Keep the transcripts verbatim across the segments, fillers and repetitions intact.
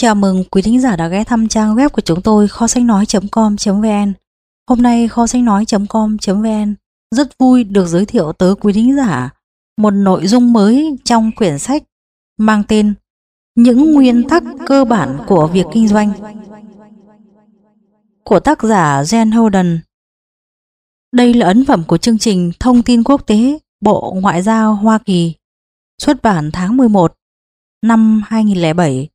Chào mừng quý thính giả đã ghé thăm trang web của chúng tôi kho sách nói chấm com chấm vn. Hôm nay kho sách nói chấm com chấm vn rất vui được giới thiệu tới quý thính giả một nội dung mới trong quyển sách mang tên Những nguyên tắc cơ bản của việc kinh doanh của tác giả Jen Holden. Đây là ấn phẩm của chương trình Thông tin quốc tế Bộ Ngoại giao Hoa Kỳ, xuất bản tháng mười một năm hai nghìn không trăm lẻ bảy.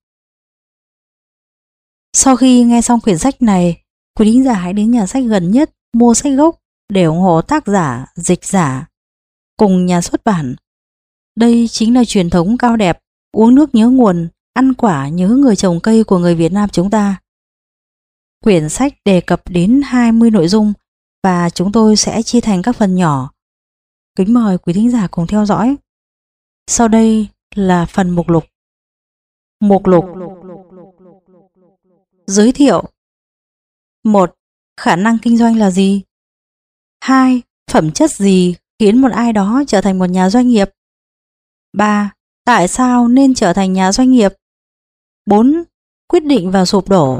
Sau khi nghe xong quyển sách này, quý thính giả hãy đến nhà sách gần nhất mua sách gốc để ủng hộ tác giả, dịch giả cùng nhà xuất bản. Đây chính là truyền thống cao đẹp, uống nước nhớ nguồn, ăn quả nhớ người trồng cây của người Việt Nam chúng ta. Quyển sách đề cập đến hai mươi nội dung và chúng tôi sẽ chia thành các phần nhỏ. Kính mời quý thính giả cùng theo dõi. Sau đây là phần mục lục. Mục lục giới thiệu. Một. Khả năng kinh doanh là gì? Hai. Phẩm chất gì khiến một ai đó trở thành một nhà doanh nghiệp? Ba. Tại sao nên trở thành nhà doanh nghiệp? Bốn. Quyết định và sụp đổ.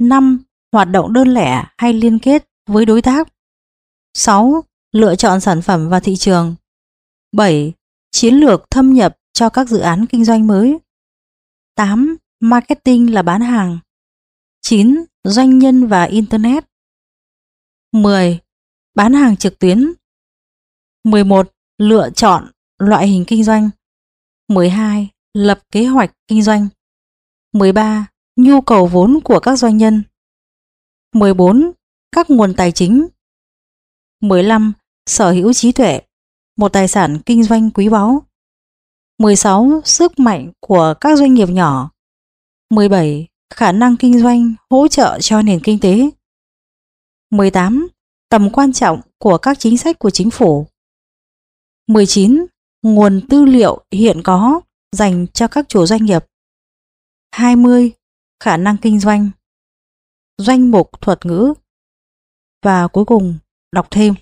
Năm. Hoạt động đơn lẻ hay liên kết với đối tác. Sáu. Lựa chọn sản phẩm và thị trường. Bảy. Chiến lược thâm nhập cho các dự án kinh doanh mới. Tám. Marketing là bán hàng. Chín. Doanh nhân và Internet. Mười. Bán hàng trực tuyến. Mười một. Lựa chọn loại hình kinh doanh. Mười hai. Lập kế hoạch kinh doanh. Mười ba. Nhu cầu vốn của các doanh nhân. Mười bốn. Các nguồn tài chính. Mười lăm. Sở hữu trí tuệ, một tài sản kinh doanh quý báu. Mười sáu. Sức mạnh của các doanh nghiệp nhỏ. Mười bảy. Khả năng kinh doanh hỗ trợ cho nền kinh tế. Mười tám. Tầm quan trọng của các chính sách của chính phủ. Mười chín. Nguồn tư liệu hiện có dành cho các chủ doanh nghiệp. Hai mươi. Khả năng kinh doanh, danh mục thuật ngữ và cuối cùng đọc thêm.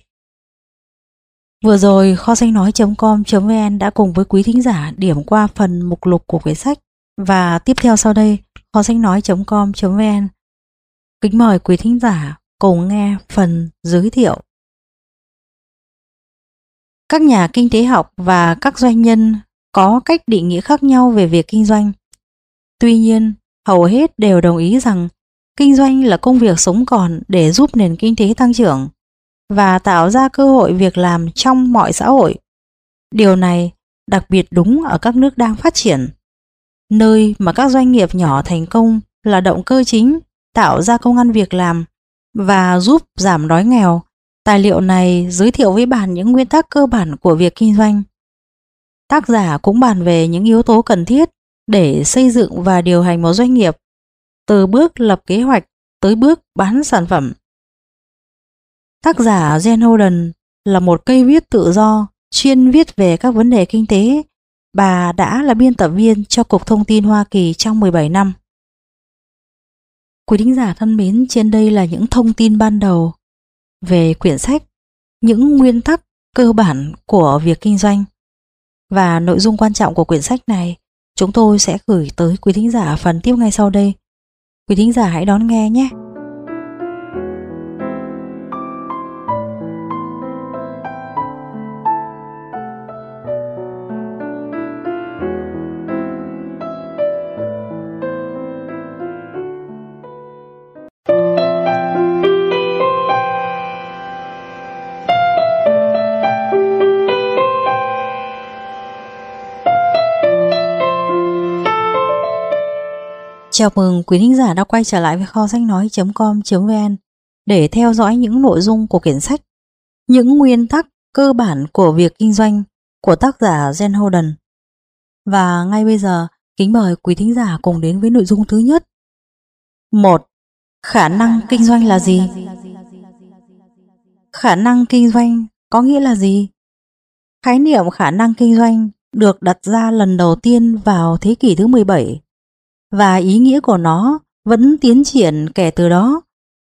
Vừa rồi kho sách nói chấm com chấm vn đã cùng với quý thính giả điểm qua phần mục lục của quyển sách, và tiếp theo sau đây kho sách nói chấm com chấm vn kính mời quý thính giả cùng nghe phần giới thiệu. Các nhà kinh tế học và các doanh nhân có cách định nghĩa khác nhau về việc kinh doanh. Tuy nhiên, hầu hết đều đồng ý rằng kinh doanh là công việc sống còn để giúp nền kinh tế tăng trưởng và tạo ra cơ hội việc làm trong mọi xã hội. Điều này đặc biệt đúng ở các nước đang phát triển, nơi mà các doanh nghiệp nhỏ thành công là động cơ chính tạo ra công ăn việc làm và giúp giảm đói nghèo. Tài liệu này giới thiệu với bạn những nguyên tắc cơ bản của việc kinh doanh. Tác giả cũng bàn về những yếu tố cần thiết để xây dựng và điều hành một doanh nghiệp, từ bước lập kế hoạch tới bước bán sản phẩm. Tác giả Jen Holden là một cây viết tự do chuyên viết về các vấn đề kinh tế. Bà đã là biên tập viên cho Cục Thông tin Hoa Kỳ trong mười bảy năm. Quý thính giả thân mến, trên đây là những thông tin ban đầu về quyển sách Những nguyên tắc cơ bản của việc kinh doanh. Và nội dung quan trọng của quyển sách này chúng tôi sẽ gửi tới quý thính giả phần tiếp ngay sau đây. Quý thính giả hãy đón nghe nhé. Chào mừng quý thính giả đã quay trở lại với kho sách nói chấm com chấm vn để theo dõi những nội dung của quyển sách Những nguyên tắc cơ bản của việc kinh doanh của tác giả Jen Holden. Và ngay bây giờ, kính mời quý thính giả cùng đến với nội dung thứ nhất. một. Khả năng kinh doanh là gì? Khả năng kinh doanh có nghĩa là gì? Khái niệm khả năng kinh doanh được đặt ra lần đầu tiên vào thế kỷ thứ mười bảy. Và ý nghĩa của nó vẫn tiến triển kể từ đó.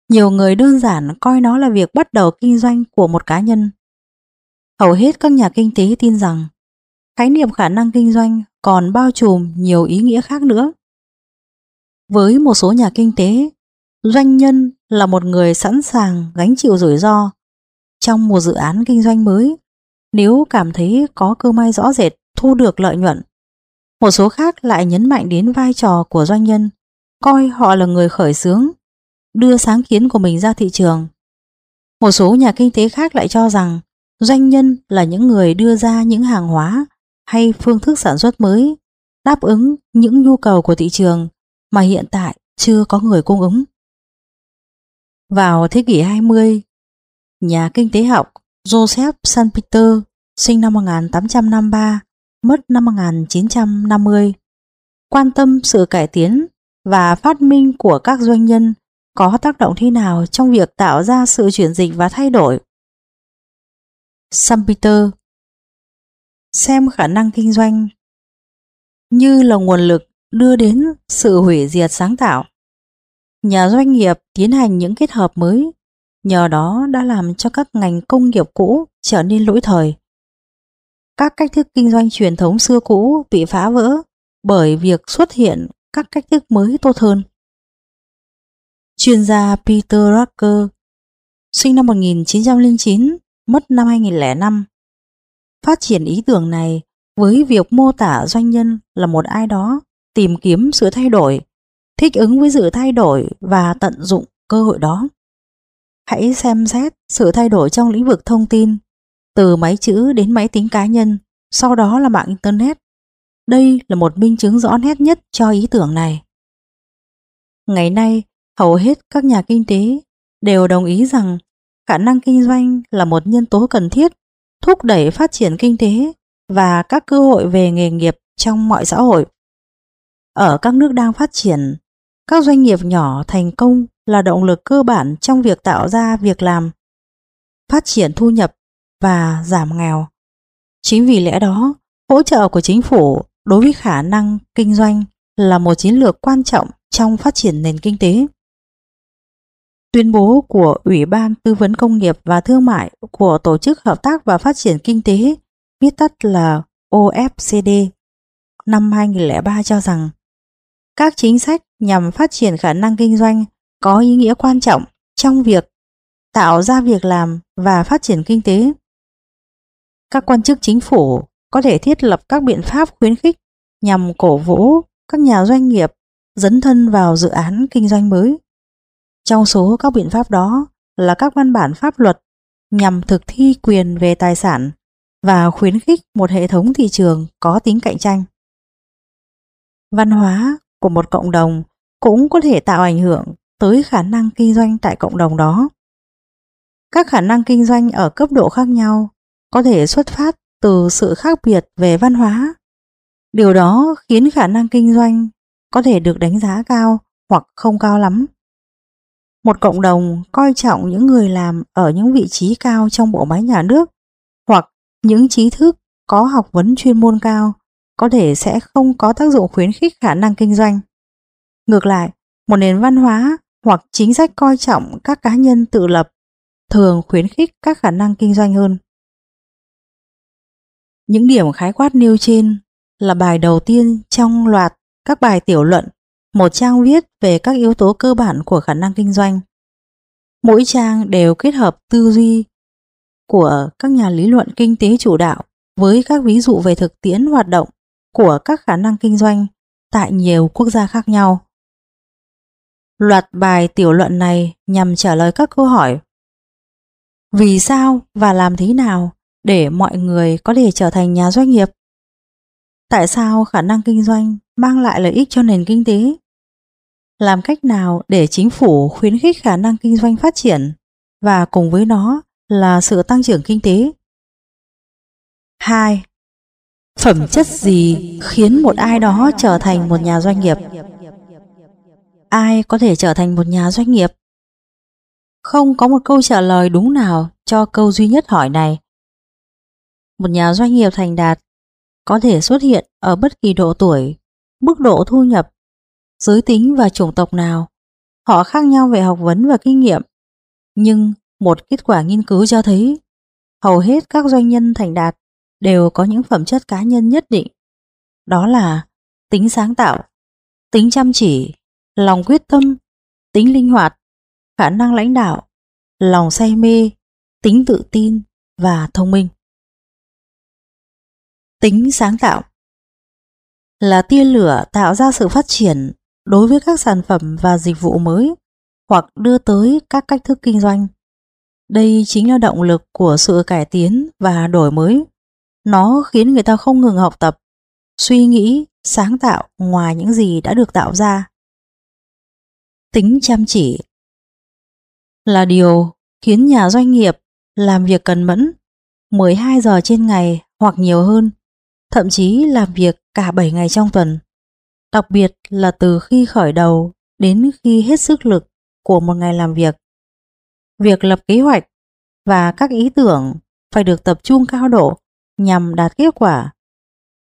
Nhiều người đơn giản coi nó là việc bắt đầu kinh doanh của một cá nhân. Hầu hết các nhà kinh tế tin rằng khái niệm khả năng kinh doanh còn bao trùm nhiều ý nghĩa khác nữa. Với một số nhà kinh tế, doanh nhân là một người sẵn sàng gánh chịu rủi ro trong một dự án kinh doanh mới nếu cảm thấy có cơ may rõ rệt thu được lợi nhuận. Một số khác lại nhấn mạnh đến vai trò của doanh nhân, coi họ là người khởi xướng, đưa sáng kiến của mình ra thị trường. Một số nhà kinh tế khác lại cho rằng doanh nhân là những người đưa ra những hàng hóa hay phương thức sản xuất mới, đáp ứng những nhu cầu của thị trường mà hiện tại chưa có người cung ứng. Vào thế kỷ hai mươi, nhà kinh tế học Joseph Schumpeter sinh năm một nghìn tám trăm năm mươi ba, mất năm một nghìn chín trăm năm mươi, quan tâm sự cải tiến và phát minh của các doanh nhân có tác động thế nào trong việc tạo ra sự chuyển dịch và thay đổi. Schumpeter xem khả năng kinh doanh như là nguồn lực đưa đến sự hủy diệt sáng tạo. Nhà doanh nghiệp tiến hành những kết hợp mới, nhờ đó đã làm cho các ngành công nghiệp cũ trở nên lỗi thời. Các cách thức kinh doanh truyền thống xưa cũ bị phá vỡ bởi việc xuất hiện các cách thức mới tốt hơn. Chuyên gia Peter Drucker sinh năm một nghìn chín trăm lẻ chín, mất năm hai nghìn lẻ năm, phát triển ý tưởng này với việc mô tả doanh nhân là một ai đó tìm kiếm sự thay đổi, thích ứng với sự thay đổi và tận dụng cơ hội đó. Hãy xem xét sự thay đổi trong lĩnh vực thông tin, từ máy chữ đến máy tính cá nhân, sau đó là mạng Internet. Đây là một minh chứng rõ nét nhất cho ý tưởng này. Ngày nay, hầu hết các nhà kinh tế đều đồng ý rằng khả năng kinh doanh là một nhân tố cần thiết, thúc đẩy phát triển kinh tế và các cơ hội về nghề nghiệp trong mọi xã hội. Ở các nước đang phát triển, các doanh nghiệp nhỏ thành công là động lực cơ bản trong việc tạo ra việc làm, phát triển thu nhập và giảm nghèo. Chính vì lẽ đó, hỗ trợ của chính phủ đối với khả năng kinh doanh là một chiến lược quan trọng trong phát triển nền kinh tế. Tuyên bố của Ủy ban Tư vấn Công nghiệp và Thương mại của Tổ chức Hợp tác và Phát triển Kinh tế, viết tắt là o e xê đê, năm hai nghìn lẻ ba cho rằng các chính sách nhằm phát triển khả năng kinh doanh có ý nghĩa quan trọng trong việc tạo ra việc làm và phát triển kinh tế. Các quan chức chính phủ có thể thiết lập các biện pháp khuyến khích nhằm cổ vũ các nhà doanh nghiệp dấn thân vào dự án kinh doanh mới. Trong số các biện pháp đó là các văn bản pháp luật nhằm thực thi quyền về tài sản và khuyến khích một hệ thống thị trường có tính cạnh tranh. Văn hóa của một cộng đồng cũng có thể tạo ảnh hưởng tới khả năng kinh doanh tại cộng đồng đó. Các khả năng kinh doanh ở cấp độ khác nhau có thể xuất phát từ sự khác biệt về văn hóa. Điều đó khiến khả năng kinh doanh có thể được đánh giá cao hoặc không cao lắm. Một cộng đồng coi trọng những người làm ở những vị trí cao trong bộ máy nhà nước hoặc những trí thức có học vấn chuyên môn cao có thể sẽ không có tác dụng khuyến khích khả năng kinh doanh. Ngược lại, một nền văn hóa hoặc chính sách coi trọng các cá nhân tự lập thường khuyến khích các khả năng kinh doanh hơn. Những điểm khái quát nêu trên là bài đầu tiên trong loạt các bài tiểu luận, một trang viết về các yếu tố cơ bản của khả năng kinh doanh. Mỗi trang đều kết hợp tư duy của các nhà lý luận kinh tế chủ đạo với các ví dụ về thực tiễn hoạt động của các khả năng kinh doanh tại nhiều quốc gia khác nhau. Loạt bài tiểu luận này nhằm trả lời các câu hỏi: vì sao và làm thế nào để mọi người có thể trở thành nhà doanh nghiệp? Tại sao khả năng kinh doanh mang lại lợi ích cho nền kinh tế? Làm cách nào để chính phủ khuyến khích khả năng kinh doanh phát triển và cùng với nó là sự tăng trưởng kinh tế? hai. Phẩm chất gì khiến một ai đó trở thành một nhà doanh nghiệp? Ai có thể trở thành một nhà doanh nghiệp? Không có một câu trả lời đúng nào cho câu duy nhất hỏi này. Một nhà doanh nghiệp thành đạt có thể xuất hiện ở bất kỳ độ tuổi, mức độ thu nhập, giới tính và chủng tộc nào. Họ khác nhau về học vấn và kinh nghiệm, nhưng một kết quả nghiên cứu cho thấy hầu hết các doanh nhân thành đạt đều có những phẩm chất cá nhân nhất định, đó là tính sáng tạo, tính chăm chỉ, lòng quyết tâm, tính linh hoạt, khả năng lãnh đạo, lòng say mê, tính tự tin và thông minh. Tính sáng tạo là tia lửa tạo ra sự phát triển đối với các sản phẩm và dịch vụ mới hoặc đưa tới các cách thức kinh doanh. Đây chính là động lực của sự cải tiến và đổi mới. Nó khiến người ta không ngừng học tập, suy nghĩ, sáng tạo ngoài những gì đã được tạo ra. Tính chăm chỉ là điều khiến nhà doanh nghiệp làm việc cần mẫn mười hai giờ trên ngày hoặc nhiều hơn, thậm chí làm việc cả bảy ngày trong tuần, đặc biệt là từ khi khởi đầu đến khi hết sức lực của một ngày làm việc. Việc lập kế hoạch và các ý tưởng phải được tập trung cao độ nhằm đạt kết quả.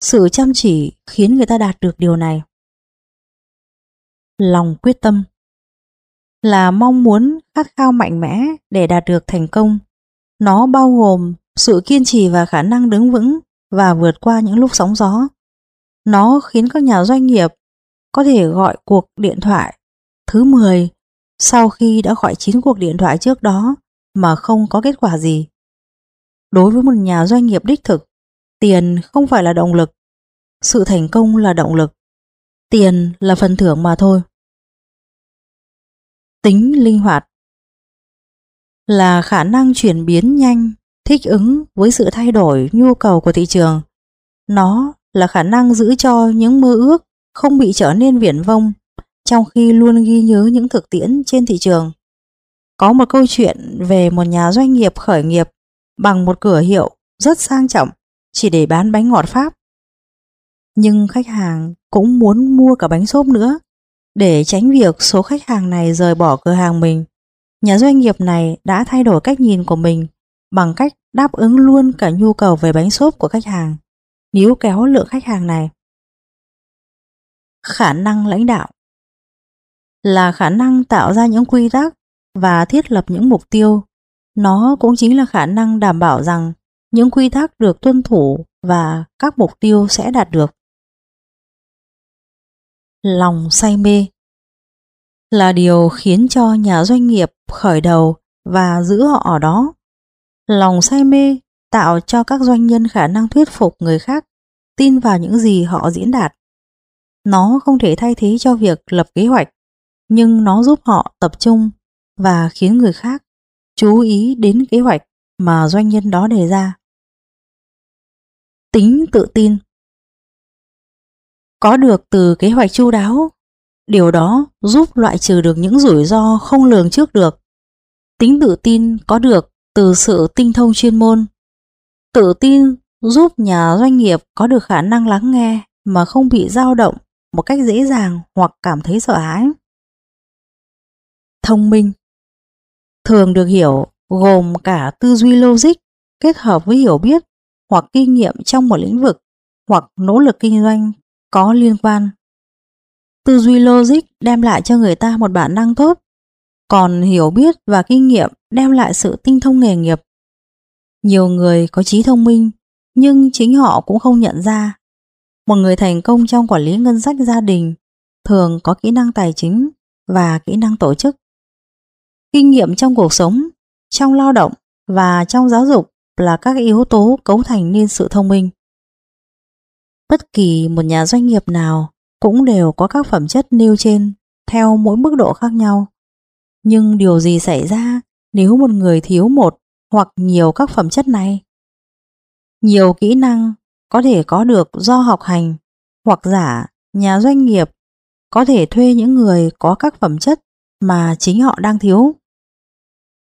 Sự chăm chỉ khiến người ta đạt được điều này. Lòng quyết tâm là mong muốn khát khao mạnh mẽ để đạt được thành công. Nó bao gồm sự kiên trì và khả năng đứng vững và vượt qua những lúc sóng gió. Nó khiến các nhà doanh nghiệp có thể gọi cuộc điện thoại thứ mười sau khi đã gọi chín cuộc điện thoại trước đó mà không có kết quả gì. Đối với một nhà doanh nghiệp đích thực, tiền không phải là động lực. Sự thành công là động lực. Tiền là phần thưởng mà thôi. Tính linh hoạt là khả năng chuyển biến nhanh, thích ứng với sự thay đổi nhu cầu của thị trường. Nó là khả năng giữ cho những mơ ước không bị trở nên viển vông, trong khi luôn ghi nhớ những thực tiễn trên thị trường. Có một câu chuyện về một nhà doanh nghiệp khởi nghiệp bằng một cửa hiệu rất sang trọng chỉ để bán bánh ngọt Pháp. Nhưng khách hàng cũng muốn mua cả bánh xốp nữa. Để tránh việc số khách hàng này rời bỏ cửa hàng mình, nhà doanh nghiệp này đã thay đổi cách nhìn của mình bằng cách đáp ứng luôn cả nhu cầu về bánh xốp của khách hàng, níu kéo lượng khách hàng này. Khả năng lãnh đạo là khả năng tạo ra những quy tắc và thiết lập những mục tiêu. Nó cũng chính là khả năng đảm bảo rằng những quy tắc được tuân thủ và các mục tiêu sẽ đạt được. Lòng say mê là điều khiến cho nhà doanh nghiệp khởi đầu và giữ họ ở đó. Lòng say mê tạo cho các doanh nhân khả năng thuyết phục người khác tin vào những gì họ diễn đạt. Nó không thể thay thế cho việc lập kế hoạch, nhưng nó giúp họ tập trung và khiến người khác chú ý đến kế hoạch mà doanh nhân đó đề ra. Tính tự tin có được từ kế hoạch chu đáo, điều đó giúp loại trừ được những rủi ro không lường trước được. Tính tự tin có được từ sự tinh thông chuyên môn. Tự tin giúp nhà doanh nghiệp có được khả năng lắng nghe mà không bị dao động một cách dễ dàng hoặc cảm thấy sợ hãi. Thông minh thường được hiểu gồm cả tư duy logic kết hợp với hiểu biết hoặc kinh nghiệm trong một lĩnh vực hoặc nỗ lực kinh doanh có liên quan. Tư duy logic đem lại cho người ta một bản năng tốt, còn hiểu biết và kinh nghiệm đem lại sự tinh thông nghề nghiệp. Nhiều người có trí thông minh nhưng chính họ cũng không nhận ra. Một người thành công trong quản lý ngân sách gia đình thường có kỹ năng tài chính và kỹ năng tổ chức. Kinh nghiệm trong cuộc sống, trong lao động và trong giáo dục là các yếu tố cấu thành nên sự thông minh. Bất kỳ một nhà doanh nghiệp nào cũng đều có các phẩm chất nêu trên theo mỗi mức độ khác nhau. Nhưng điều gì xảy ra nếu một người thiếu một hoặc nhiều các phẩm chất này? Nhiều kỹ năng có thể có được do học hành, hoặc giả nhà doanh nghiệp có thể thuê những người có các phẩm chất mà chính họ đang thiếu.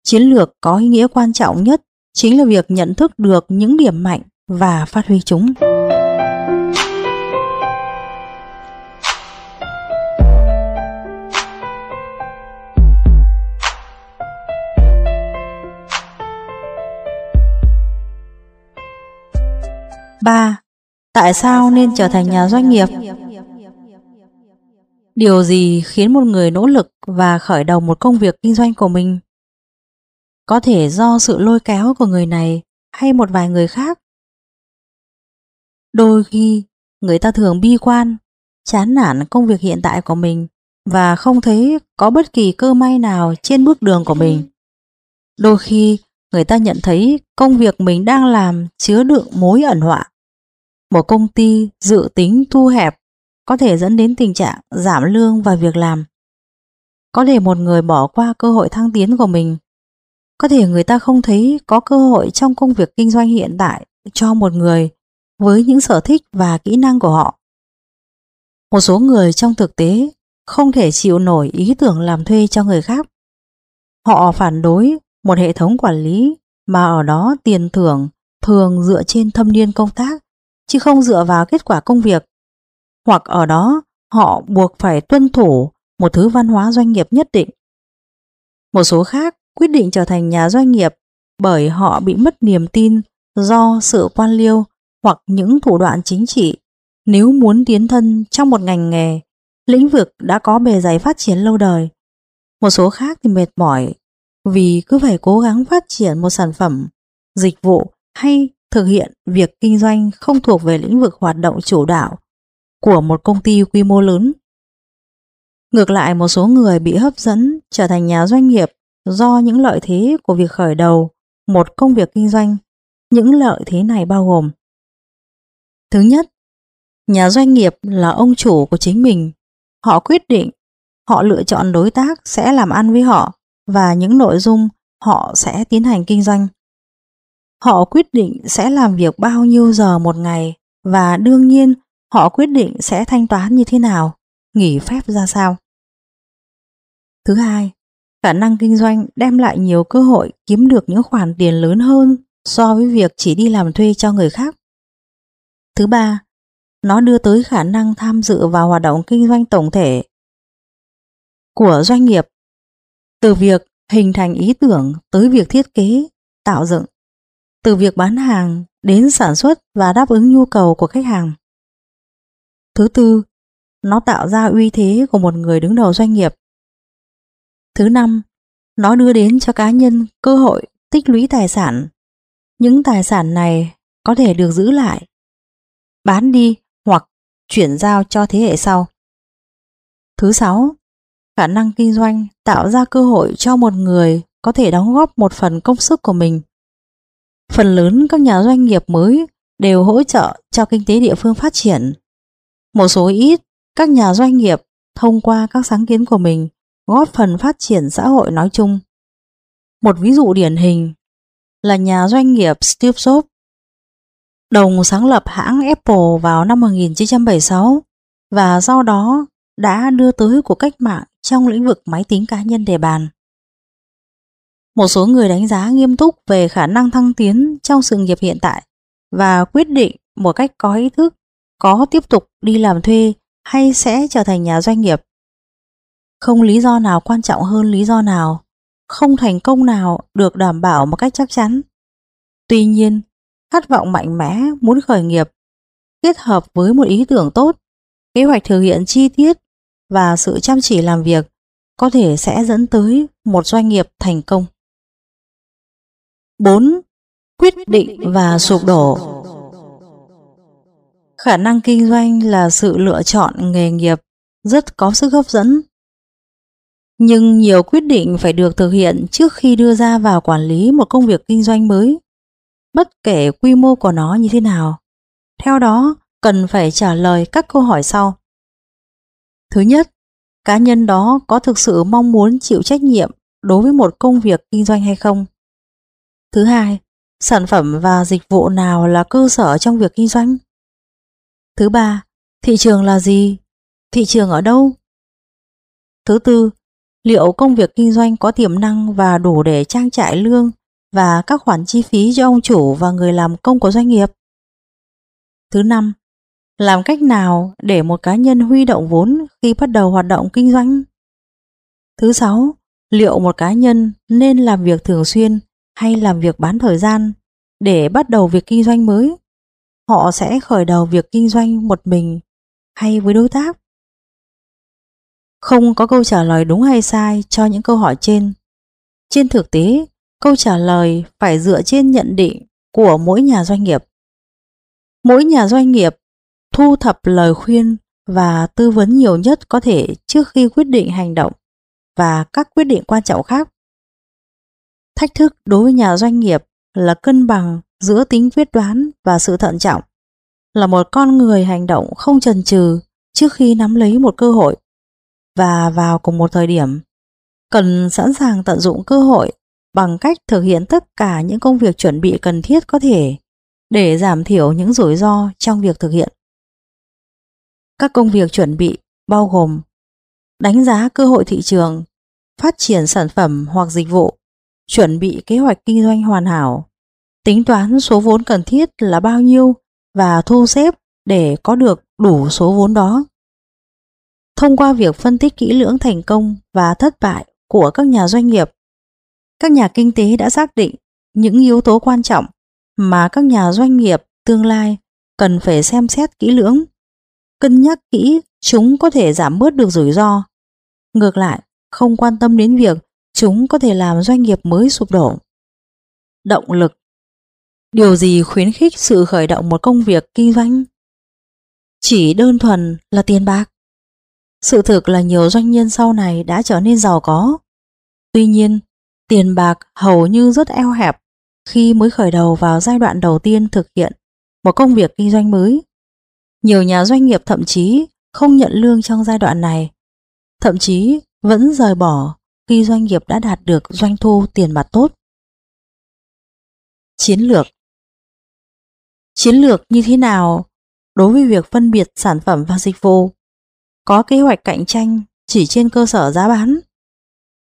Chiến lược có ý nghĩa quan trọng nhất chính là việc nhận thức được những điểm mạnh và phát huy chúng. ba. Tại sao nên trở thành nhà doanh nghiệp? Điều gì khiến một người nỗ lực và khởi đầu một công việc kinh doanh của mình? Có thể do sự lôi kéo của người này hay một vài người khác. Đôi khi, người ta thường bi quan, chán nản công việc hiện tại của mình và không thấy có bất kỳ cơ may nào trên bước đường của mình. Đôi khi, người ta nhận thấy công việc mình đang làm chứa đựng mối ẩn họa. Một công ty dự tính thu hẹp có thể dẫn đến tình trạng giảm lương và việc làm. Có thể một người bỏ qua cơ hội thăng tiến của mình. Có thể người ta không thấy có cơ hội trong công việc kinh doanh hiện tại cho một người với những sở thích và kỹ năng của họ. Một số người trong thực tế không thể chịu nổi ý tưởng làm thuê cho người khác. Họ phản đối một hệ thống quản lý mà ở đó tiền thưởng thường dựa trên thâm niên công tác chứ không dựa vào kết quả công việc. Hoặc ở đó họ buộc phải tuân thủ một thứ văn hóa doanh nghiệp nhất định. Một số khác quyết định trở thành nhà doanh nghiệp bởi họ bị mất niềm tin do sự quan liêu hoặc những thủ đoạn chính trị nếu muốn tiến thân trong một ngành nghề, lĩnh vực đã có bề dày phát triển lâu đời. Một số khác thì mệt mỏi vì cứ phải cố gắng phát triển một sản phẩm, dịch vụ hay thực hiện việc kinh doanh không thuộc về lĩnh vực hoạt động chủ đạo của một công ty quy mô lớn. Ngược lại, một số người bị hấp dẫn trở thành nhà doanh nghiệp do những lợi thế của việc khởi đầu một công việc kinh doanh. Những lợi thế này bao gồm: thứ nhất, nhà doanh nghiệp là ông chủ của chính mình. Họ quyết định, họ lựa chọn đối tác sẽ làm ăn với họ và những nội dung họ sẽ tiến hành kinh doanh. Họ quyết định sẽ làm việc bao nhiêu giờ một ngày và đương nhiên họ quyết định sẽ thanh toán như thế nào, nghỉ phép ra sao. Thứ hai, khả năng kinh doanh đem lại nhiều cơ hội kiếm được những khoản tiền lớn hơn so với việc chỉ đi làm thuê cho người khác. Thứ ba, nó đưa tới khả năng tham dự vào hoạt động kinh doanh tổng thể của doanh nghiệp, từ việc hình thành ý tưởng tới việc thiết kế, tạo dựng, từ việc bán hàng đến sản xuất và đáp ứng nhu cầu của khách hàng. Thứ tư, nó tạo ra uy thế của một người đứng đầu doanh nghiệp. Thứ năm, nó đưa đến cho cá nhân cơ hội tích lũy tài sản. Những tài sản này có thể được giữ lại, bán đi hoặc chuyển giao cho thế hệ sau. Thứ sáu, khả năng kinh doanh tạo ra cơ hội cho một người có thể đóng góp một phần công sức của mình. Phần lớn các nhà doanh nghiệp mới đều hỗ trợ cho kinh tế địa phương phát triển. Một số ít các nhà doanh nghiệp thông qua các sáng kiến của mình góp phần phát triển xã hội nói chung. Một ví dụ điển hình là nhà doanh nghiệp Steve Jobs, đồng sáng lập hãng Apple vào năm một nghìn chín trăm bảy mươi sáu và sau đó đã đưa tới cuộc cách mạng trong lĩnh vực máy tính cá nhân để bàn. Một số người đánh giá nghiêm túc về khả năng thăng tiến trong sự nghiệp hiện tại và quyết định một cách có ý thức có tiếp tục đi làm thuê hay sẽ trở thành nhà doanh nghiệp. Không lý do nào quan trọng hơn lý do nào, không thành công nào được đảm bảo một cách chắc chắn. Tuy nhiên, khát vọng mạnh mẽ muốn khởi nghiệp, kết hợp với một ý tưởng tốt, kế hoạch thực hiện chi tiết và sự chăm chỉ làm việc có thể sẽ dẫn tới một doanh nghiệp thành công. bốn. Quyết định và sụp đổ. Khả năng kinh doanh là sự lựa chọn nghề nghiệp rất có sức hấp dẫn. Nhưng nhiều quyết định phải được thực hiện trước khi đưa ra vào quản lý một công việc kinh doanh mới, bất kể quy mô của nó như thế nào. Theo đó, cần phải trả lời các câu hỏi sau. Thứ nhất, cá nhân đó có thực sự mong muốn chịu trách nhiệm đối với một công việc kinh doanh hay không? Thứ hai, sản phẩm và dịch vụ nào là cơ sở trong việc kinh doanh? Thứ ba, thị trường là gì? Thị trường ở đâu? Thứ tư, liệu công việc kinh doanh có tiềm năng và đủ để trang trải lương và các khoản chi phí cho ông chủ và người làm công của doanh nghiệp? Thứ năm, làm cách nào để một cá nhân huy động vốn khi bắt đầu hoạt động kinh doanh? Thứ sáu, liệu một cá nhân nên làm việc thường xuyên hay làm việc bán thời gian để bắt đầu việc kinh doanh mới? Họ sẽ khởi đầu việc kinh doanh một mình hay với đối tác? Không có câu trả lời đúng hay sai cho những câu hỏi trên. Trên thực tế, câu trả lời phải dựa trên nhận định của mỗi nhà doanh nghiệp. Mỗi nhà doanh nghiệp thu thập lời khuyên và tư vấn nhiều nhất có thể trước khi quyết định hành động và các quyết định quan trọng khác. Thách thức đối với nhà doanh nghiệp là cân bằng giữa tính quyết đoán và sự thận trọng, là một con người hành động không chần chừ trước khi nắm lấy một cơ hội và vào cùng một thời điểm, cần sẵn sàng tận dụng cơ hội bằng cách thực hiện tất cả những công việc chuẩn bị cần thiết có thể để giảm thiểu những rủi ro trong việc thực hiện. Các công việc chuẩn bị bao gồm đánh giá cơ hội thị trường, phát triển sản phẩm hoặc dịch vụ, chuẩn bị kế hoạch kinh doanh hoàn hảo, tính toán số vốn cần thiết là bao nhiêu và thu xếp để có được đủ số vốn đó. Thông qua việc phân tích kỹ lưỡng thành công và thất bại của các nhà doanh nghiệp, các nhà kinh tế đã xác định những yếu tố quan trọng mà các nhà doanh nghiệp tương lai cần phải xem xét kỹ lưỡng, cân nhắc kỹ chúng có thể giảm bớt được rủi ro, ngược lại không quan tâm đến việc chúng có thể làm doanh nghiệp mới sụp đổ. Động lực. Điều gì khuyến khích sự khởi động một công việc kinh doanh? Chỉ đơn thuần là tiền bạc. Sự thực là nhiều doanh nhân sau này đã trở nên giàu có. Tuy nhiên, tiền bạc hầu như rất eo hẹp khi mới khởi đầu vào giai đoạn đầu tiên thực hiện một công việc kinh doanh mới. Nhiều nhà doanh nghiệp thậm chí không nhận lương trong giai đoạn này, thậm chí vẫn rời bỏ khi doanh nghiệp đã đạt được doanh thu tiền mặt tốt. Chiến lược. Chiến lược như thế nào đối với việc phân biệt sản phẩm và dịch vụ? Có kế hoạch cạnh tranh chỉ trên cơ sở giá bán.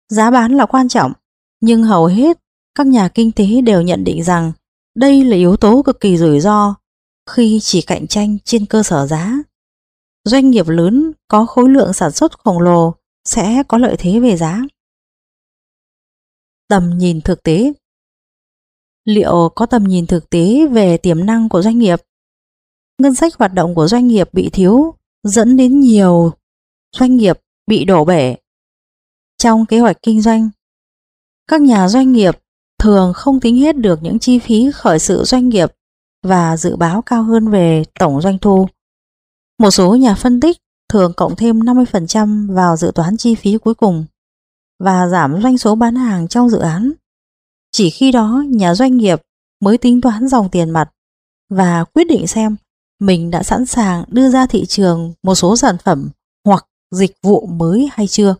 Giá bán là quan trọng, nhưng hầu hết các nhà kinh tế đều nhận định rằng đây là yếu tố cực kỳ rủi ro khi chỉ cạnh tranh trên cơ sở giá. Doanh nghiệp lớn có khối lượng sản xuất khổng lồ sẽ có lợi thế về giá. Tầm nhìn thực tế. Liệu có tầm nhìn thực tế về tiềm năng của doanh nghiệp? Ngân sách hoạt động của doanh nghiệp bị thiếu dẫn đến nhiều doanh nghiệp bị đổ bể. Trong kế hoạch kinh doanh, các nhà doanh nghiệp thường không tính hết được những chi phí khởi sự doanh nghiệp và dự báo cao hơn về tổng doanh thu. Một số nhà phân tích thường cộng thêm năm mươi phần trăm vào dự toán chi phí cuối cùng và giảm doanh số bán hàng trong dự án. Chỉ khi đó nhà doanh nghiệp mới tính toán dòng tiền mặt và quyết định xem mình đã sẵn sàng đưa ra thị trường một số sản phẩm hoặc dịch vụ mới hay chưa.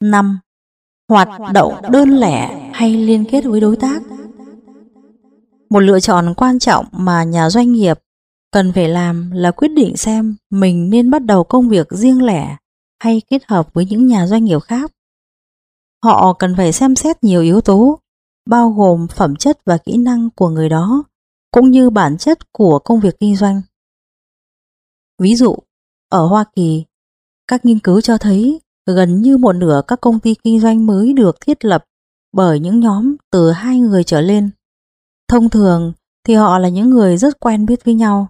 năm. Hoạt động đơn lẻ hay liên kết với đối tác. Một lựa chọn quan trọng mà nhà doanh nghiệp cần phải làm là quyết định xem mình nên bắt đầu công việc riêng lẻ hay kết hợp với những nhà doanh nghiệp khác. Họ cần phải xem xét nhiều yếu tố, bao gồm phẩm chất và kỹ năng của người đó, cũng như bản chất của công việc kinh doanh. Ví dụ, ở Hoa Kỳ, các nghiên cứu cho thấy gần như một nửa các công ty kinh doanh mới được thiết lập bởi những nhóm từ hai người trở lên. Thông thường thì họ là những người rất quen biết với nhau.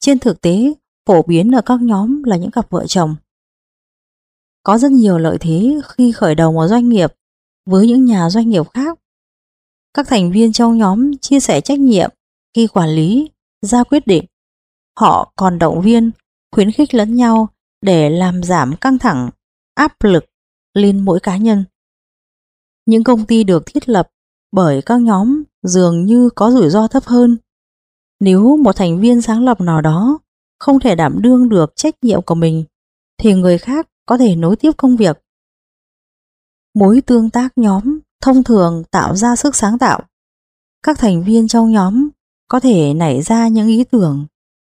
Trên thực tế, phổ biến ở các nhóm là những cặp vợ chồng. Có rất nhiều lợi thế khi khởi đầu một doanh nghiệp với những nhà doanh nghiệp khác. Các thành viên trong nhóm chia sẻ trách nhiệm khi quản lý, ra quyết định. Họ còn động viên, khuyến khích lẫn nhau để làm giảm căng thẳng, áp lực lên mỗi cá nhân. Những công ty được thiết lập bởi các nhóm dường như có rủi ro thấp hơn. Nếu một thành viên sáng lập nào đó không thể đảm đương được trách nhiệm của mình, thì người khác có thể nối tiếp công việc. Mối tương tác nhóm thông thường tạo ra sức sáng tạo. Các thành viên trong nhóm có thể nảy ra những ý tưởng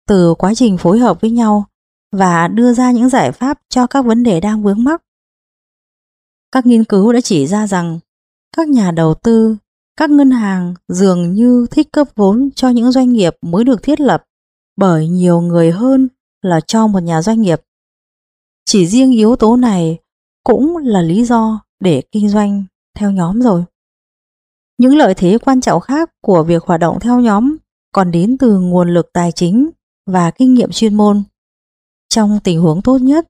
từ quá trình phối hợp với nhau và đưa ra những giải pháp cho các vấn đề đang vướng mắc. Các nghiên cứu đã chỉ ra rằng các nhà đầu tư, các ngân hàng dường như thích cấp vốn cho những doanh nghiệp mới được thiết lập bởi nhiều người hơn là cho một nhà doanh nghiệp. Chỉ riêng yếu tố này cũng là lý do để kinh doanh theo nhóm rồi. Những lợi thế quan trọng khác của việc hoạt động theo nhóm còn đến từ nguồn lực tài chính và kinh nghiệm chuyên môn. Trong tình huống tốt nhất,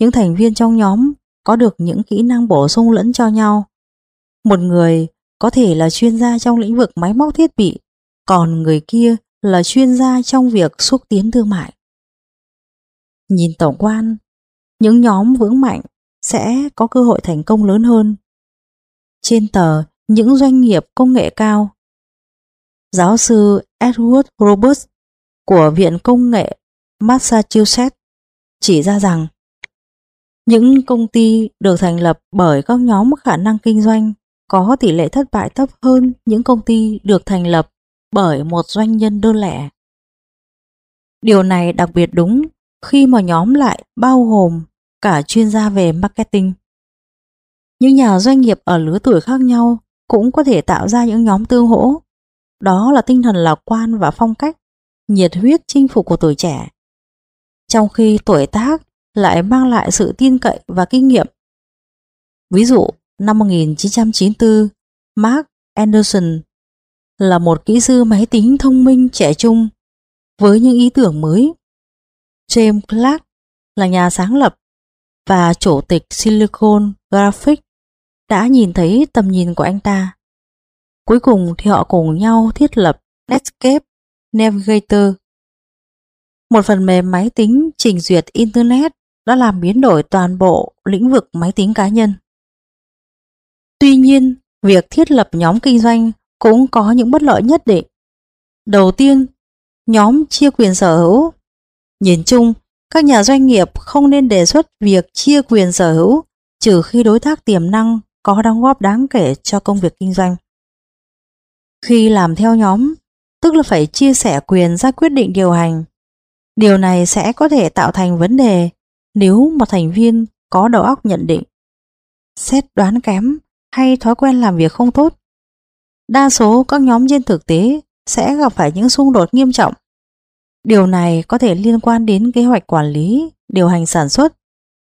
những thành viên trong nhóm có được những kỹ năng bổ sung lẫn cho nhau. Một người có thể là chuyên gia trong lĩnh vực máy móc thiết bị, còn người kia là chuyên gia trong việc xúc tiến thương mại. Nhìn tổng quan, những nhóm vững mạnh sẽ có cơ hội thành công lớn hơn. Trên tờ, những doanh nghiệp công nghệ cao. Giáo sư Edward Roberts của Viện Công nghệ Massachusetts chỉ ra rằng những công ty được thành lập bởi các nhóm khả năng kinh doanh có tỷ lệ thất bại thấp hơn những công ty được thành lập bởi một doanh nhân đơn lẻ. Điều này đặc biệt đúng khi mà nhóm lại bao gồm cả chuyên gia về marketing. Những nhà doanh nghiệp ở lứa tuổi khác nhau cũng có thể tạo ra những nhóm tương hỗ. Đó là tinh thần lạc quan và phong cách nhiệt huyết chinh phục của tuổi trẻ, trong khi tuổi tác lại mang lại sự tin cậy và kinh nghiệm. Ví dụ, năm một nghìn chín trăm chín mươi tư, Mark Anderson là một kỹ sư máy tính thông minh trẻ trung với những ý tưởng mới. James Clark là nhà sáng lập và chủ tịch Silicon Graphics đã nhìn thấy tầm nhìn của anh ta. Cuối cùng thì họ cùng nhau thiết lập Netscape Navigator, một phần mềm máy tính trình duyệt Internet đã làm biến đổi toàn bộ lĩnh vực máy tính cá nhân. Tuy nhiên, việc thiết lập nhóm kinh doanh cũng có những bất lợi nhất định. Đầu tiên, nhóm chia quyền sở hữu. Nhìn chung, các nhà doanh nghiệp không nên đề xuất việc chia quyền sở hữu trừ khi đối tác tiềm năng có đóng góp đáng kể cho công việc kinh doanh. Khi làm theo nhóm, tức là phải chia sẻ quyền ra quyết định điều hành. Điều này sẽ có thể tạo thành vấn đề nếu một thành viên có đầu óc nhận định, xét đoán kém hay thói quen làm việc không tốt. Đa số các nhóm trên thực tế sẽ gặp phải những xung đột nghiêm trọng. Điều này có thể liên quan đến kế hoạch quản lý, điều hành sản xuất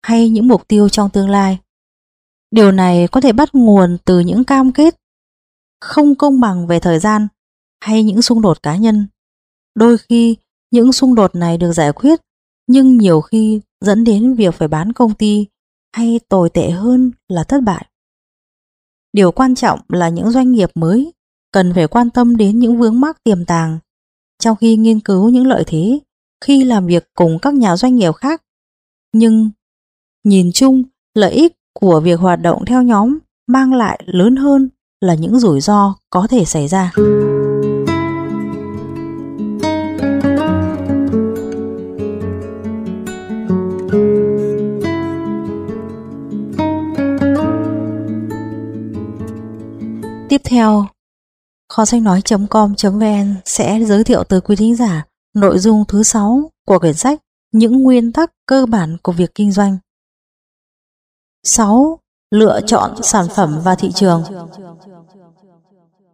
hay những mục tiêu trong tương lai. Điều này có thể bắt nguồn từ những cam kết không công bằng về thời gian hay những xung đột cá nhân. Đôi khi, những xung đột này được giải quyết, nhưng nhiều khi dẫn đến việc phải bán công ty hay tồi tệ hơn là thất bại. Điều quan trọng là những doanh nghiệp mới cần phải quan tâm đến những vướng mắc tiềm tàng, trong khi nghiên cứu những lợi thế khi làm việc cùng các nhà doanh nghiệp khác. Nhưng, nhìn chung, lợi ích của việc hoạt động theo nhóm mang lại lớn hơn là những rủi ro có thể xảy ra. Tiếp theo, kho sách nói chấm com chấm vn sẽ giới thiệu tới quý thính giả nội dung thứ sáu của quyển sách Những nguyên tắc cơ bản của việc kinh doanh. sáu. Lựa chọn sản phẩm và thị trường.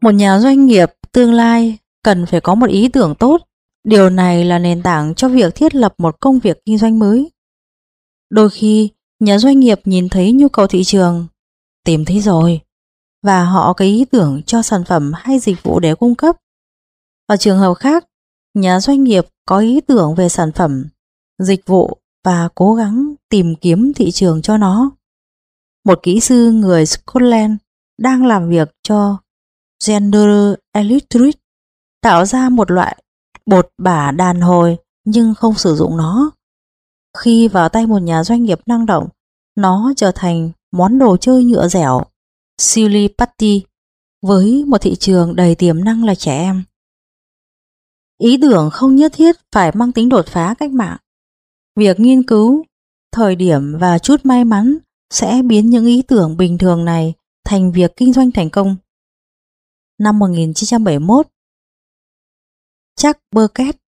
Một nhà doanh nghiệp tương lai cần phải có một ý tưởng tốt. Điều này là nền tảng cho việc thiết lập một công việc kinh doanh mới. Đôi khi, nhà doanh nghiệp nhìn thấy nhu cầu thị trường, tìm thấy rồi, và họ có ý tưởng cho sản phẩm hay dịch vụ để cung cấp. Ở trường hợp khác, nhà doanh nghiệp có ý tưởng về sản phẩm, dịch vụ và cố gắng tìm kiếm thị trường cho nó. Một kỹ sư người Scotland đang làm việc cho General Electric tạo ra một loại bột bả đàn hồi nhưng không sử dụng nó. Khi vào tay một nhà doanh nghiệp năng động, nó trở thành món đồ chơi nhựa dẻo Silly Putty với một thị trường đầy tiềm năng là trẻ em. Ý tưởng không nhất thiết phải mang tính đột phá cách mạng. Việc nghiên cứu, thời điểm và chút may mắn sẽ biến những ý tưởng bình thường này thành việc kinh doanh thành công. Năm một nghìn chín trăm bảy mươi mốt, Chuck Burkett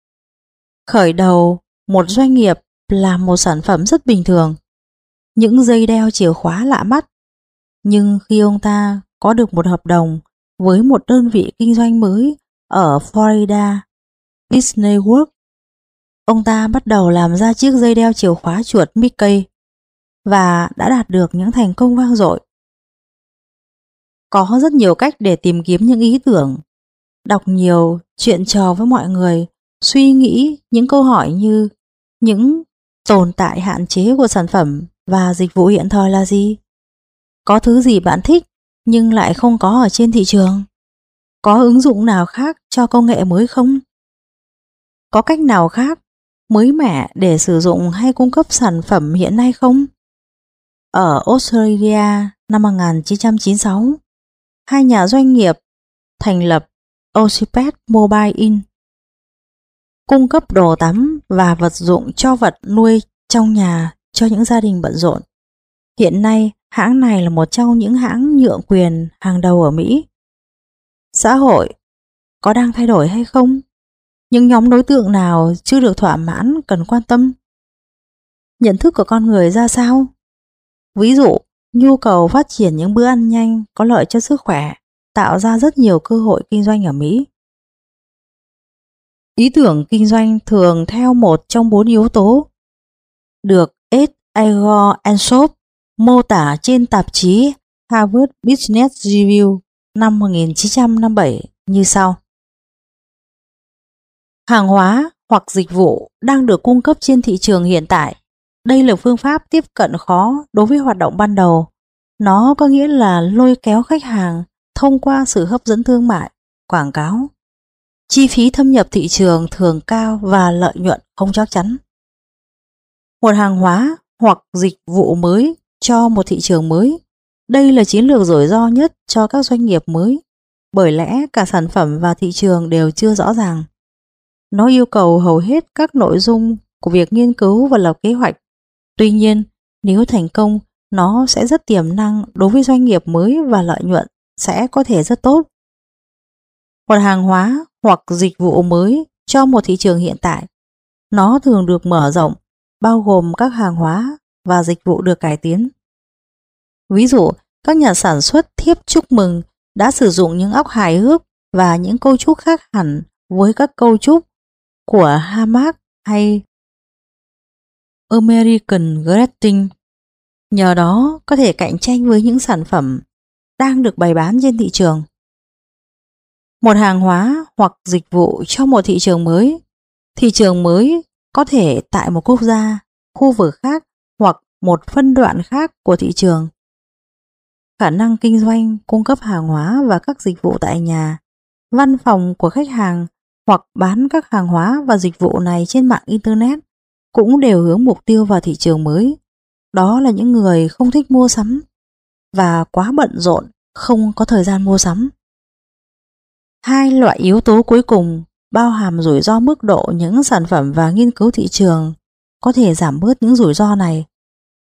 khởi đầu một doanh nghiệp làm một sản phẩm rất bình thường, những dây đeo chìa khóa lạ mắt. Nhưng khi ông ta có được một hợp đồng với một đơn vị kinh doanh mới ở Florida, Disney World, ông ta bắt đầu làm ra chiếc dây đeo chìa khóa chuột Mickey và đã đạt được những thành công vang dội. Có rất nhiều cách để tìm kiếm những ý tưởng, đọc nhiều, chuyện trò với mọi người, suy nghĩ những câu hỏi như những tồn tại hạn chế của sản phẩm và dịch vụ hiện thời là gì? Có thứ gì bạn thích nhưng lại không có ở trên thị trường? Có ứng dụng nào khác cho công nghệ mới không? Có cách nào khác mới mẻ để sử dụng hay cung cấp sản phẩm hiện nay không? Ở Australia năm một nghìn chín trăm chín mươi sáu, hai nhà doanh nghiệp thành lập Ocipet Mobile Inn, cung cấp đồ tắm và vật dụng cho vật nuôi trong nhà cho những gia đình bận rộn. Hiện nay, hãng này là một trong những hãng nhượng quyền hàng đầu ở Mỹ. Xã hội có đang thay đổi hay không? Những nhóm đối tượng nào chưa được thỏa mãn cần quan tâm? Nhận thức của con người ra sao? Ví dụ, nhu cầu phát triển những bữa ăn nhanh có lợi cho sức khỏe tạo ra rất nhiều cơ hội kinh doanh ở Mỹ. Ý tưởng kinh doanh thường theo một trong bốn yếu tố được Ed Igor Ansoff mô tả trên tạp chí Harvard Business Review năm một nghìn chín trăm năm mươi bảy như sau. Hàng hóa hoặc dịch vụ đang được cung cấp trên thị trường hiện tại. Đây là phương pháp tiếp cận khó đối với hoạt động ban đầu. Nó có nghĩa là lôi kéo khách hàng thông qua sự hấp dẫn thương mại, quảng cáo. Chi phí thâm nhập thị trường thường cao và lợi nhuận không chắc chắn. Một hàng hóa hoặc dịch vụ mới cho một thị trường mới. Đây là chiến lược rủi ro nhất cho các doanh nghiệp mới, bởi lẽ cả sản phẩm và thị trường đều chưa rõ ràng. Nó yêu cầu hầu hết các nội dung của việc nghiên cứu và lập kế hoạch. Tuy nhiên, nếu thành công, nó sẽ rất tiềm năng đối với doanh nghiệp mới và lợi nhuận sẽ có thể rất tốt. Một hàng hóa hoặc dịch vụ mới cho một thị trường hiện tại. Nó thường được mở rộng, bao gồm các hàng hóa và dịch vụ được cải tiến. Ví dụ, các nhà sản xuất thiếp chúc mừng đã sử dụng những óc hài hước và những cấu trúc khác hẳn với các cấu trúc của Hamark hay American Greetings. Nhờ đó có thể cạnh tranh với những sản phẩm đang được bày bán trên thị trường. Một hàng hóa hoặc dịch vụ cho một thị trường mới. Thị trường mới có thể tại một quốc gia, khu vực khác hoặc một phân đoạn khác của thị trường. Khả năng kinh doanh cung cấp hàng hóa và các dịch vụ tại nhà, văn phòng của khách hàng hoặc bán các hàng hóa và dịch vụ này trên mạng Internet cũng đều hướng mục tiêu vào thị trường mới. Đó là những người không thích mua sắm và quá bận rộn, không có thời gian mua sắm. Hai loại yếu tố cuối cùng bao hàm rủi ro mức độ những sản phẩm và nghiên cứu thị trường có thể giảm bớt những rủi ro này.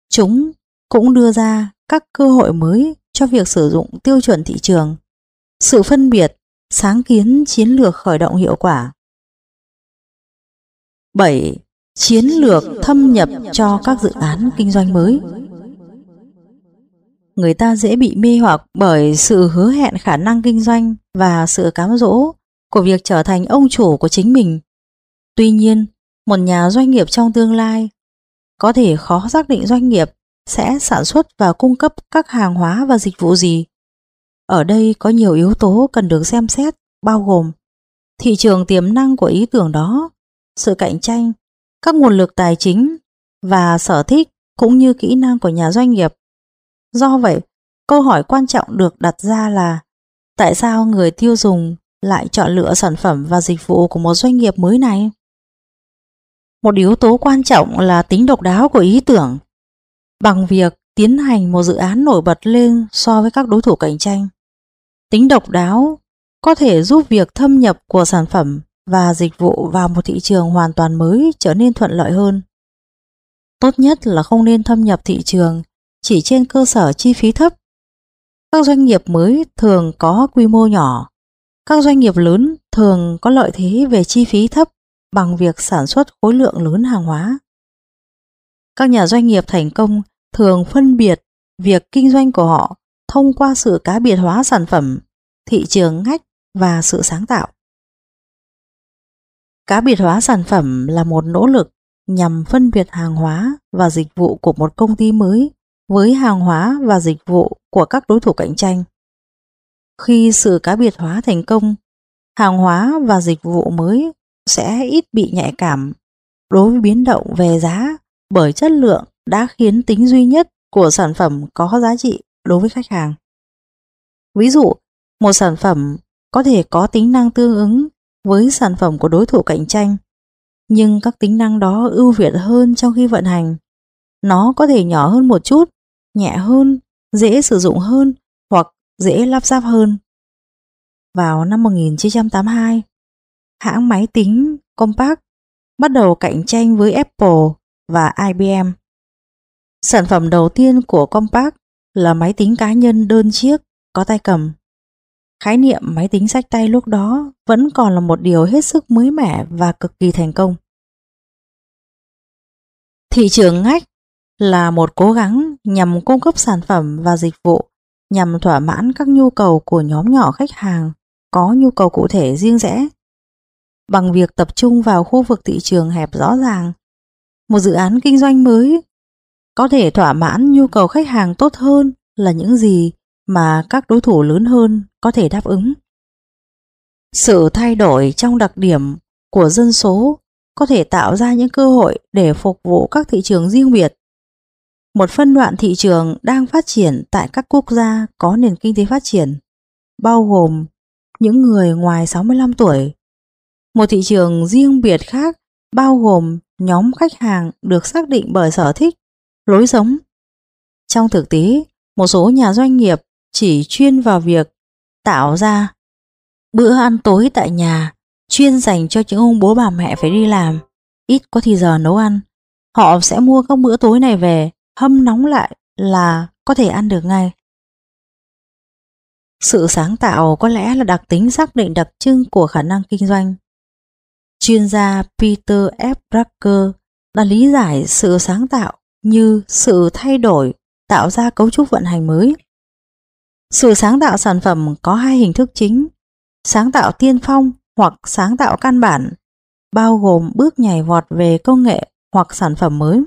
Chúng cũng đưa ra các cơ hội mới cho việc sử dụng tiêu chuẩn thị trường, sự phân biệt, sáng kiến chiến lược khởi động hiệu quả. bảy. Chiến lược thâm nhập cho các dự án kinh doanh mới. Người ta dễ bị mê hoặc bởi sự hứa hẹn khả năng kinh doanh và sự cám dỗ của việc trở thành ông chủ của chính mình. Tuy nhiên, một nhà doanh nghiệp trong tương lai có thể khó xác định doanh nghiệp sẽ sản xuất và cung cấp các hàng hóa và dịch vụ gì. Ở đây có nhiều yếu tố cần được xem xét, bao gồm thị trường tiềm năng của ý tưởng đó, sự cạnh tranh, các nguồn lực tài chính và sở thích cũng như kỹ năng của nhà doanh nghiệp. Do vậy, câu hỏi quan trọng được đặt ra là tại sao người tiêu dùng lại chọn lựa sản phẩm và dịch vụ của một doanh nghiệp mới này? Một yếu tố quan trọng là tính độc đáo của ý tưởng. Bằng việc tiến hành một dự án nổi bật lên so với các đối thủ cạnh tranh, tính độc đáo có thể giúp việc thâm nhập của sản phẩm và dịch vụ vào một thị trường hoàn toàn mới trở nên thuận lợi hơn. Tốt nhất là không nên thâm nhập thị trường chỉ trên cơ sở chi phí thấp. Các doanh nghiệp mới thường có quy mô nhỏ. Các doanh nghiệp lớn thường có lợi thế về chi phí thấp bằng việc sản xuất khối lượng lớn hàng hóa. Các nhà doanh nghiệp thành công thường phân biệt việc kinh doanh của họ thông qua sự cá biệt hóa sản phẩm, thị trường ngách và sự sáng tạo. Cá biệt hóa sản phẩm là một nỗ lực nhằm phân biệt hàng hóa và dịch vụ của một công ty mới với hàng hóa và dịch vụ của các đối thủ cạnh tranh. Khi sự cá biệt hóa thành công, hàng hóa và dịch vụ mới sẽ ít bị nhạy cảm đối với biến động về giá bởi chất lượng đã khiến tính duy nhất của sản phẩm có giá trị đối với khách hàng. Ví dụ, một sản phẩm có thể có tính năng tương ứng với sản phẩm của đối thủ cạnh tranh nhưng các tính năng đó ưu việt hơn trong khi vận hành. Nó có thể nhỏ hơn một chút, nhẹ hơn, dễ sử dụng hơn hoặc dễ lắp ráp hơn. Vào năm một nghìn chín trăm tám mươi hai, hãng máy tính Compaq bắt đầu cạnh tranh với Apple và I B M. Sản phẩm đầu tiên của Compaq là máy tính cá nhân đơn chiếc có tay cầm. Khái niệm máy tính xách tay lúc đó vẫn còn là một điều hết sức mới mẻ và cực kỳ thành công. Thị trường ngách là một cố gắng nhằm cung cấp sản phẩm và dịch vụ nhằm thỏa mãn các nhu cầu của nhóm nhỏ khách hàng có nhu cầu cụ thể riêng rẽ. Bằng việc tập trung vào khu vực thị trường hẹp rõ ràng, một dự án kinh doanh mới có thể thỏa mãn nhu cầu khách hàng tốt hơn là những gì mà các đối thủ lớn hơn có thể đáp ứng. Sự thay đổi trong đặc điểm của dân số có thể tạo ra những cơ hội để phục vụ các thị trường riêng biệt. Một phân đoạn thị trường đang phát triển tại các quốc gia có nền kinh tế phát triển, bao gồm những người ngoài sáu mươi lăm tuổi. Một thị trường riêng biệt khác bao gồm nhóm khách hàng được xác định bởi sở thích, lối sống. Trong thực tế, một số nhà doanh nghiệp chỉ chuyên vào việc tạo ra bữa ăn tối tại nhà chuyên dành cho những ông bố bà mẹ phải đi làm, ít có thì giờ nấu ăn. Họ sẽ mua các bữa tối này về, hâm nóng lại là có thể ăn được ngay. Sự sáng tạo có lẽ là đặc tính xác định đặc trưng của khả năng kinh doanh. Chuyên gia Peter F. Drucker đã lý giải sự sáng tạo như sự thay đổi tạo ra cấu trúc vận hành mới. Sự sáng tạo sản phẩm có hai hình thức chính: sáng tạo tiên phong hoặc sáng tạo căn bản, bao gồm bước nhảy vọt về công nghệ hoặc sản phẩm mới.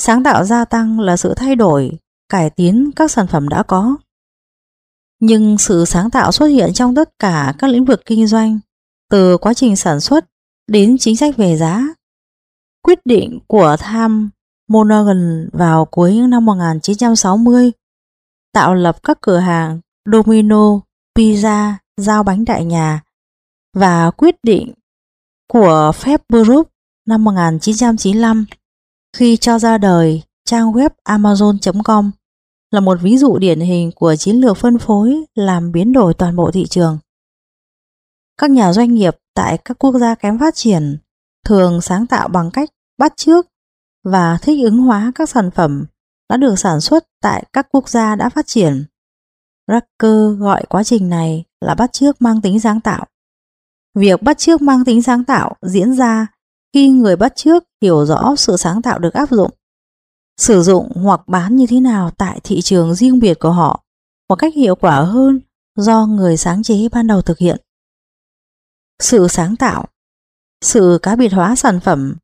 Sáng tạo gia tăng là sự thay đổi, cải tiến các sản phẩm đã có. Nhưng sự sáng tạo xuất hiện trong tất cả các lĩnh vực kinh doanh, từ quá trình sản xuất đến chính sách về giá. Quyết định của Tham Monaghan vào cuối năm một nghìn chín trăm sáu mươi tạo lập các cửa hàng Domino, pizza, giao bánh tại nhà, và quyết định của Feb Group năm một nghìn chín trăm chín mươi lăm khi cho ra đời trang web amazon chấm com là một ví dụ điển hình của chiến lược phân phối làm biến đổi toàn bộ thị trường. Các nhà doanh nghiệp tại các quốc gia kém phát triển thường sáng tạo bằng cách bắt chước và thích ứng hóa các sản phẩm đã được sản xuất tại các quốc gia đã phát triển. Drucker gọi quá trình này là bắt chước mang tính sáng tạo. Việc bắt chước mang tính sáng tạo diễn ra khi người bắt chước hiểu rõ sự sáng tạo được áp dụng, sử dụng hoặc bán như thế nào tại thị trường riêng biệt của họ một cách hiệu quả hơn do người sáng chế ban đầu thực hiện. Sự sáng tạo, sự cá biệt hóa sản phẩm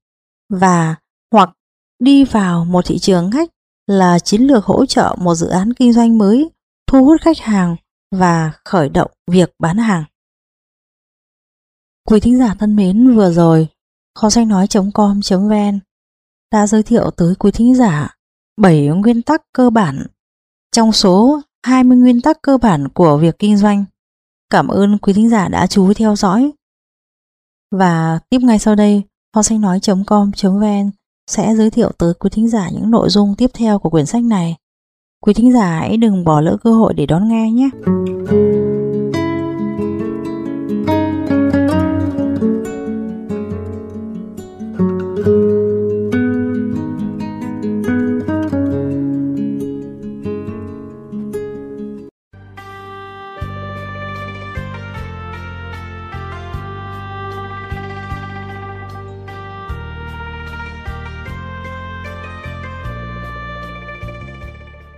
và hoặc đi vào một thị trường ngách là chiến lược hỗ trợ một dự án kinh doanh mới thu hút khách hàng và khởi động việc bán hàng. Quý thính giả thân mến, vừa rồi kho sách nói chấm com chấm vn đã giới thiệu tới quý thính giả bảy nguyên tắc cơ bản trong số hai mươi nguyên tắc cơ bản của việc kinh doanh. Cảm ơn quý thính giả đã chú ý theo dõi. Và tiếp ngay sau đây, kho sách nói chấm com chấm vn sẽ giới thiệu tới quý thính giả những nội dung tiếp theo của quyển sách này. Quý thính giả hãy đừng bỏ lỡ cơ hội để đón nghe nhé.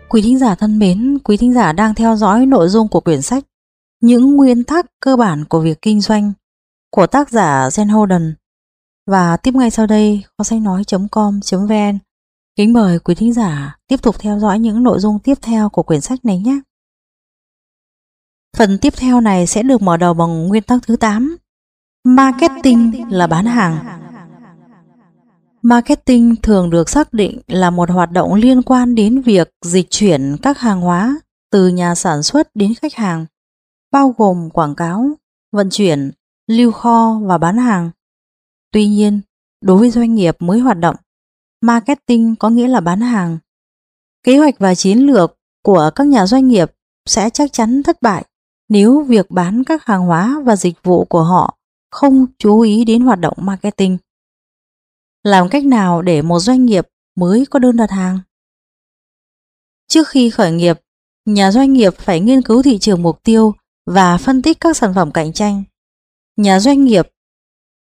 Quý thính giả thân mến, quý thính giả đang theo dõi nội dung của quyển sách Những nguyên tắc cơ bản của việc kinh doanh của tác giả Jen Holden. Và tiếp ngay sau đây, kho sách nói chấm com chấm vn kính mời quý thính giả tiếp tục theo dõi những nội dung tiếp theo của quyển sách này nhé. Phần tiếp theo này sẽ được mở đầu bằng nguyên tắc thứ tám. Marketing là bán hàng. Marketing thường được xác định là một hoạt động liên quan đến việc dịch chuyển các hàng hóa từ nhà sản xuất đến khách hàng, bao gồm quảng cáo, vận chuyển, lưu kho và bán hàng. Tuy nhiên, đối với doanh nghiệp mới hoạt động, marketing có nghĩa là bán hàng. Kế hoạch và chiến lược của các nhà doanh nghiệp sẽ chắc chắn thất bại nếu việc bán các hàng hóa và dịch vụ của họ không chú ý đến hoạt động marketing. Làm cách nào để một doanh nghiệp mới có đơn đặt hàng? Trước khi khởi nghiệp, nhà doanh nghiệp phải nghiên cứu thị trường mục tiêu và phân tích các sản phẩm cạnh tranh. Nhà doanh nghiệp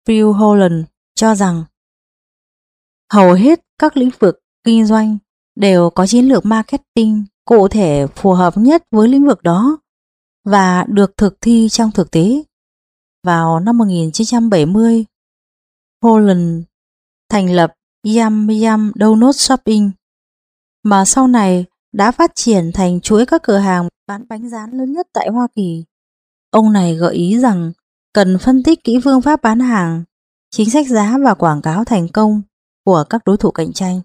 Phil Holland cho rằng hầu hết các lĩnh vực kinh doanh đều có chiến lược marketing cụ thể phù hợp nhất với lĩnh vực đó và được thực thi trong thực tế. Vào năm một nghìn chín trăm bảy mươi, Holland thành lập Yum Yum Donut Shopping, mà sau này đã phát triển thành chuỗi các cửa hàng bán bánh rán lớn nhất tại Hoa Kỳ. Ông này gợi ý rằng cần phân tích kỹ phương pháp bán hàng, chính sách giá và quảng cáo thành công của các đối thủ cạnh tranh.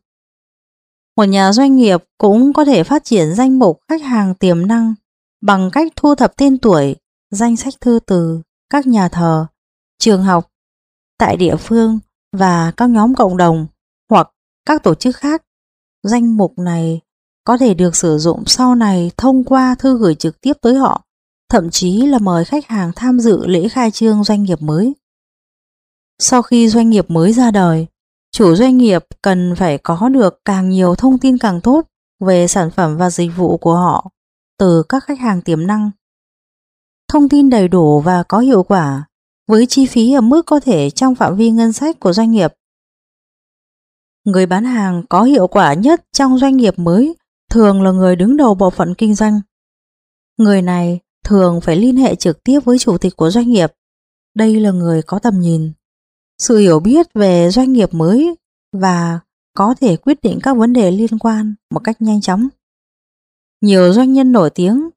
Một nhà doanh nghiệp cũng có thể phát triển danh mục khách hàng tiềm năng bằng cách thu thập tên tuổi, danh sách thư từ các nhà thờ, trường học, tại địa phương và các nhóm cộng đồng hoặc các tổ chức khác. Danh mục này có thể được sử dụng sau này thông qua thư gửi trực tiếp tới họ, thậm chí là mời khách hàng tham dự lễ khai trương doanh nghiệp mới. Sau khi doanh nghiệp mới ra đời, chủ doanh nghiệp cần phải có được càng nhiều thông tin càng tốt về sản phẩm và dịch vụ của họ từ các khách hàng tiềm năng. Thông tin đầy đủ và có hiệu quả với chi phí ở mức có thể trong phạm vi ngân sách của doanh nghiệp. Người bán hàng có hiệu quả nhất trong doanh nghiệp mới thường là người đứng đầu bộ phận kinh doanh. Người này thường phải liên hệ trực tiếp với chủ tịch của doanh nghiệp. Đây là người có tầm nhìn, sự hiểu biết về doanh nghiệp mới và có thể quyết định các vấn đề liên quan một cách nhanh chóng. Nhiều doanh nhân nổi tiếng,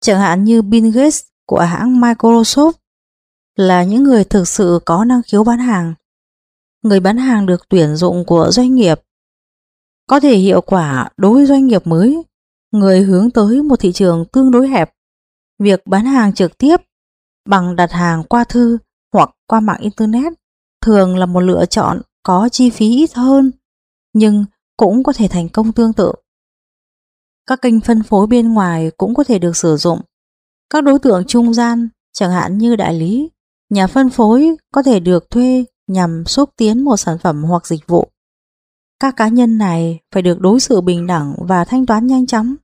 chẳng hạn như Bill Gates của hãng Microsoft, là những người thực sự có năng khiếu bán hàng. Người bán hàng được tuyển dụng của doanh nghiệp có thể hiệu quả đối với doanh nghiệp mới, người hướng tới một thị trường tương đối hẹp. Việc bán hàng trực tiếp bằng đặt hàng qua thư hoặc qua mạng Internet thường là một lựa chọn có chi phí ít hơn, nhưng cũng có thể thành công tương tự. Các kênh phân phối bên ngoài cũng có thể được sử dụng. Các đối tượng trung gian, chẳng hạn như đại lý, nhà phân phối có thể được thuê nhằm xúc tiến một sản phẩm hoặc dịch vụ. Các cá nhân này phải được đối xử bình đẳng và thanh toán nhanh chóng.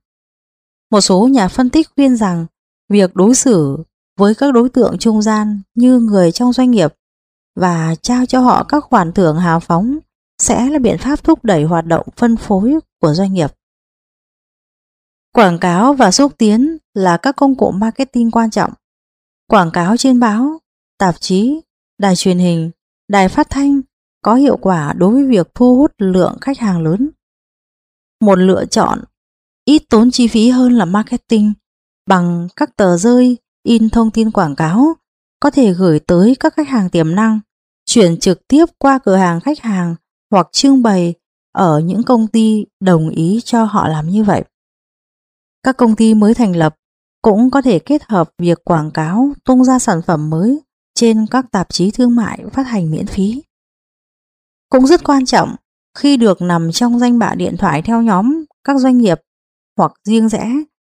Một số nhà phân tích khuyên rằng việc đối xử với các đối tượng trung gian như người trong doanh nghiệp và trao cho họ các khoản thưởng hào phóng sẽ là biện pháp thúc đẩy hoạt động phân phối của doanh nghiệp. Quảng cáo và xúc tiến là các công cụ marketing quan trọng. Quảng cáo trên báo, tạp chí, đài truyền hình, đài phát thanh có hiệu quả đối với việc thu hút lượng khách hàng lớn. Một lựa chọn ít tốn chi phí hơn là marketing bằng các tờ rơi in thông tin quảng cáo có thể gửi tới các khách hàng tiềm năng, chuyển trực tiếp qua cửa hàng khách hàng hoặc trưng bày ở những công ty đồng ý cho họ làm như vậy. Các công ty mới thành lập cũng có thể kết hợp việc quảng cáo tung ra sản phẩm mới trên các tạp chí thương mại phát hành miễn phí. Cũng rất quan trọng khi được nằm trong danh bạ điện thoại theo nhóm các doanh nghiệp hoặc riêng rẽ,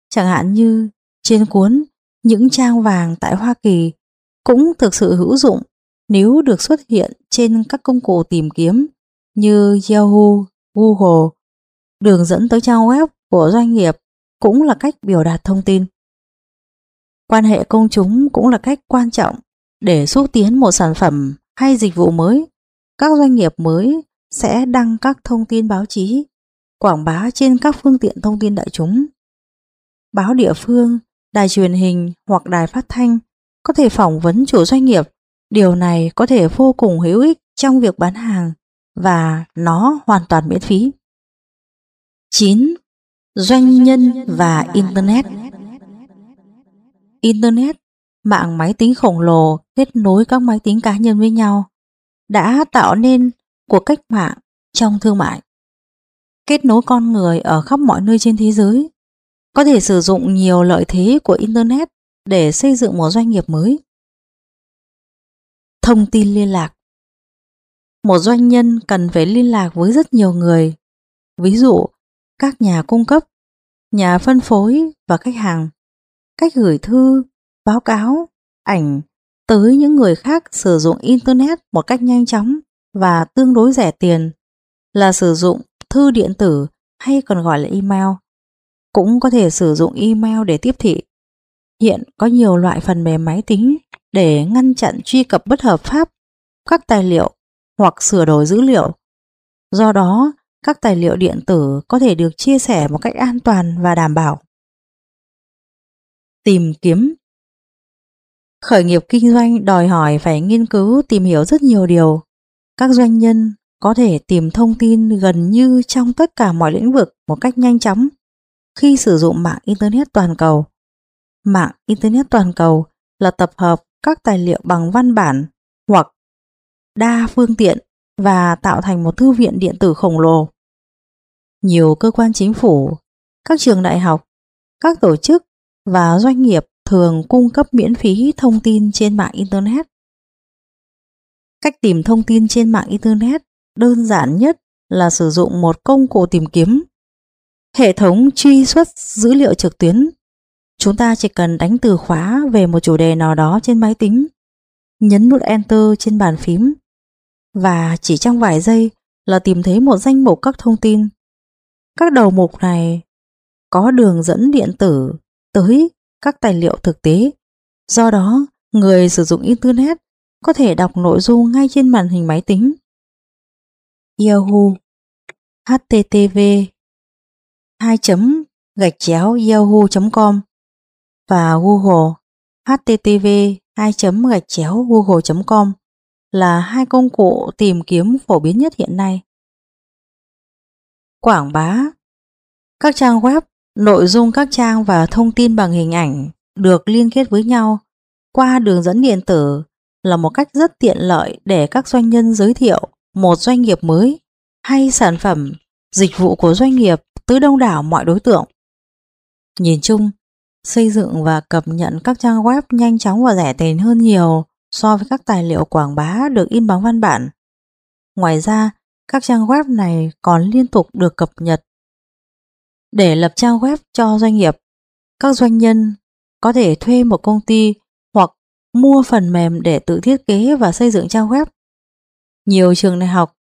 chẳng hạn như trên cuốn Những trang vàng tại Hoa Kỳ, cũng thực sự hữu dụng nếu được xuất hiện trên các công cụ tìm kiếm như Yahoo, Google. Đường dẫn tới trang web của doanh nghiệp cũng là cách biểu đạt thông tin. Quan hệ công chúng cũng là cách quan trọng để xúc tiến một sản phẩm hay dịch vụ mới. Các doanh nghiệp mới sẽ đăng các thông tin báo chí, quảng bá trên các phương tiện thông tin đại chúng. Báo địa phương, đài truyền hình hoặc đài phát thanh có thể phỏng vấn chủ doanh nghiệp. Điều này có thể vô cùng hữu ích trong việc bán hàng và nó hoàn toàn miễn phí. chín. Doanh nhân và Internet. Internet, mạng máy tính khổng lồ kết nối các máy tính cá nhân với nhau, đã tạo nên cuộc cách mạng trong thương mại. Kết nối con người ở khắp mọi nơi trên thế giới. Có thể sử dụng nhiều lợi thế của Internet để xây dựng một doanh nghiệp mới. Thông tin liên lạc. một doanh nhân cần phải liên lạc với rất nhiều người, ví dụ các nhà cung cấp, nhà phân phối và khách hàng, cách gửi thư, báo cáo, ảnh tới những người khác sử dụng Internet một cách nhanh chóng và tương đối rẻ tiền là sử dụng thư điện tử hay còn gọi là email. Cũng có thể sử dụng email để tiếp thị. Hiện có nhiều loại phần mềm máy tính để ngăn chặn truy cập bất hợp pháp các tài liệu hoặc sửa đổi dữ liệu. Do đó, các tài liệu điện tử có thể được chia sẻ một cách an toàn và đảm bảo. Tìm kiếm. Khởi nghiệp kinh doanh đòi hỏi phải nghiên cứu tìm hiểu rất nhiều điều. Các doanh nhân có thể tìm thông tin gần như trong tất cả mọi lĩnh vực một cách nhanh chóng khi sử dụng mạng Internet toàn cầu. Mạng Internet toàn cầu là tập hợp các tài liệu bằng văn bản hoặc đa phương tiện và tạo thành một thư viện điện tử khổng lồ. Nhiều cơ quan chính phủ, các trường đại học, các tổ chức và doanh nghiệp thường cung cấp miễn phí thông tin trên mạng Internet. Cách tìm thông tin trên mạng Internet đơn giản nhất là sử dụng một công cụ tìm kiếm, hệ thống truy xuất dữ liệu trực tuyến. Chúng ta chỉ cần đánh từ khóa về một chủ đề nào đó trên máy tính, nhấn nút Enter trên bàn phím và chỉ trong vài giây là tìm thấy một danh mục các thông tin. Các đầu mục này có đường dẫn điện tử tới các tài liệu thực tế. Do đó, người sử dụng Internet có thể đọc nội dung ngay trên màn hình máy tính. Yahoo h t t p hai gạch chéo yahoo chấm com và Google h t t p hai gạch chéo google chấm com là hai công cụ tìm kiếm phổ biến nhất hiện nay. Quảng bá. Các trang web, nội dung các trang và thông tin bằng hình ảnh được liên kết với nhau qua đường dẫn điện tử là một cách rất tiện lợi để các doanh nhân giới thiệu một doanh nghiệp mới hay sản phẩm, dịch vụ của doanh nghiệp tới đông đảo mọi đối tượng. Nhìn chung, xây dựng và cập nhật các trang web nhanh chóng và rẻ tiền hơn nhiều so với các tài liệu quảng bá được in bằng văn bản. Ngoài ra, các trang web này còn liên tục được cập nhật. Để lập trang web cho doanh nghiệp, các doanh nhân có thể thuê một công ty hoặc mua phần mềm để tự thiết kế và xây dựng trang web. Nhiều trường đại học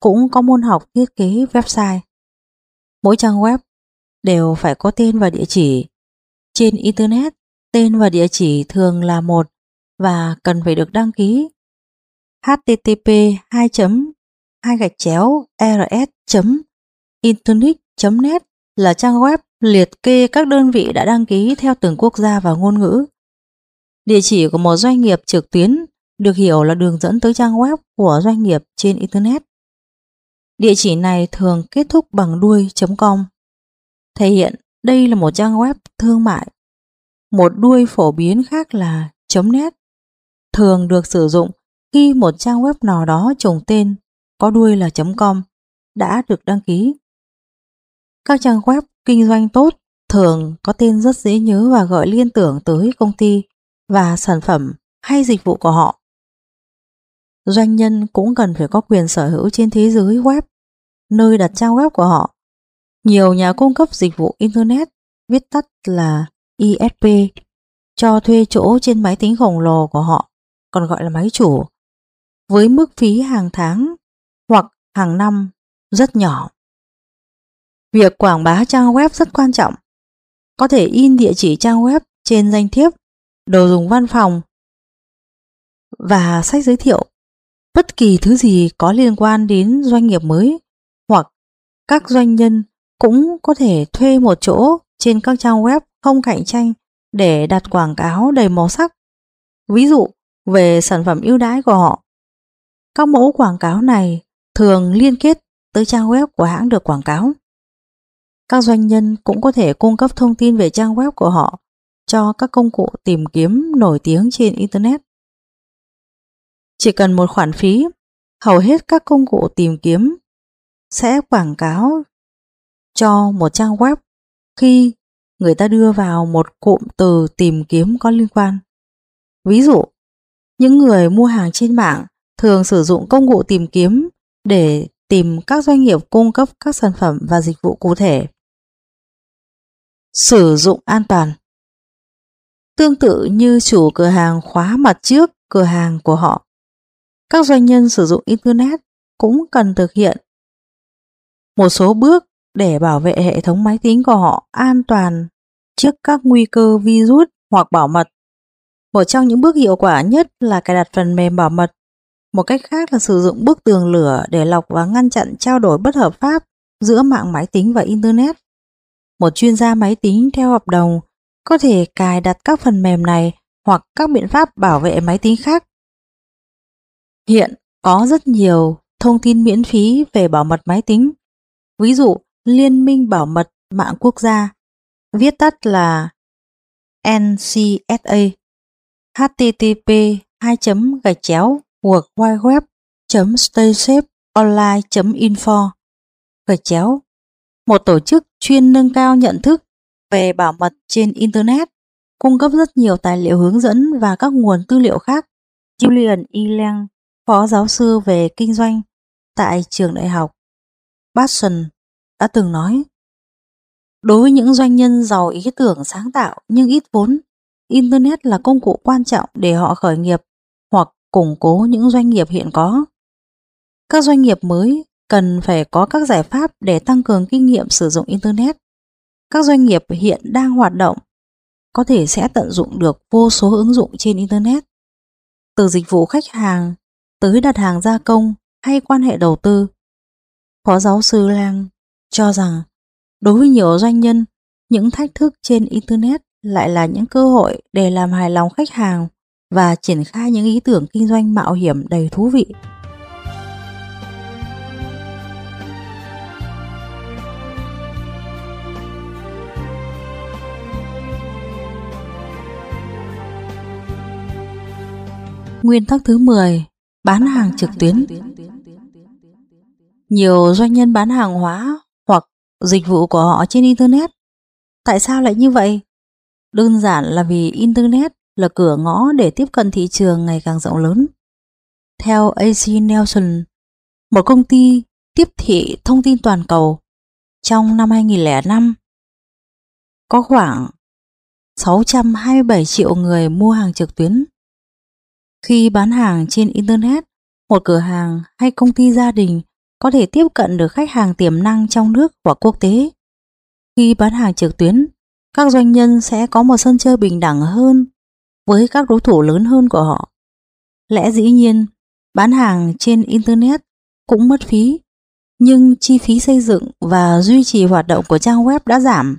cũng có môn học thiết kế website. Mỗi trang web đều phải có tên và địa chỉ. Trên Internet, tên và địa chỉ thường là một và cần phải được đăng ký. h t t p hai chấm hai gạch chéo r s chấm internet chấm net là trang web liệt kê các đơn vị đã đăng ký theo từng quốc gia và ngôn ngữ. Địa chỉ của một doanh nghiệp trực tuyến được hiểu là đường dẫn tới trang web của doanh nghiệp trên Internet. Địa chỉ này thường kết thúc bằng đuôi .com, thể hiện đây là một trang web thương mại. Một đuôi phổ biến khác là .net, thường được sử dụng khi một trang web nào đó trùng tên có đuôi là .com đã được đăng ký. Các trang web kinh doanh tốt thường có tên rất dễ nhớ và gợi liên tưởng tới công ty và sản phẩm hay dịch vụ của họ. Doanh nhân cũng cần phải có quyền sở hữu trên thế giới web, nơi đặt trang web của họ. Nhiều nhà cung cấp dịch vụ Internet, viết tắt là I S P, cho thuê chỗ trên máy tính khổng lồ của họ, còn gọi là máy chủ, với mức phí hàng tháng hoặc hàng năm rất nhỏ. Việc quảng bá trang web rất quan trọng. Có thể in địa chỉ trang web trên danh thiếp, đồ dùng văn phòng và sách giới thiệu, bất kỳ thứ gì có liên quan đến doanh nghiệp mới, hoặc các doanh nhân cũng có thể thuê một chỗ trên các trang web không cạnh tranh để đặt quảng cáo đầy màu sắc, ví dụ về sản phẩm ưu đãi của họ. Các mẫu quảng cáo này thường liên kết tới trang web của hãng được quảng cáo. Các doanh nhân cũng có thể cung cấp thông tin về trang web của họ cho các công cụ tìm kiếm nổi tiếng trên Internet. Chỉ cần một khoản phí, hầu hết các công cụ tìm kiếm sẽ quảng cáo cho một trang web khi người ta đưa vào một cụm từ tìm kiếm có liên quan. Ví dụ, những người mua hàng trên mạng thường sử dụng công cụ tìm kiếm để tìm các doanh nghiệp cung cấp các sản phẩm và dịch vụ cụ thể. Sử dụng an toàn. Tương tự như chủ cửa hàng khóa mặt trước cửa hàng của họ, các doanh nhân sử dụng Internet cũng cần thực hiện một số bước để bảo vệ hệ thống máy tính của họ an toàn trước các nguy cơ virus hoặc bảo mật. Một trong những bước hiệu quả nhất là cài đặt phần mềm bảo mật, một cách khác là sử dụng bức tường lửa để lọc và ngăn chặn trao đổi bất hợp pháp giữa mạng máy tính và Internet. Một chuyên gia máy tính theo hợp đồng có thể cài đặt các phần mềm này hoặc các biện pháp bảo vệ máy tính khác. Hiện có rất nhiều thông tin miễn phí về bảo mật máy tính, ví dụ Liên minh Bảo mật Mạng Quốc gia, viết tắt là en xê ét a, http hai gạch chéo worldwideweb.staysafe online.info, gạch chéo, một tổ chức chuyên nâng cao nhận thức về bảo mật trên Internet, cung cấp rất nhiều tài liệu hướng dẫn và các nguồn tư liệu khác. Julian Elang, phó giáo sư về kinh doanh tại trường đại học Babson, đã từng nói, đối với những doanh nhân giàu ý tưởng sáng tạo nhưng ít vốn, Internet là công cụ quan trọng để họ khởi nghiệp hoặc củng cố những doanh nghiệp hiện có. Các doanh nghiệp mới cần phải có các giải pháp để tăng cường kinh nghiệm sử dụng Internet. Các doanh nghiệp hiện đang hoạt động có thể sẽ tận dụng được vô số ứng dụng trên Internet, từ dịch vụ khách hàng tới đặt hàng gia công hay quan hệ đầu tư. Phó giáo sư Lang cho rằng đối với nhiều doanh nhân, những thách thức trên Internet lại là những cơ hội để làm hài lòng khách hàng và triển khai những ý tưởng kinh doanh mạo hiểm đầy thú vị. Nguyên tắc thứ mười. Bán hàng trực tuyến. Nhiều doanh nhân bán hàng hóa hoặc dịch vụ của họ trên Internet. Tại sao lại như vậy? Đơn giản là vì Internet là cửa ngõ để tiếp cận thị trường ngày càng rộng lớn. Theo a xê Nelson, một công ty tiếp thị thông tin toàn cầu, trong năm hai nghìn không trăm lẻ năm, có khoảng sáu trăm hai mươi bảy triệu người mua hàng trực tuyến. Khi bán hàng trên Internet, một cửa hàng hay công ty gia đình có thể tiếp cận được khách hàng tiềm năng trong nước và quốc tế. Khi bán hàng trực tuyến, các doanh nhân sẽ có một sân chơi bình đẳng hơn với các đối thủ lớn hơn của họ. Lẽ dĩ nhiên, bán hàng trên Internet cũng mất phí, nhưng chi phí xây dựng và duy trì hoạt động của trang web đã giảm,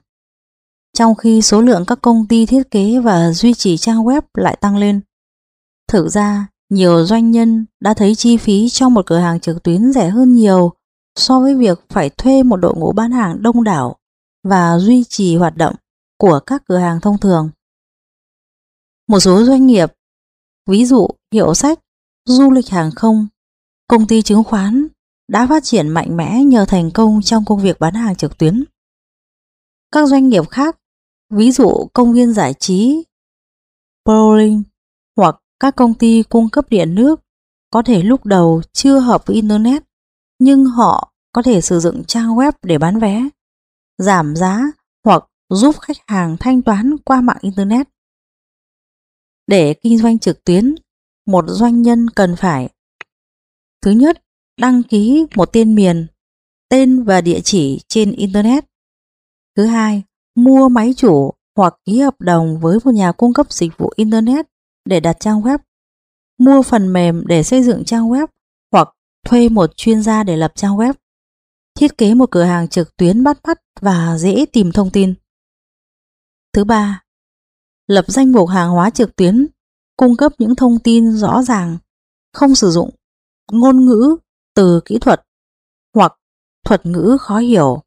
trong khi số lượng các công ty thiết kế và duy trì trang web lại tăng lên. Thực ra, nhiều doanh nhân đã thấy chi phí cho một cửa hàng trực tuyến rẻ hơn nhiều so với việc phải thuê một đội ngũ bán hàng đông đảo và duy trì hoạt động của các cửa hàng thông thường. Một số doanh nghiệp, ví dụ hiệu sách, du lịch hàng không, công ty chứng khoán, đã phát triển mạnh mẽ nhờ thành công trong công việc bán hàng trực tuyến. Các doanh nghiệp khác, ví dụ công viên giải trí, bowling hoặc các công ty cung cấp điện nước, có thể lúc đầu chưa hợp với Internet, nhưng họ có thể sử dụng trang web để bán vé, giảm giá hoặc giúp khách hàng thanh toán qua mạng Internet. Để kinh doanh trực tuyến, một doanh nhân cần phải: thứ nhất, đăng ký một tên miền, tên và địa chỉ trên Internet. Thứ hai, mua máy chủ hoặc ký hợp đồng với một nhà cung cấp dịch vụ Internet để đặt trang web, mua phần mềm để xây dựng trang web hoặc thuê một chuyên gia để lập trang web, thiết kế một cửa hàng trực tuyến bắt mắt và dễ tìm thông tin. Thứ ba, lập danh mục hàng hóa trực tuyến, cung cấp những thông tin rõ ràng, không sử dụng ngôn ngữ, từ kỹ thuật hoặc thuật ngữ khó hiểu,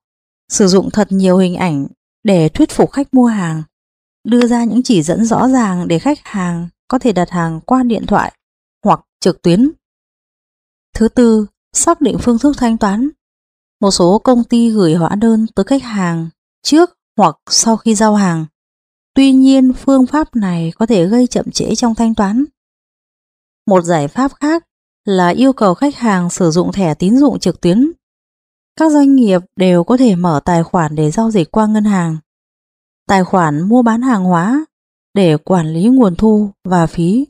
sử dụng thật nhiều hình ảnh để thuyết phục khách mua hàng, đưa ra những chỉ dẫn rõ ràng để khách hàng có thể đặt hàng qua điện thoại hoặc trực tuyến. Thứ tư, xác định phương thức thanh toán. Một số công ty gửi hóa đơn tới khách hàng trước hoặc sau khi giao hàng. Tuy nhiên, phương pháp này có thể gây chậm trễ trong thanh toán. Một giải pháp khác là yêu cầu khách hàng sử dụng thẻ tín dụng trực tuyến. Các doanh nghiệp đều có thể mở tài khoản để giao dịch qua ngân hàng, tài khoản mua bán hàng hóa để quản lý nguồn thu và phí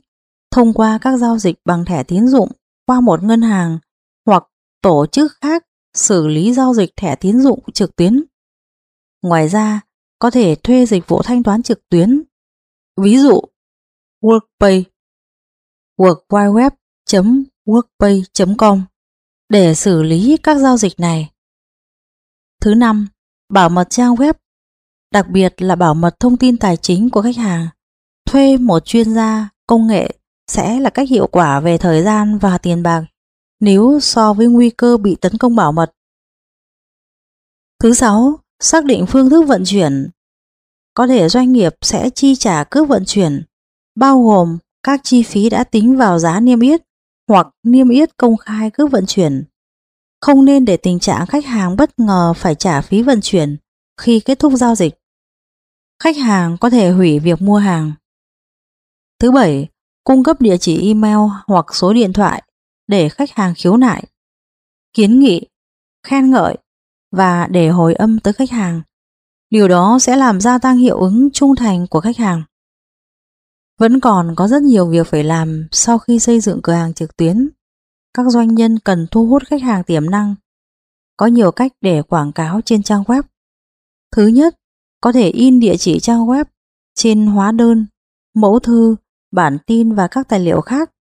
thông qua các giao dịch bằng thẻ tín dụng qua một ngân hàng hoặc tổ chức khác xử lý giao dịch thẻ tín dụng trực tuyến. Ngoài ra, có thể thuê dịch vụ thanh toán trực tuyến, ví dụ Workpay, worldwideweb chấm workpay chấm com để xử lý các giao dịch này. Thứ năm, bảo mật trang web, đặc biệt là bảo mật thông tin tài chính của khách hàng. Thuê một chuyên gia công nghệ sẽ là cách hiệu quả về thời gian và tiền bạc nếu so với nguy cơ bị tấn công bảo mật. Thứ sáu, xác định phương thức vận chuyển. Có thể doanh nghiệp sẽ chi trả cước vận chuyển, bao gồm các chi phí đã tính vào giá niêm yết hoặc niêm yết công khai cước vận chuyển. Không nên để tình trạng khách hàng bất ngờ phải trả phí vận chuyển khi kết thúc giao dịch. Khách hàng có thể hủy việc mua hàng. Thứ bảy, cung cấp địa chỉ email hoặc số điện thoại để khách hàng khiếu nại, kiến nghị, khen ngợi và để hồi âm tới khách hàng. Điều đó sẽ làm gia tăng hiệu ứng trung thành của khách hàng. Vẫn còn có rất nhiều việc phải làm sau khi xây dựng cửa hàng trực tuyến. Các doanh nhân cần thu hút khách hàng tiềm năng. Có nhiều cách để quảng cáo trên trang web. Thứ nhất, có thể in địa chỉ trang web trên hóa đơn, mẫu thư, bản tin và các tài liệu khác.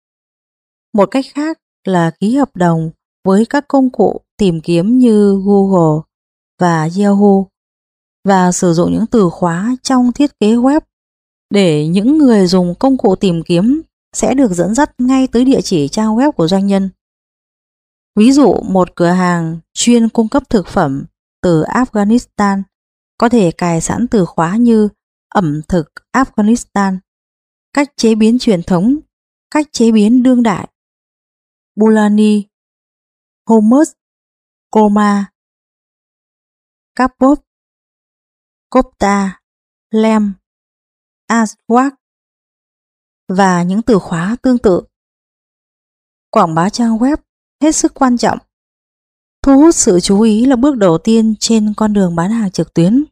Một cách khác là ký hợp đồng với các công cụ tìm kiếm như Google và Yahoo và sử dụng những từ khóa trong thiết kế web để những người dùng công cụ tìm kiếm sẽ được dẫn dắt ngay tới địa chỉ trang web của doanh nhân. Ví dụ, một cửa hàng chuyên cung cấp thực phẩm từ Afghanistan có thể cài sẵn từ khóa như ẩm thực Afghanistan, cách chế biến truyền thống, cách chế biến đương đại, Bulani, Hummus, Koma, Kapop, Kopta, Lem, Aswak và những từ khóa tương tự. Quảng bá trang web hết sức quan trọng. Thu hút sự chú ý là bước đầu tiên trên con đường bán hàng trực tuyến.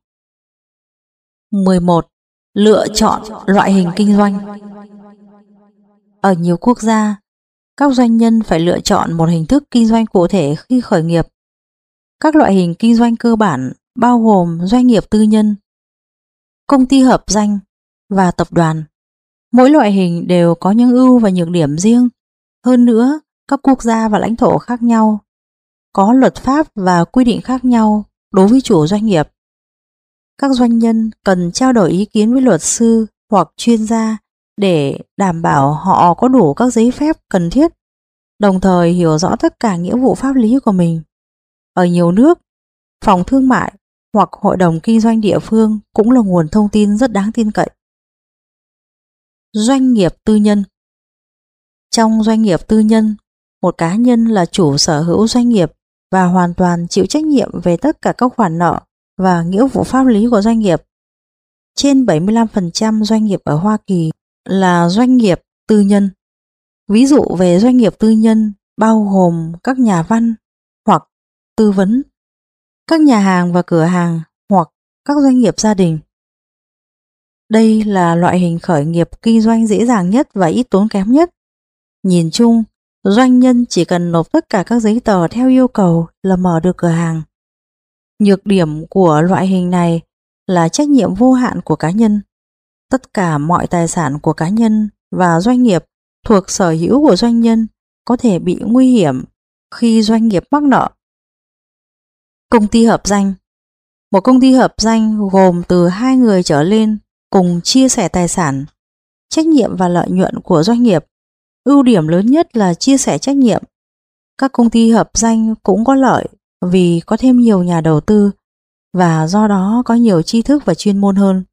mười một. Lựa chọn loại hình kinh doanh. Ở nhiều quốc gia, các doanh nhân phải lựa chọn một hình thức kinh doanh cụ thể khi khởi nghiệp. Các loại hình kinh doanh cơ bản bao gồm doanh nghiệp tư nhân, công ty hợp danh và tập đoàn. Mỗi loại hình đều có những ưu và nhược điểm riêng. Hơn nữa, các quốc gia và lãnh thổ khác nhau có luật pháp và quy định khác nhau đối với chủ doanh nghiệp. Các doanh nhân cần trao đổi ý kiến với luật sư hoặc chuyên gia để đảm bảo họ có đủ các giấy phép cần thiết, đồng thời hiểu rõ tất cả nghĩa vụ pháp lý của mình. Ở nhiều nước, phòng thương mại hoặc hội đồng kinh doanh địa phương cũng là nguồn thông tin rất đáng tin cậy. Doanh nghiệp tư nhân. Trong doanh nghiệp tư nhân, một cá nhân là chủ sở hữu doanh nghiệp và hoàn toàn chịu trách nhiệm về tất cả các khoản nợ và nghĩa vụ pháp lý của doanh nghiệp. Trên bảy mươi lăm phần trăm doanh nghiệp ở Hoa Kỳ là doanh nghiệp tư nhân. Ví dụ về doanh nghiệp tư nhân bao gồm các nhà văn hoặc tư vấn, các nhà hàng và cửa hàng hoặc các doanh nghiệp gia đình. Đây là loại hình khởi nghiệp kinh doanh dễ dàng nhất và ít tốn kém nhất. Nhìn chung, doanh nhân chỉ cần nộp tất cả các giấy tờ theo yêu cầu là mở được cửa hàng. Nhược điểm của loại hình này là trách nhiệm vô hạn của cá nhân. Tất cả mọi tài sản của cá nhân và doanh nghiệp thuộc sở hữu của doanh nhân có thể bị nguy hiểm khi doanh nghiệp mắc nợ. Công ty hợp danh. Một công ty hợp danh gồm từ hai người trở lên cùng chia sẻ tài sản, trách nhiệm và lợi nhuận của doanh nghiệp. Ưu điểm lớn nhất là chia sẻ trách nhiệm. Các công ty hợp danh cũng có lợi vì có thêm nhiều nhà đầu tư và do đó có nhiều tri thức và chuyên môn hơn.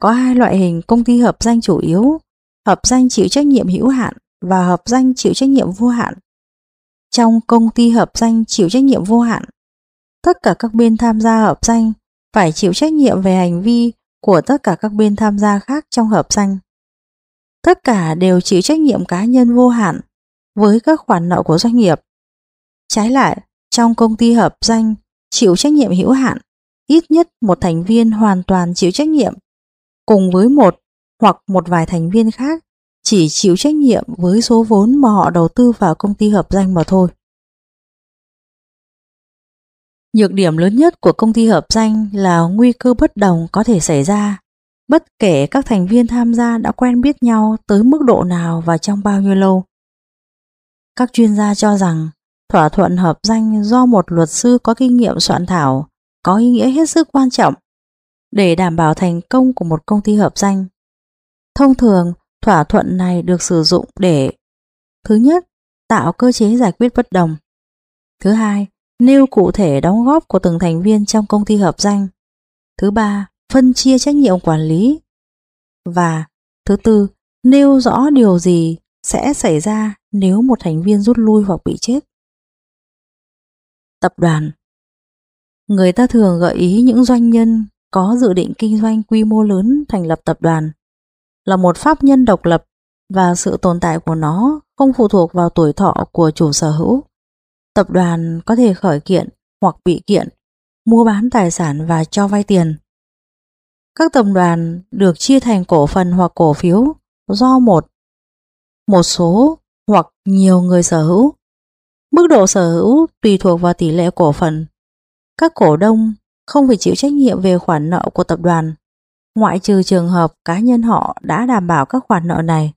Có hai loại hình công ty hợp danh chủ yếu: hợp danh chịu trách nhiệm hữu hạn và hợp danh chịu trách nhiệm vô hạn. Trong công ty hợp danh chịu trách nhiệm vô hạn, tất cả các bên tham gia hợp danh phải chịu trách nhiệm về hành vi của tất cả các bên tham gia khác trong hợp danh. Tất cả đều chịu trách nhiệm cá nhân vô hạn với các khoản nợ của doanh nghiệp. Trái lại, trong công ty hợp danh chịu trách nhiệm hữu hạn, ít nhất một thành viên hoàn toàn chịu trách nhiệm, cùng với một hoặc một vài thành viên khác chỉ chịu trách nhiệm với số vốn mà họ đầu tư vào công ty hợp danh mà thôi. Nhược điểm lớn nhất của công ty hợp danh là nguy cơ bất đồng có thể xảy ra, bất kể các thành viên tham gia đã quen biết nhau tới mức độ nào và trong bao nhiêu lâu. Các chuyên gia cho rằng thỏa thuận hợp danh do một luật sư có kinh nghiệm soạn thảo có ý nghĩa hết sức quan trọng để đảm bảo thành công của một công ty hợp danh. Thông thường, thỏa thuận này được sử dụng để: thứ nhất, tạo cơ chế giải quyết bất đồng; thứ hai, nêu cụ thể đóng góp của từng thành viên trong công ty hợp danh; thứ ba, phân chia trách nhiệm quản lý; và thứ tư, nêu rõ điều gì sẽ xảy ra nếu một thành viên rút lui hoặc bị chết. Tập đoàn. Người ta thường gợi ý những doanh nhân có dự định kinh doanh quy mô lớn thành lập tập đoàn là một pháp nhân độc lập và sự tồn tại của nó không phụ thuộc vào tuổi thọ của chủ sở hữu. Tập đoàn có thể khởi kiện hoặc bị kiện, mua bán tài sản và cho vay tiền. Các tập đoàn được chia thành cổ phần hoặc cổ phiếu do một, một số hoặc nhiều người sở hữu. Mức độ sở hữu tùy thuộc vào tỷ lệ cổ phần. Các cổ đông không phải chịu trách nhiệm về khoản nợ của tập đoàn, ngoại trừ trường hợp cá nhân họ đã đảm bảo các khoản nợ này.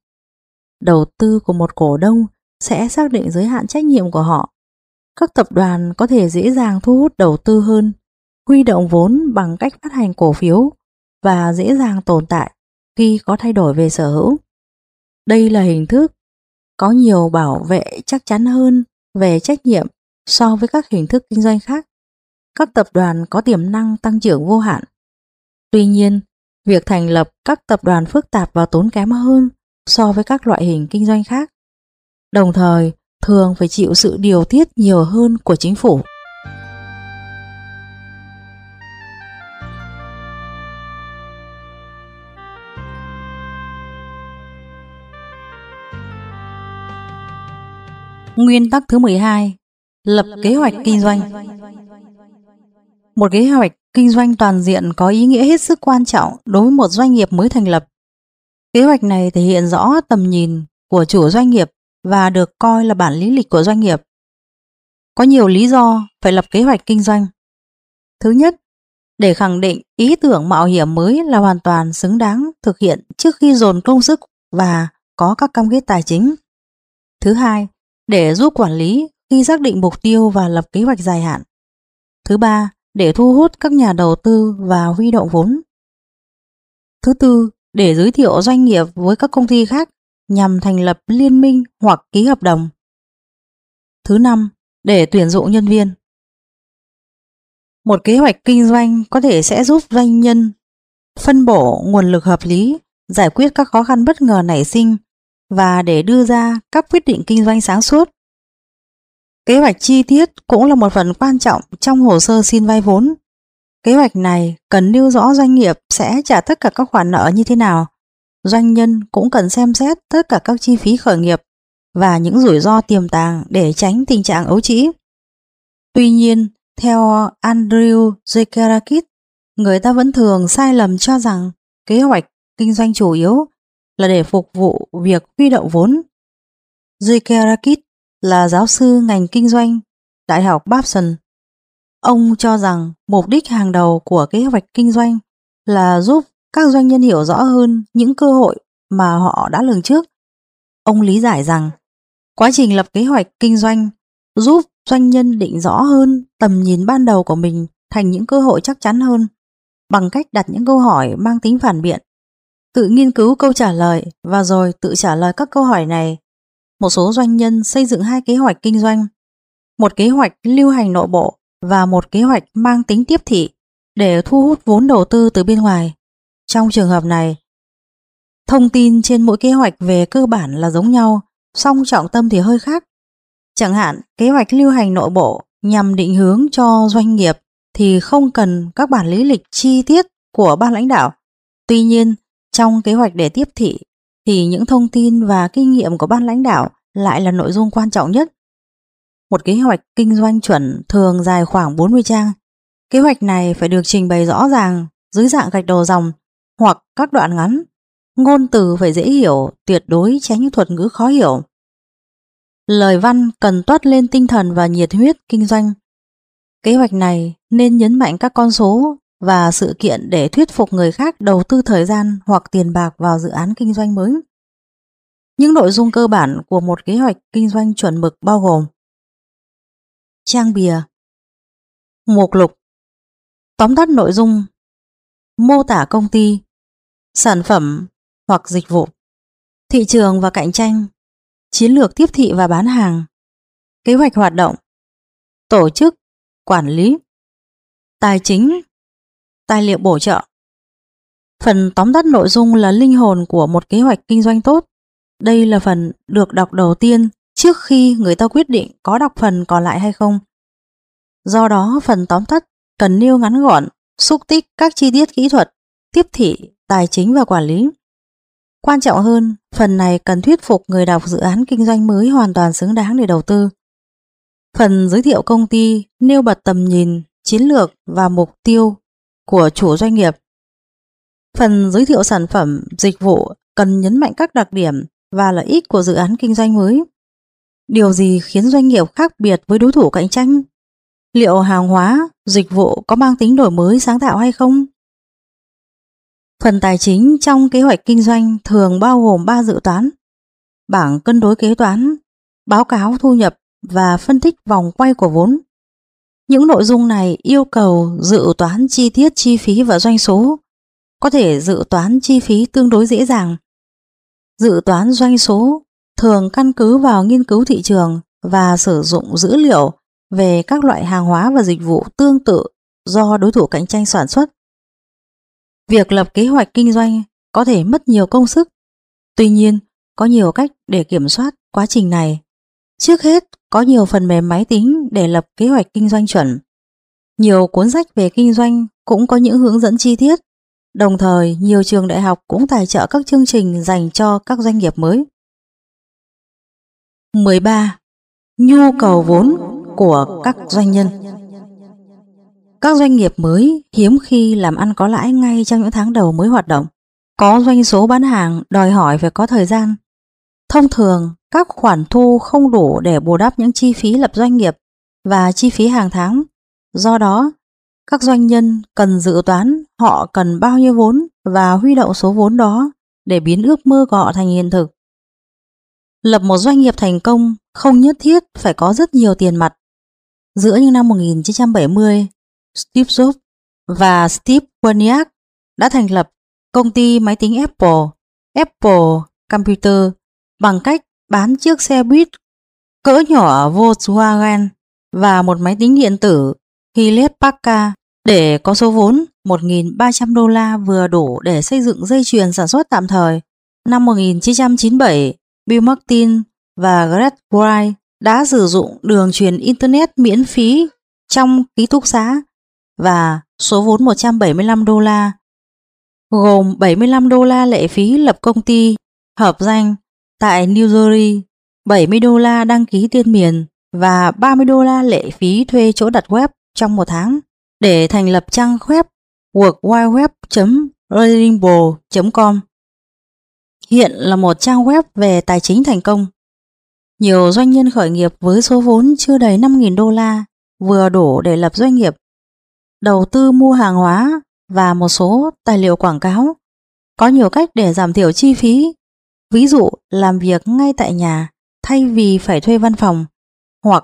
Đầu tư của một cổ đông sẽ xác định giới hạn trách nhiệm của họ. Các tập đoàn có thể dễ dàng thu hút đầu tư hơn, huy động vốn bằng cách phát hành cổ phiếu và dễ dàng tồn tại khi có thay đổi về sở hữu. Đây là hình thức có nhiều bảo vệ chắc chắn hơn về trách nhiệm so với các hình thức kinh doanh khác. Các tập đoàn có tiềm năng tăng trưởng vô hạn. Tuy nhiên, việc thành lập các tập đoàn phức tạp và tốn kém hơn so với các loại hình kinh doanh khác. Đồng thời, thường phải chịu sự điều tiết nhiều hơn của chính phủ. Nguyên tắc thứ mười hai. Lập kế hoạch kinh doanh. Một kế hoạch kinh doanh toàn diện có ý nghĩa hết sức quan trọng đối với một doanh nghiệp mới thành lập. Kế hoạch này thể hiện rõ tầm nhìn của chủ doanh nghiệp và được coi là bản lý lịch của doanh nghiệp. Có nhiều lý do phải lập kế hoạch kinh doanh. Thứ nhất, để khẳng định ý tưởng mạo hiểm mới là hoàn toàn xứng đáng thực hiện trước khi dồn công sức và có các cam kết tài chính. Thứ hai, để giúp quản lý khi xác định mục tiêu và lập kế hoạch dài hạn. Thứ ba, để thu hút các nhà đầu tư và huy động vốn. Thứ tư, để giới thiệu doanh nghiệp với các công ty khác nhằm thành lập liên minh hoặc ký hợp đồng. Thứ năm, để tuyển dụng nhân viên. Một kế hoạch kinh doanh có thể sẽ giúp doanh nhân phân bổ nguồn lực hợp lý, giải quyết các khó khăn bất ngờ nảy sinh và để đưa ra các quyết định kinh doanh sáng suốt. Kế hoạch chi tiết cũng là một phần quan trọng trong hồ sơ xin vay vốn. Kế hoạch này cần nêu rõ doanh nghiệp sẽ trả tất cả các khoản nợ như thế nào. Doanh nhân cũng cần xem xét tất cả các chi phí khởi nghiệp và những rủi ro tiềm tàng để tránh tình trạng ấu trĩ. Tuy nhiên, theo Andrew Zekerakis, người ta vẫn thường sai lầm cho rằng kế hoạch kinh doanh chủ yếu là để phục vụ việc huy động vốn. Zekerakis là giáo sư ngành kinh doanh Đại học Babson. Ông cho rằng mục đích hàng đầu của kế hoạch kinh doanh là giúp các doanh nhân hiểu rõ hơn những cơ hội mà họ đã lường trước. Ông lý giải rằng quá trình lập kế hoạch kinh doanh giúp doanh nhân định rõ hơn tầm nhìn ban đầu của mình thành những cơ hội chắc chắn hơn bằng cách đặt những câu hỏi mang tính phản biện, tự nghiên cứu câu trả lời và rồi tự trả lời các câu hỏi này. Một số doanh nhân xây dựng hai kế hoạch kinh doanh, một kế hoạch lưu hành nội bộ và một kế hoạch mang tính tiếp thị để thu hút vốn đầu tư từ bên ngoài. Trong trường hợp này, thông tin trên mỗi kế hoạch về cơ bản là giống nhau, song trọng tâm thì hơi khác. Chẳng hạn, kế hoạch lưu hành nội bộ nhằm định hướng cho doanh nghiệp thì không cần các bản lý lịch chi tiết của ban lãnh đạo. Tuy nhiên, trong kế hoạch để tiếp thị thì những thông tin và kinh nghiệm của ban lãnh đạo lại là nội dung quan trọng nhất. Một kế hoạch kinh doanh chuẩn thường dài khoảng bốn mươi trang. Kế hoạch này phải được trình bày rõ ràng dưới dạng gạch đầu dòng hoặc các đoạn ngắn. Ngôn từ phải dễ hiểu, tuyệt đối tránh những thuật ngữ khó hiểu. Lời văn cần toát lên tinh thần và nhiệt huyết kinh doanh. Kế hoạch này nên nhấn mạnh các con số và sự kiện để thuyết phục người khác đầu tư thời gian hoặc tiền bạc vào dự án kinh doanh mới. Những nội dung cơ bản của một kế hoạch kinh doanh chuẩn mực bao gồm: trang bìa, mục lục, tóm tắt nội dung, mô tả công ty, sản phẩm hoặc dịch vụ, thị trường và cạnh tranh, chiến lược tiếp thị và bán hàng, kế hoạch hoạt động, tổ chức, quản lý, tài chính, tài liệu bổ trợ. Phần tóm tắt nội dung là linh hồn của một kế hoạch kinh doanh tốt. Đây là phần được đọc đầu tiên trước khi người ta quyết định có đọc phần còn lại hay không. Do đó, phần tóm tắt cần nêu ngắn gọn, xúc tích các chi tiết kỹ thuật, tiếp thị, tài chính và quản lý. Quan trọng hơn, phần này cần thuyết phục người đọc dự án kinh doanh mới hoàn toàn xứng đáng để đầu tư. Phần giới thiệu công ty nêu bật tầm nhìn, chiến lược và mục tiêu của chủ doanh nghiệp. Phần giới thiệu sản phẩm, dịch vụ cần nhấn mạnh các đặc điểm và lợi ích của dự án kinh doanh mới. Điều gì khiến doanh nghiệp khác biệt với đối thủ cạnh tranh? Liệu hàng hóa, dịch vụ có mang tính đổi mới sáng tạo hay không? Phần tài chính trong kế hoạch kinh doanh thường bao gồm ba dự toán: bảng cân đối kế toán, báo cáo thu nhập và phân tích vòng quay của vốn. Những nội dung này yêu cầu dự toán chi tiết chi phí và doanh số. Có thể dự toán chi phí tương đối dễ dàng. Dự toán doanh số thường căn cứ vào nghiên cứu thị trường và sử dụng dữ liệu về các loại hàng hóa và dịch vụ tương tự do đối thủ cạnh tranh sản xuất. Việc lập kế hoạch kinh doanh có thể mất nhiều công sức. Tuy nhiên, có nhiều cách để kiểm soát quá trình này. Trước hết, có nhiều phần mềm máy tính để lập kế hoạch kinh doanh chuẩn. Nhiều cuốn sách về kinh doanh cũng có những hướng dẫn chi tiết. Đồng thời, nhiều trường đại học cũng tài trợ các chương trình dành cho các doanh nghiệp mới. mười ba. Nhu cầu vốn của các doanh nhân. Các doanh nghiệp mới hiếm khi làm ăn có lãi ngay trong những tháng đầu mới hoạt động. Có doanh số bán hàng đòi hỏi phải có thời gian. Thông thường, các khoản thu không đủ để bù đắp những chi phí lập doanh nghiệp và chi phí hàng tháng. Do đó, các doanh nhân cần dự toán họ cần bao nhiêu vốn và huy động số vốn đó để biến ước mơ của họ thành hiện thực. Lập một doanh nghiệp thành công không nhất thiết phải có rất nhiều tiền mặt. Giữa những năm một nghìn chín trăm bảy mươi, Steve Jobs và Steve Wozniak đã thành lập công ty máy tính Apple, Apple Computer, bằng cách bán chiếc xe buýt cỡ nhỏ Volkswagen và một máy tính điện tử Hewlett Packard để có số vốn một nghìn ba trăm đô la vừa đủ để xây dựng dây chuyền sản xuất tạm thời. Năm một nghìn chín trăm chín mươi bảy, Bill Martin và Greg Wright đã sử dụng đường truyền Internet miễn phí trong ký túc xá và số vốn một trăm bảy mươi lăm đô la, gồm bảy mươi lăm đô la lệ phí lập công ty hợp danh tại New Jersey, bảy mươi đô la đăng ký tên miền và ba mươi đô la lệ phí thuê chỗ đặt web trong một tháng để thành lập trang web worldwideweb chấm readable chấm com, hiện là một trang web về tài chính thành công. Nhiều doanh nhân khởi nghiệp với số vốn chưa đầy năm nghìn đô la vừa đủ để lập doanh nghiệp, đầu tư mua hàng hóa và một số tài liệu quảng cáo. Có nhiều cách để giảm thiểu chi phí, ví dụ làm việc ngay tại nhà thay vì phải thuê văn phòng hoặc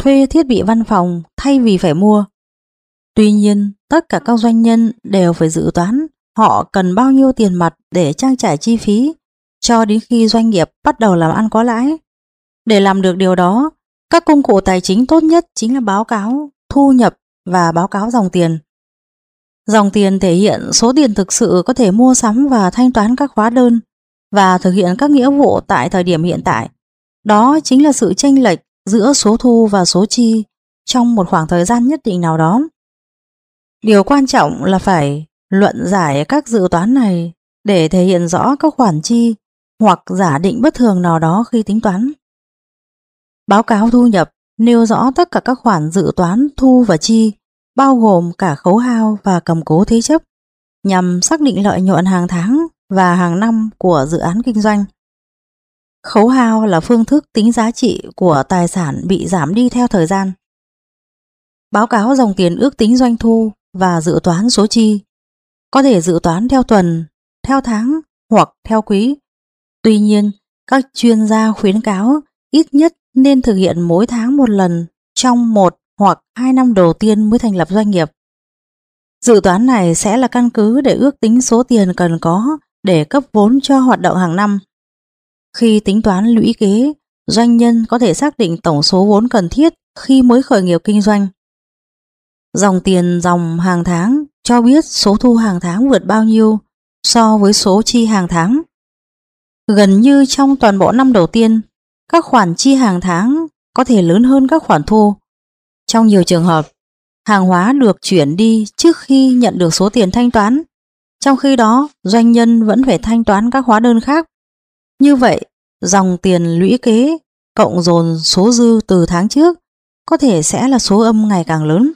thuê thiết bị văn phòng thay vì phải mua. Tuy nhiên, tất cả các doanh nhân đều phải dự toán họ cần bao nhiêu tiền mặt để trang trải chi phí cho đến khi doanh nghiệp bắt đầu làm ăn có lãi. Để làm được điều đó, các công cụ tài chính tốt nhất chính là báo cáo thu nhập và báo cáo dòng tiền. Dòng tiền thể hiện số tiền thực sự có thể mua sắm và thanh toán các hóa đơn và thực hiện các nghĩa vụ tại thời điểm hiện tại. Đó chính là sự chênh lệch giữa số thu và số chi trong một khoảng thời gian nhất định nào đó. Điều quan trọng là phải luận giải các dự toán này để thể hiện rõ các khoản chi hoặc giả định bất thường nào đó khi tính toán. Báo cáo thu nhập nêu rõ tất cả các khoản dự toán thu và chi, bao gồm cả khấu hao và cầm cố thế chấp, nhằm xác định lợi nhuận hàng tháng và hàng năm của dự án kinh doanh. Khấu hao là phương thức tính giá trị của tài sản bị giảm đi theo thời gian. Báo cáo dòng tiền ước tính doanh thu và dự toán số chi, có thể dự toán theo tuần, theo tháng hoặc theo quý. Tuy nhiên, các chuyên gia khuyến cáo ít nhất nên thực hiện mỗi tháng một lần trong một hoặc hai năm đầu tiên mới thành lập doanh nghiệp. Dự toán này sẽ là căn cứ để ước tính số tiền cần có để cấp vốn cho hoạt động hàng năm. Khi tính toán lũy kế, doanh nhân có thể xác định tổng số vốn cần thiết khi mới khởi nghiệp kinh doanh. Dòng tiền dòng hàng tháng cho biết số thu hàng tháng vượt bao nhiêu so với số chi hàng tháng. Gần như trong toàn bộ năm đầu tiên, các khoản chi hàng tháng có thể lớn hơn các khoản thu. Trong nhiều trường hợp, hàng hóa được chuyển đi trước khi nhận được số tiền thanh toán, trong khi đó doanh nhân vẫn phải thanh toán các hóa đơn khác. Như vậy, dòng tiền lũy kế cộng dồn số dư từ tháng trước có thể sẽ là số âm ngày càng lớn.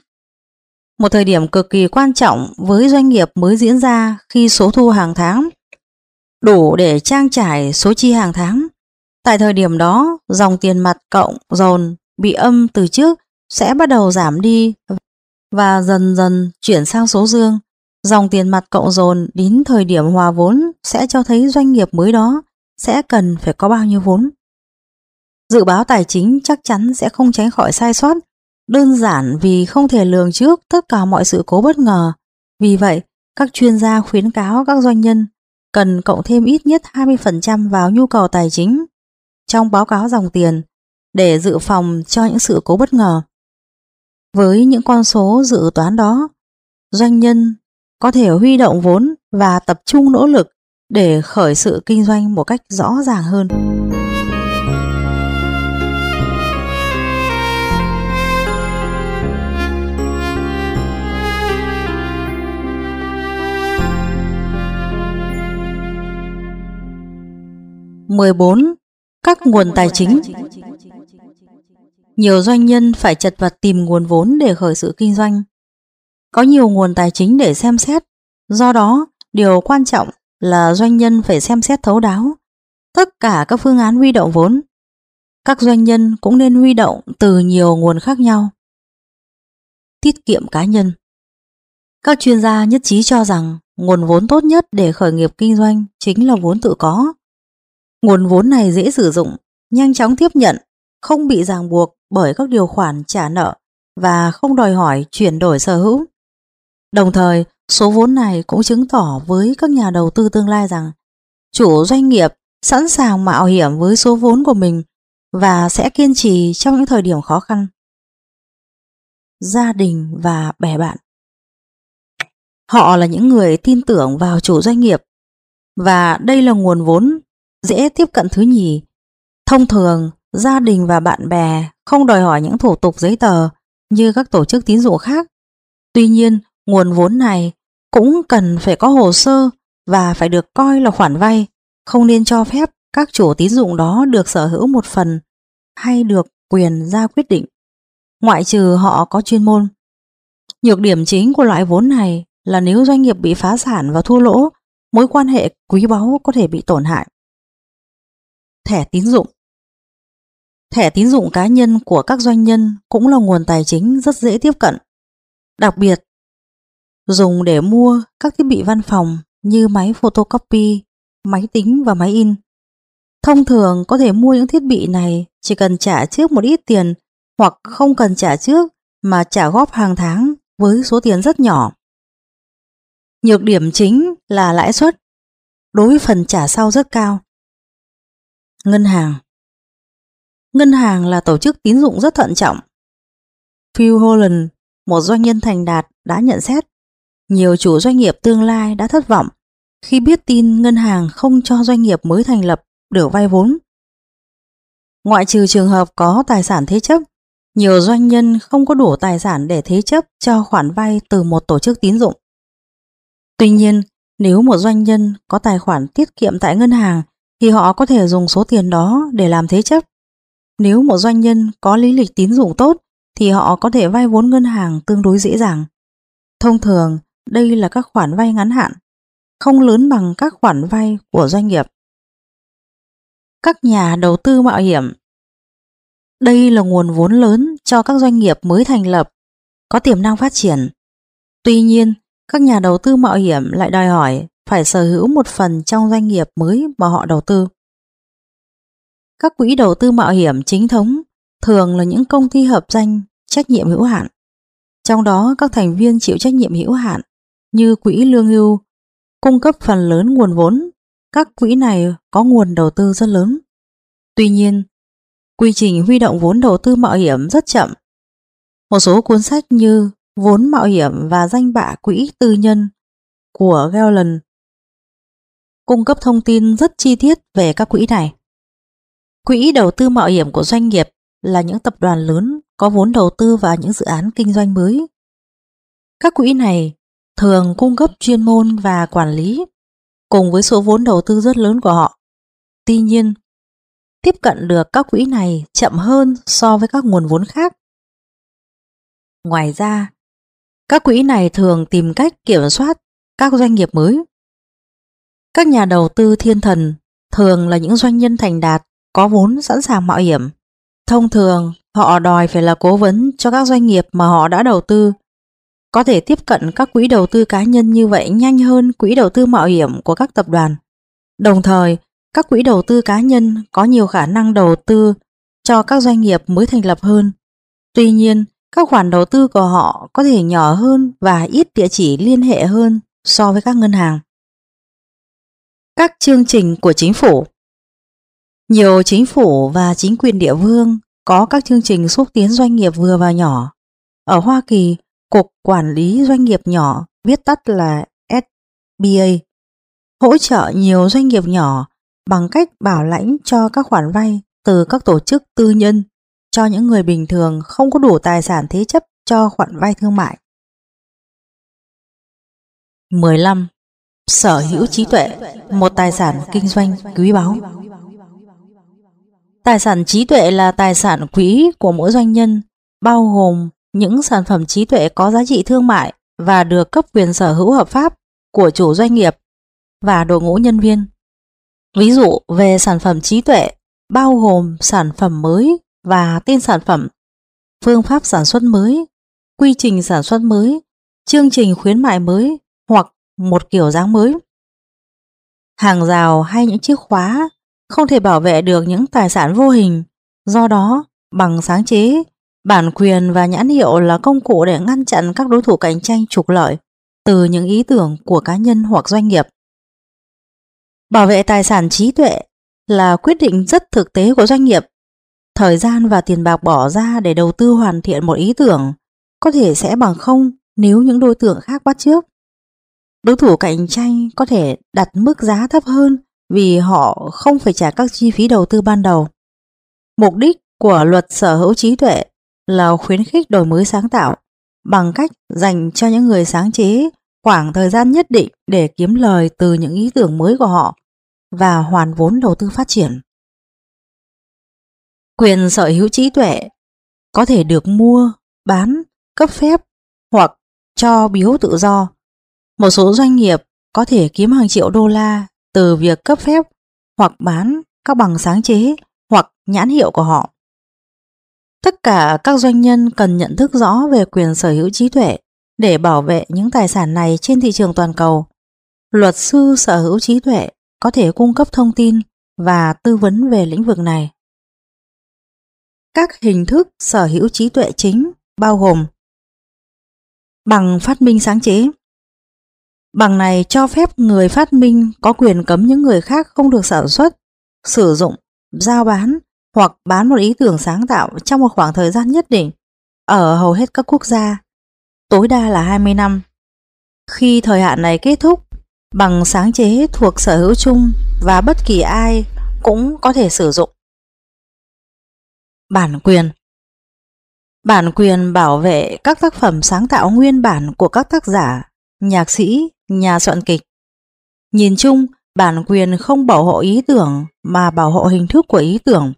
Một thời điểm cực kỳ quan trọng với doanh nghiệp mới diễn ra khi số thu hàng tháng đủ để trang trải số chi hàng tháng. Tại thời điểm đó, dòng tiền mặt cộng dồn bị âm từ trước sẽ bắt đầu giảm đi và dần dần chuyển sang số dương. Dòng tiền mặt cộng dồn đến thời điểm hòa vốn sẽ cho thấy doanh nghiệp mới đó sẽ cần phải có bao nhiêu vốn. Dự báo tài chính chắc chắn sẽ không tránh khỏi sai sót, đơn giản vì không thể lường trước tất cả mọi sự cố bất ngờ. Vì vậy, các chuyên gia khuyến cáo các doanh nhân cần cộng thêm ít nhất hai mươi phần trăm vào nhu cầu tài chính trong báo cáo dòng tiền để dự phòng cho những sự cố bất ngờ. Với những con số dự toán đó, doanh nhân có thể huy động vốn và tập trung nỗ lực để khởi sự kinh doanh một cách rõ ràng hơn. mười bốn. Các nguồn tài chính. Nhiều doanh nhân phải chật vật tìm nguồn vốn để khởi sự kinh doanh. Có nhiều nguồn tài chính để xem xét, do đó điều quan trọng là doanh nhân phải xem xét thấu đáo tất cả các phương án huy động vốn. Các doanh nhân cũng nên huy động từ nhiều nguồn khác nhau. Tiết kiệm cá nhân. Các chuyên gia nhất trí cho rằng nguồn vốn tốt nhất để khởi nghiệp kinh doanh chính là vốn tự có. Nguồn vốn này dễ sử dụng, nhanh chóng tiếp nhận, không bị ràng buộc bởi các điều khoản trả nợ và không đòi hỏi chuyển đổi sở hữu. Đồng thời, số vốn này cũng chứng tỏ với các nhà đầu tư tương lai rằng chủ doanh nghiệp sẵn sàng mạo hiểm với số vốn của mình và sẽ kiên trì trong những thời điểm khó khăn. Gia đình và bè bạn. Họ là những người tin tưởng vào chủ doanh nghiệp và đây là nguồn vốn dễ tiếp cận thứ nhì. Thông thường, gia đình và bạn bè không đòi hỏi những thủ tục giấy tờ như các tổ chức tín dụng khác. Tuy nhiên, nguồn vốn này cũng cần phải có hồ sơ và phải được coi là khoản vay, không nên cho phép các chủ tín dụng đó được sở hữu một phần hay được quyền ra quyết định, ngoại trừ họ có chuyên môn. Nhược điểm chính của loại vốn này là nếu doanh nghiệp bị phá sản và thua lỗ, mối quan hệ quý báu có thể bị tổn hại. Thẻ tín dụng. Thẻ tín dụng cá nhân của các doanh nhân cũng là nguồn tài chính rất dễ tiếp cận, đặc biệt dùng để mua các thiết bị văn phòng như máy photocopy, máy tính và máy in. Thông thường có thể mua những thiết bị này chỉ cần trả trước một ít tiền hoặc không cần trả trước mà trả góp hàng tháng với số tiền rất nhỏ. Nhược điểm chính là lãi suất đối với phần trả sau rất cao. Ngân hàng. Ngân hàng là tổ chức tín dụng rất thận trọng. Phil Holland, một doanh nhân thành đạt, đã nhận xét nhiều chủ doanh nghiệp tương lai đã thất vọng khi biết tin ngân hàng không cho doanh nghiệp mới thành lập được vay vốn. Ngoại trừ trường hợp có tài sản thế chấp, nhiều doanh nhân không có đủ tài sản để thế chấp cho khoản vay từ một tổ chức tín dụng. Tuy nhiên, nếu một doanh nhân có tài khoản tiết kiệm tại ngân hàng thì họ có thể dùng số tiền đó để làm thế chấp. Nếu một doanh nhân có lý lịch tín dụng tốt thì họ có thể vay vốn ngân hàng tương đối dễ dàng. Thông thường, đây là các khoản vay ngắn hạn, không lớn bằng các khoản vay của doanh nghiệp. Các nhà đầu tư mạo hiểm. Đây là nguồn vốn lớn cho các doanh nghiệp mới thành lập, có tiềm năng phát triển. Tuy nhiên, các nhà đầu tư mạo hiểm lại đòi hỏi phải sở hữu một phần trong doanh nghiệp mới mà họ đầu tư. Các quỹ đầu tư mạo hiểm chính thống thường là những công ty hợp danh trách nhiệm hữu hạn. Trong đó, các thành viên chịu trách nhiệm hữu hạn như quỹ lương hưu cung cấp phần lớn nguồn vốn. Các quỹ này có nguồn đầu tư rất lớn. Tuy nhiên, quy trình huy động vốn đầu tư mạo hiểm rất chậm. Một số cuốn sách như Vốn mạo hiểm và Danh bạ quỹ tư nhân của Gallen cung cấp thông tin rất chi tiết về các quỹ này. Quỹ đầu tư mạo hiểm của doanh nghiệp là những tập đoàn lớn có vốn đầu tư vào những dự án kinh doanh mới. Các quỹ này thường cung cấp chuyên môn và quản lý cùng với số vốn đầu tư rất lớn của họ. Tuy nhiên, tiếp cận được các quỹ này chậm hơn so với các nguồn vốn khác. Ngoài ra, các quỹ này thường tìm cách kiểm soát các doanh nghiệp mới. Các nhà đầu tư thiên thần thường là những doanh nhân thành đạt có vốn sẵn sàng mạo hiểm. Thông thường, họ đòi phải là cố vấn cho các doanh nghiệp mà họ đã đầu tư. Có thể tiếp cận các quỹ đầu tư cá nhân như vậy nhanh hơn quỹ đầu tư mạo hiểm của các tập đoàn. Đồng thời, các quỹ đầu tư cá nhân có nhiều khả năng đầu tư cho các doanh nghiệp mới thành lập hơn. Tuy nhiên, các khoản đầu tư của họ có thể nhỏ hơn và ít địa chỉ liên hệ hơn so với các ngân hàng. Các chương trình của chính phủ. Nhiều chính phủ và chính quyền địa phương có các chương trình xúc tiến doanh nghiệp vừa và nhỏ. Ở Hoa Kỳ, Cục Quản lý Doanh nghiệp nhỏ, viết tắt là S B A, hỗ trợ nhiều doanh nghiệp nhỏ bằng cách bảo lãnh cho các khoản vay từ các tổ chức tư nhân cho những người bình thường không có đủ tài sản thế chấp cho khoản vay thương mại. mười lăm. Sở hữu trí tuệ, một tài sản kinh doanh quý báu. Tài sản trí tuệ là tài sản quý của mỗi doanh nhân, bao gồm những sản phẩm trí tuệ có giá trị thương mại và được cấp quyền sở hữu hợp pháp của chủ doanh nghiệp và đội ngũ nhân viên. Ví dụ về sản phẩm trí tuệ bao gồm sản phẩm mới và tên sản phẩm, phương pháp sản xuất mới, quy trình sản xuất mới, chương trình khuyến mại mới hoặc một kiểu dáng mới. Hàng rào hay những chiếc khóa không thể bảo vệ được những tài sản vô hình, do đó bằng sáng chế, bản quyền và nhãn hiệu là công cụ để ngăn chặn các đối thủ cạnh tranh trục lợi từ những ý tưởng của cá nhân hoặc doanh nghiệp. Bảo vệ tài sản trí tuệ là quyết định rất thực tế của doanh nghiệp. Thời gian và tiền bạc bỏ ra để đầu tư hoàn thiện một ý tưởng có thể sẽ bằng không nếu những đối tượng khác bắt chước. Đối thủ cạnh tranh có thể đặt mức giá thấp hơn vì họ không phải trả các chi phí đầu tư ban đầu. Mục đích của luật sở hữu trí tuệ là khuyến khích đổi mới sáng tạo bằng cách dành cho những người sáng chế khoảng thời gian nhất định để kiếm lời từ những ý tưởng mới của họ và hoàn vốn đầu tư phát triển. Quyền sở hữu trí tuệ có thể được mua, bán, cấp phép hoặc cho biếu tự do. Một số doanh nghiệp có thể kiếm hàng triệu đô la từ việc cấp phép hoặc bán các bằng sáng chế hoặc nhãn hiệu của họ. Tất cả các doanh nhân cần nhận thức rõ về quyền sở hữu trí tuệ để bảo vệ những tài sản này trên thị trường toàn cầu. Luật sư sở hữu trí tuệ có thể cung cấp thông tin và tư vấn về lĩnh vực này. Các hình thức sở hữu trí tuệ chính bao gồm bằng phát minh sáng chế. Bằng này cho phép người phát minh có quyền cấm những người khác không được sản xuất, sử dụng, giao bán hoặc bán một ý tưởng sáng tạo trong một khoảng thời gian nhất định ở hầu hết các quốc gia, tối đa là hai mươi năm. Khi thời hạn này kết thúc, bằng sáng chế thuộc sở hữu chung và bất kỳ ai cũng có thể sử dụng. Bản quyền. Bản quyền bảo vệ các tác phẩm sáng tạo nguyên bản của các tác giả, nhạc sĩ, nhà soạn kịch. Nhìn chung, bản quyền không bảo hộ ý tưởng mà bảo hộ hình thức của ý tưởng.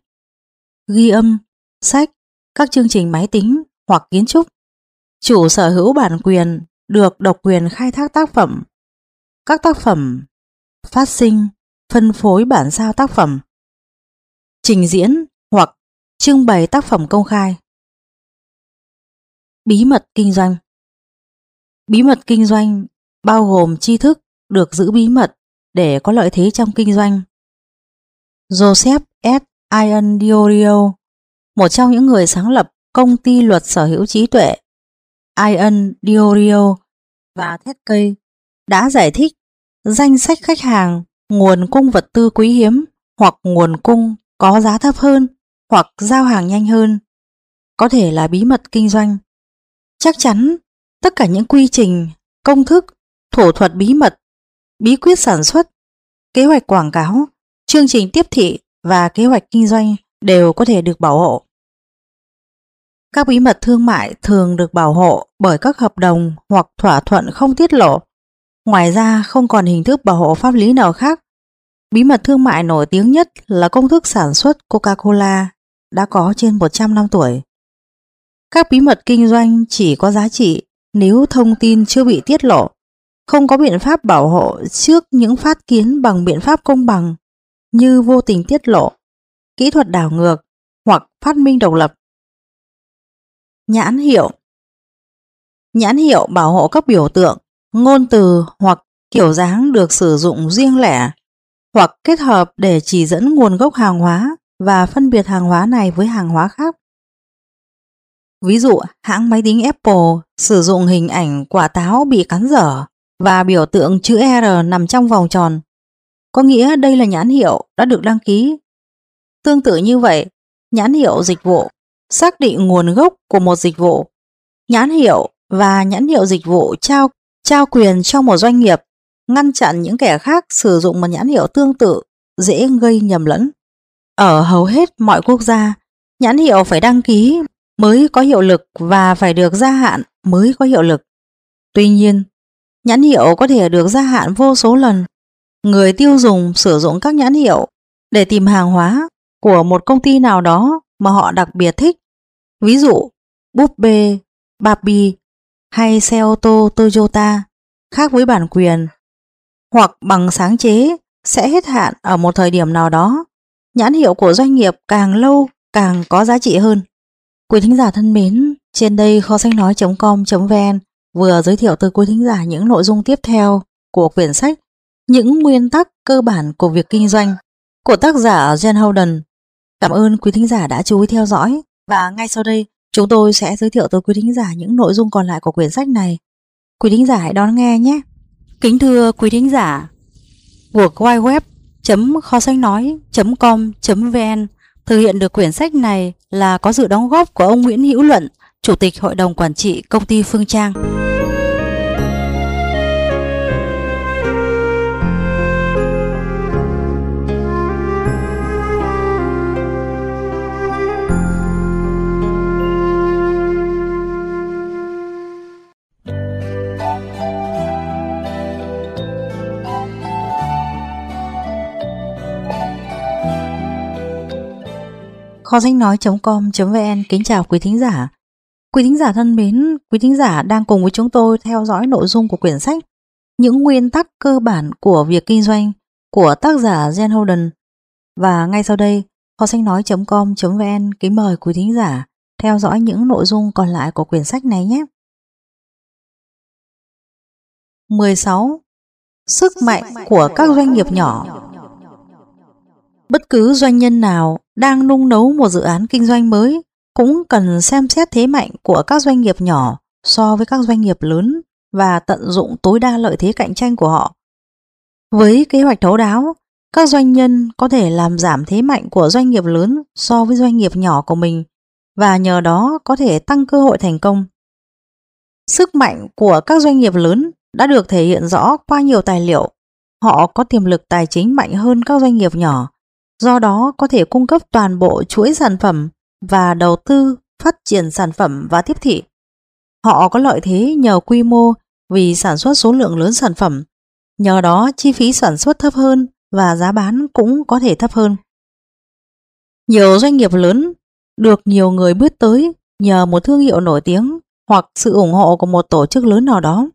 ghi âm, sách, các chương trình máy tính hoặc kiến trúc. Chủ sở hữu bản quyền được độc quyền khai thác tác phẩm, các tác phẩm, phát sinh, phân phối bản sao tác phẩm, trình diễn hoặc trưng bày tác phẩm công khai. Bí mật kinh doanh. Bí mật kinh doanh bao gồm tri thức được giữ bí mật để có lợi thế trong kinh doanh. Joseph Schumpeter, một trong những người sáng lập công ty luật sở hữu trí tuệ Schumpeter và Theskey, đã giải thích danh sách khách hàng, nguồn cung vật tư quý hiếm hoặc nguồn cung có giá thấp hơn hoặc giao hàng nhanh hơn có thể là bí mật kinh doanh. Chắc chắn tất cả những quy trình, công thức, thủ thuật bí mật, bí quyết sản xuất, kế hoạch quảng cáo, chương trình tiếp thị và kế hoạch kinh doanh đều có thể được bảo hộ. Các bí mật thương mại thường được bảo hộ bởi các hợp đồng hoặc thỏa thuận không tiết lộ. Ngoài ra, không còn hình thức bảo hộ pháp lý nào khác. Bí mật thương mại nổi tiếng nhất là công thức sản xuất Coca-Cola đã có trên một trăm năm tuổi. Các bí mật kinh doanh chỉ có giá trị nếu thông tin chưa bị tiết lộ, không có biện pháp bảo hộ trước những phát kiến bằng biện pháp công bằng như vô tình tiết lộ, kỹ thuật đảo ngược hoặc phát minh độc lập. Nhãn hiệu. Nhãn hiệu bảo hộ các biểu tượng, ngôn từ hoặc kiểu dáng được sử dụng riêng lẻ hoặc kết hợp để chỉ dẫn nguồn gốc hàng hóa và phân biệt hàng hóa này với hàng hóa khác. Ví dụ, hãng máy tính Apple sử dụng hình ảnh quả táo bị cắn dở và biểu tượng chữ R nằm trong vòng tròn, có nghĩa đây là nhãn hiệu đã được đăng ký. Tương tự như vậy, nhãn hiệu dịch vụ xác định nguồn gốc của một dịch vụ. Nhãn hiệu và nhãn hiệu dịch vụ trao trao quyền cho một doanh nghiệp, ngăn chặn những kẻ khác sử dụng một nhãn hiệu tương tự, dễ gây nhầm lẫn. Ở hầu hết mọi quốc gia, nhãn hiệu phải đăng ký mới có hiệu lực và phải được gia hạn mới có hiệu lực. Tuy nhiên, nhãn hiệu có thể được gia hạn vô số lần. Người tiêu dùng sử dụng các nhãn hiệu để tìm hàng hóa của một công ty nào đó mà họ đặc biệt thích. Ví dụ, búp bê Barbie hay xe ô tô Toyota khác với bản quyền hoặc bằng sáng chế sẽ hết hạn ở một thời điểm nào đó. Nhãn hiệu của doanh nghiệp càng lâu càng có giá trị hơn. Quý thính giả thân mến, trên đây kho sách nói chấm com chấm vn vừa giới thiệu tới quý thính giả những nội dung tiếp theo của quyển sách Những nguyên tắc cơ bản của việc kinh doanh của tác giả Jen Holden. Cảm ơn quý thính giả đã chú ý theo dõi và ngay sau đây chúng tôi sẽ giới thiệu tới quý thính giả những nội dung còn lại của quyển sách này. Quý thính giả hãy đón nghe nhé. Kính thưa quý thính giả, worldwideweb chấm kho sách nói chấm com chấm vn thực hiện được quyển sách này là có sự đóng góp của ông Nguyễn Hữu Luận, Chủ tịch Hội đồng Quản trị Công ty Phương Trang. Kho sách nói chấm com chấm vn kính chào quý thính giả. Quý thính giả thân mến, quý thính giả đang cùng với chúng tôi theo dõi nội dung của quyển sách Những nguyên tắc cơ bản của việc kinh doanh của tác giả Jen Holden. Và ngay sau đây, kho sách nói chấm com chấm vn kính mời quý thính giả theo dõi những nội dung còn lại của quyển sách này nhé. mười sáu. Sức mạnh của các doanh nghiệp nhỏ. Bất cứ doanh nhân nào đang nung nấu một dự án kinh doanh mới cũng cần xem xét thế mạnh của các doanh nghiệp nhỏ so với các doanh nghiệp lớn và tận dụng tối đa lợi thế cạnh tranh của họ. Với kế hoạch thấu đáo, các doanh nhân có thể làm giảm thế mạnh của doanh nghiệp lớn so với doanh nghiệp nhỏ của mình và nhờ đó có thể tăng cơ hội thành công. Sức mạnh của các doanh nghiệp lớn đã được thể hiện rõ qua nhiều tài liệu. Họ có tiềm lực tài chính mạnh hơn các doanh nghiệp nhỏ, do đó có thể cung cấp toàn bộ chuỗi sản phẩm và đầu tư phát triển sản phẩm và tiếp thị. Họ có lợi thế nhờ quy mô vì sản xuất số lượng lớn sản phẩm, nhờ đó chi phí sản xuất thấp hơn và giá bán cũng có thể thấp hơn. Nhiều doanh nghiệp lớn được nhiều người biết tới nhờ một thương hiệu nổi tiếng hoặc sự ủng hộ của một tổ chức lớn nào đó.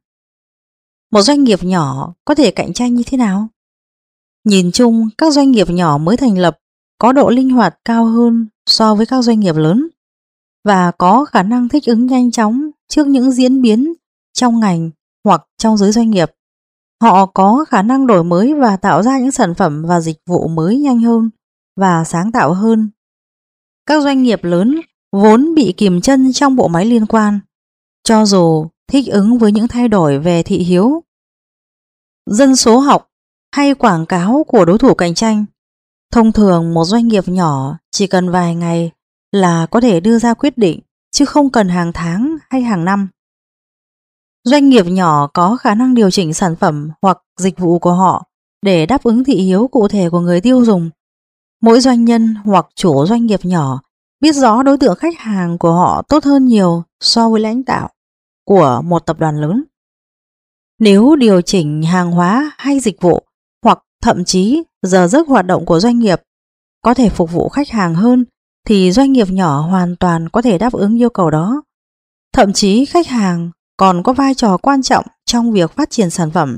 Một doanh nghiệp nhỏ có thể cạnh tranh như thế nào? Nhìn chung, các doanh nghiệp nhỏ mới thành lập có độ linh hoạt cao hơn so với các doanh nghiệp lớn và có khả năng thích ứng nhanh chóng trước những diễn biến trong ngành hoặc trong giới doanh nghiệp. Họ có khả năng đổi mới và tạo ra những sản phẩm và dịch vụ mới nhanh hơn và sáng tạo hơn. Các doanh nghiệp lớn vốn bị kìm chân trong bộ máy liên quan, cho dù thích ứng với những thay đổi về thị hiếu, dân số học hay quảng cáo của đối thủ cạnh tranh. Thông thường một doanh nghiệp nhỏ chỉ cần vài ngày là có thể đưa ra quyết định, chứ không cần hàng tháng hay hàng năm. Doanh nghiệp nhỏ có khả năng điều chỉnh sản phẩm hoặc dịch vụ của họ để đáp ứng thị hiếu cụ thể của người tiêu dùng. Mỗi doanh nhân hoặc chủ doanh nghiệp nhỏ biết rõ đối tượng khách hàng của họ tốt hơn nhiều so với lãnh đạo của một tập đoàn lớn. Nếu điều chỉnh hàng hóa hay dịch vụ hoặc thậm chí giờ giấc hoạt động của doanh nghiệp có thể phục vụ khách hàng hơn, thì doanh nghiệp nhỏ hoàn toàn có thể đáp ứng yêu cầu đó. Thậm chí khách hàng còn có vai trò quan trọng trong việc phát triển sản phẩm.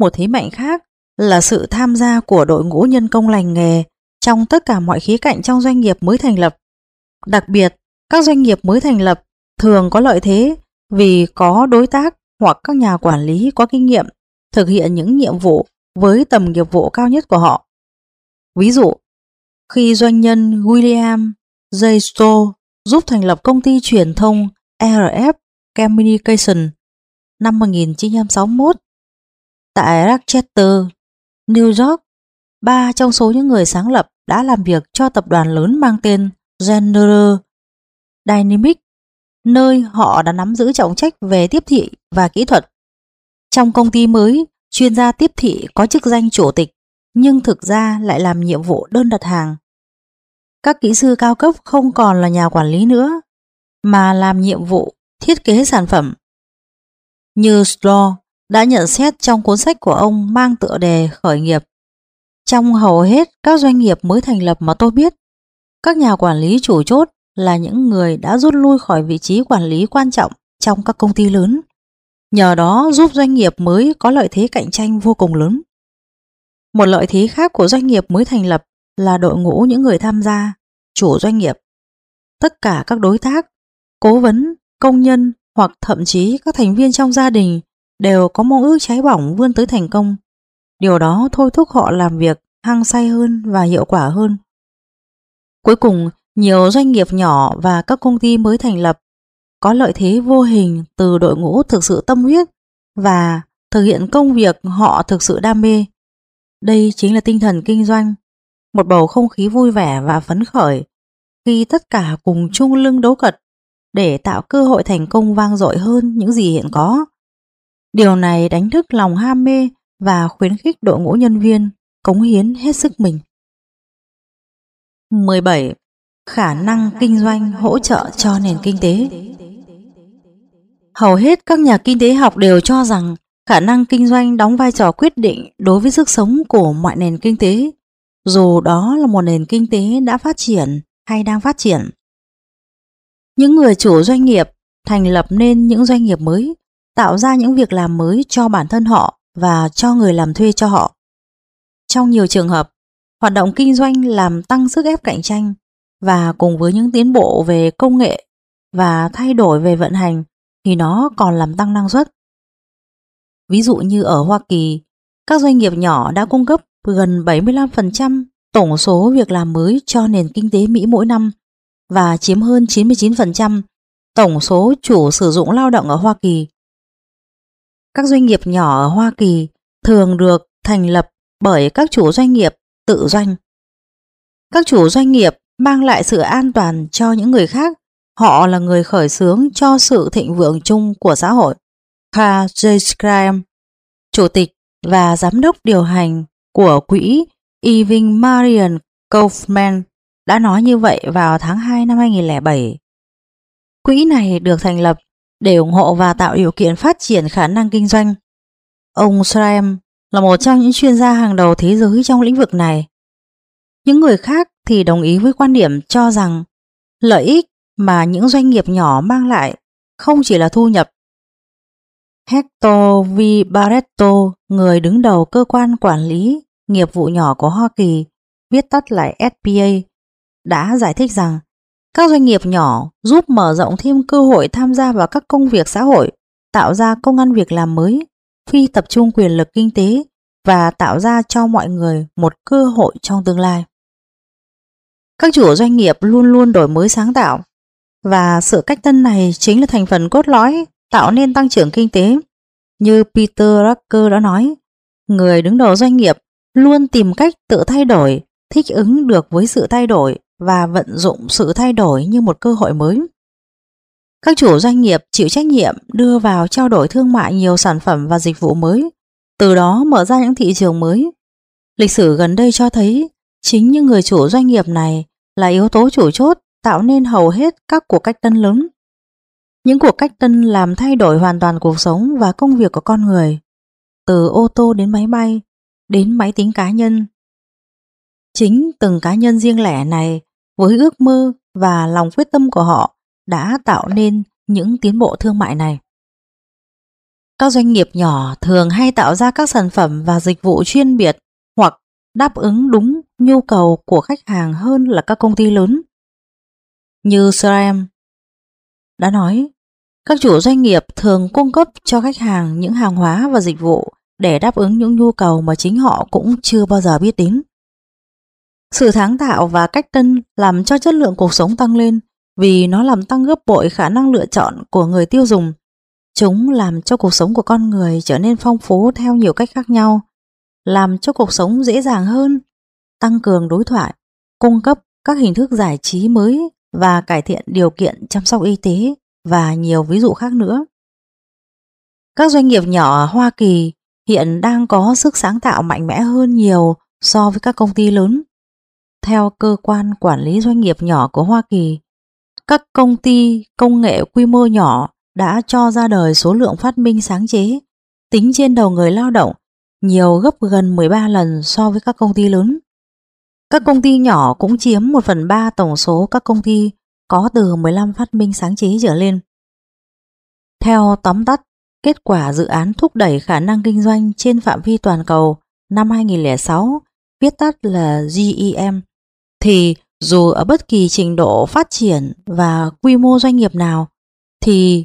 Một thế mạnh khác là sự tham gia của đội ngũ nhân công lành nghề trong tất cả mọi khía cạnh trong doanh nghiệp mới thành lập. Đặc biệt, các doanh nghiệp mới thành lập thường có lợi thế vì có đối tác hoặc các nhà quản lý có kinh nghiệm thực hiện những nhiệm vụ với tầm nghiệp vụ cao nhất của họ. Ví dụ, khi doanh nhân William J. Stowe giúp thành lập công ty truyền thông e rờ ép Communication năm một nghìn chín trăm sáu mươi mốt tại Rochester, New York, ba trong số những người sáng lập đã làm việc cho tập đoàn lớn mang tên General Dynamics, nơi họ đã nắm giữ trọng trách về tiếp thị và kỹ thuật. Trong công ty mới, chuyên gia tiếp thị có chức danh chủ tịch nhưng thực ra lại làm nhiệm vụ đơn đặt hàng. Các kỹ sư cao cấp không còn là nhà quản lý nữa mà làm nhiệm vụ thiết kế sản phẩm. Như Sloan đã nhận xét trong cuốn sách của ông mang tựa đề khởi nghiệp, trong hầu hết các doanh nghiệp mới thành lập mà tôi biết, các nhà quản lý chủ chốt là những người đã rút lui khỏi vị trí quản lý quan trọng trong các công ty lớn, nhờ đó giúp doanh nghiệp mới có lợi thế cạnh tranh vô cùng lớn. Một lợi thế khác của doanh nghiệp mới thành lập là đội ngũ những người tham gia, chủ doanh nghiệp. Tất cả các đối tác, cố vấn, công nhân hoặc thậm chí các thành viên trong gia đình đều có mong ước cháy bỏng vươn tới thành công. Điều đó thôi thúc họ làm việc hăng say hơn và hiệu quả hơn. Cuối cùng, nhiều doanh nghiệp nhỏ và các công ty mới thành lập có lợi thế vô hình từ đội ngũ thực sự tâm huyết và thực hiện công việc họ thực sự đam mê. Đây chính là tinh thần kinh doanh, một bầu không khí vui vẻ và phấn khởi khi tất cả cùng chung lưng đấu cật để tạo cơ hội thành công vang dội hơn những gì hiện có. Điều này đánh thức lòng ham mê và khuyến khích đội ngũ nhân viên cống hiến hết sức mình. mười bảy. Khả năng kinh doanh hỗ trợ cho nền kinh tế. Hầu hết các nhà kinh tế học đều cho rằng khả năng kinh doanh đóng vai trò quyết định đối với sức sống của mọi nền kinh tế, dù đó là một nền kinh tế đã phát triển hay đang phát triển. Những người chủ doanh nghiệp thành lập nên những doanh nghiệp mới, tạo ra những việc làm mới cho bản thân họ và cho người làm thuê cho họ. Trong nhiều trường hợp, hoạt động kinh doanh làm tăng sức ép cạnh tranh và cùng với những tiến bộ về công nghệ và thay đổi về vận hành thì nó còn làm tăng năng suất. Ví dụ như ở Hoa Kỳ, các doanh nghiệp nhỏ đã cung cấp gần bảy mươi lăm phần trăm tổng số việc làm mới cho nền kinh tế Mỹ mỗi năm và chiếm hơn chín mươi chín phần trăm tổng số chủ sử dụng lao động ở Hoa Kỳ. Các doanh nghiệp nhỏ ở Hoa Kỳ thường được thành lập bởi các chủ doanh nghiệp tự doanh. Các chủ doanh nghiệp mang lại sự an toàn cho những người khác, họ là người khởi xướng cho sự thịnh vượng chung của xã hội. Carl J. Schramm, chủ tịch và giám đốc điều hành của quỹ Irving Marion Kaufman, đã nói như vậy vào tháng hai năm hai nghìn không trăm lẻ bảy. Quỹ này được thành lập để ủng hộ và tạo điều kiện phát triển khả năng kinh doanh. Ông Schramm là một trong những chuyên gia hàng đầu thế giới trong lĩnh vực này. Những người khác thì đồng ý với quan điểm cho rằng Lợi ích mà những doanh nghiệp nhỏ mang lại không chỉ là thu nhập. Hector V. Barreto, người đứng đầu cơ quan quản lý nghiệp vụ nhỏ của Hoa Kỳ, viết tắt là ét bê a, đã giải thích rằng các doanh nghiệp nhỏ giúp mở rộng thêm cơ hội tham gia vào các công việc xã hội, tạo ra công ăn việc làm mới, phi tập trung quyền lực kinh tế và tạo ra cho mọi người một cơ hội trong tương lai. Các chủ doanh nghiệp luôn luôn đổi mới sáng tạo, và sự cách tân này chính là thành phần cốt lõi tạo nên tăng trưởng kinh tế. Như Peter Drucker đã nói, người đứng đầu doanh nghiệp luôn tìm cách tự thay đổi, thích ứng được với sự thay đổi và vận dụng sự thay đổi như một cơ hội mới. Các chủ doanh nghiệp chịu trách nhiệm đưa vào trao đổi thương mại nhiều sản phẩm và dịch vụ mới, từ đó mở ra những thị trường mới. Lịch sử gần đây cho thấy chính những người chủ doanh nghiệp này là yếu tố chủ chốt tạo nên hầu hết các cuộc cách tân lớn. Những cuộc cách tân làm thay đổi hoàn toàn cuộc sống và công việc của con người, từ ô tô đến máy bay, đến máy tính cá nhân. Chính từng cá nhân riêng lẻ này, với ước mơ và lòng quyết tâm của họ, đã tạo nên những tiến bộ thương mại này. Các doanh nghiệp nhỏ thường hay tạo ra các sản phẩm và dịch vụ chuyên biệt hoặc đáp ứng đúng nhu cầu của khách hàng hơn là các công ty lớn. Như Graham đã nói, các chủ doanh nghiệp thường cung cấp cho khách hàng những hàng hóa và dịch vụ để đáp ứng những nhu cầu mà chính họ cũng chưa bao giờ biết đến. Sự sáng tạo và cách tân làm cho chất lượng cuộc sống tăng lên vì nó làm tăng gấp bội khả năng lựa chọn của người tiêu dùng. Chúng làm cho cuộc sống của con người trở nên phong phú theo nhiều cách khác nhau, làm cho cuộc sống dễ dàng hơn, tăng cường đối thoại, cung cấp các hình thức giải trí mới và cải thiện điều kiện chăm sóc y tế và nhiều ví dụ khác nữa. Các doanh nghiệp nhỏ ở Hoa Kỳ hiện đang có sức sáng tạo mạnh mẽ hơn nhiều so với các công ty lớn. Theo cơ quan quản lý doanh nghiệp nhỏ của Hoa Kỳ, các công ty công nghệ quy mô nhỏ đã cho ra đời số lượng phát minh sáng chế tính trên đầu người lao động nhiều gấp gần mười ba lần so với các công ty lớn. Các công ty nhỏ cũng chiếm một phần ba tổng số các công ty có từ mười lăm phát minh sáng chế trở lên. Theo tóm tắt, kết quả dự án thúc đẩy khả năng kinh doanh trên phạm vi toàn cầu năm hai nghìn không trăm lẻ sáu, viết tắt là G E M, thì dù ở bất kỳ trình độ phát triển và quy mô doanh nghiệp nào, thì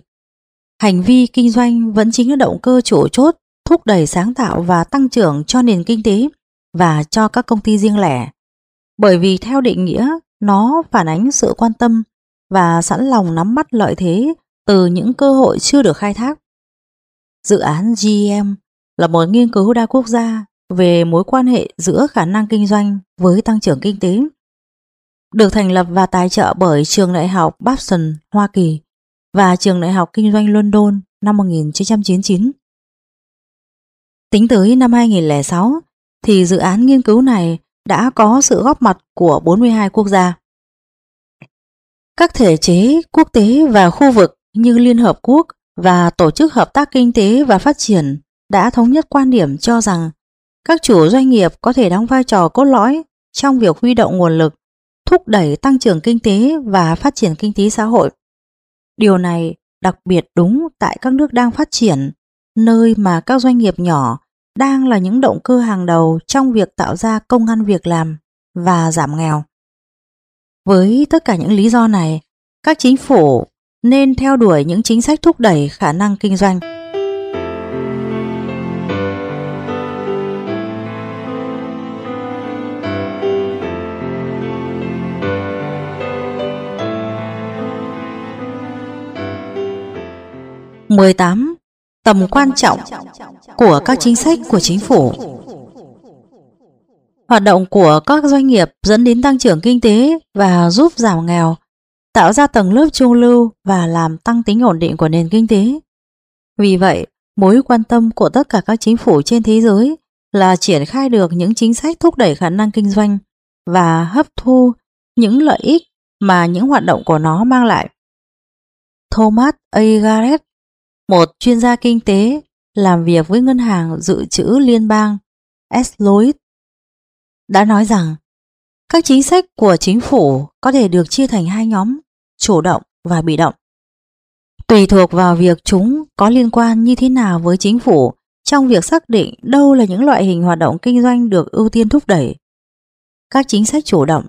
hành vi kinh doanh vẫn chính là động cơ chủ chốt thúc đẩy sáng tạo và tăng trưởng cho nền kinh tế và cho các công ty riêng lẻ. Bởi vì theo định nghĩa, nó phản ánh sự quan tâm và sẵn lòng nắm bắt lợi thế từ những cơ hội chưa được khai thác. Dự án G E M là một nghiên cứu đa quốc gia về mối quan hệ giữa khả năng kinh doanh với tăng trưởng kinh tế, được thành lập và tài trợ bởi trường đại học Babson, Hoa Kỳ và trường đại học kinh doanh London năm một nghìn chín trăm chín mươi chín. Tính tới năm hai nghìn không trăm lẻ sáu, thì dự án nghiên cứu này đã có sự góp mặt của bốn mươi hai quốc gia. Các thể chế quốc tế và khu vực như Liên Hợp Quốc và Tổ chức Hợp tác Kinh tế và Phát triển đã thống nhất quan điểm cho rằng các chủ doanh nghiệp có thể đóng vai trò cốt lõi trong việc huy động nguồn lực, thúc đẩy tăng trưởng kinh tế và phát triển kinh tế xã hội. Điều này đặc biệt đúng tại các nước đang phát triển, nơi mà các doanh nghiệp nhỏ đang là những động cơ hàng đầu trong việc tạo ra công ăn việc làm và giảm nghèo. Với tất cả những lý do này, các chính phủ nên theo đuổi những chính sách thúc đẩy khả năng kinh doanh. mười tám. Tầm quan trọng của các chính sách của chính phủ. Hoạt động của các doanh nghiệp dẫn đến tăng trưởng kinh tế và giúp giảm nghèo, tạo ra tầng lớp trung lưu và làm tăng tính ổn định của nền kinh tế. Vì vậy, mối quan tâm của tất cả các chính phủ trên thế giới là triển khai được những chính sách thúc đẩy khả năng kinh doanh và hấp thu những lợi ích mà những hoạt động của nó mang lại. Thomas A. Garrett, một chuyên gia kinh tế làm việc với Ngân hàng Dự trữ Liên bang Lloyd, đã nói rằng các chính sách của chính phủ có thể được chia thành hai nhóm. chủ động và bị động, tùy thuộc vào việc chúng có liên quan như thế nào với chính phủ trong việc xác định đâu là những loại hình hoạt động kinh doanh được ưu tiên thúc đẩy. Các chính sách chủ động,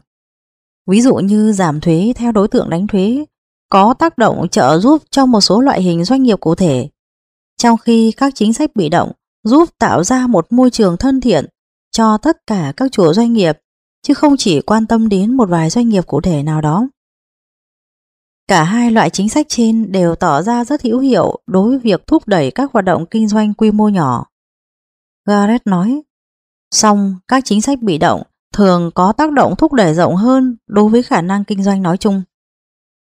ví dụ như giảm thuế theo đối tượng đánh thuế, có tác động trợ giúp cho một số loại hình doanh nghiệp cụ thể, trong khi các chính sách bị động giúp tạo ra một môi trường thân thiện cho tất cả các chủ doanh nghiệp, chứ không chỉ quan tâm đến một vài doanh nghiệp cụ thể nào đó. Cả hai loại chính sách trên đều tỏ ra rất hữu hiệu đối với việc thúc đẩy các hoạt động kinh doanh quy mô nhỏ. Garrett nói, song các chính sách bị động thường có tác động thúc đẩy rộng hơn đối với khả năng kinh doanh nói chung.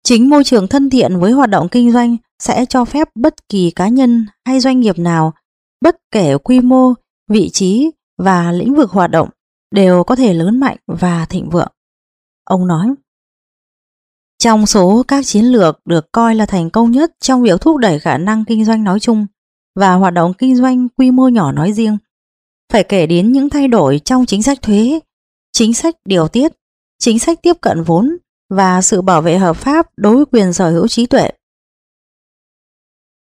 Chính môi trường thân thiện với hoạt động kinh doanh sẽ cho phép bất kỳ cá nhân hay doanh nghiệp nào, bất kể quy mô, vị trí và lĩnh vực hoạt động, đều có thể lớn mạnh và thịnh vượng. Ông nói, trong số các chiến lược được coi là thành công nhất trong việc thúc đẩy khả năng kinh doanh nói chung và hoạt động kinh doanh quy mô nhỏ nói riêng, phải kể đến những thay đổi trong chính sách thuế, chính sách điều tiết, chính sách tiếp cận vốn và sự bảo vệ hợp pháp đối với quyền sở hữu trí tuệ.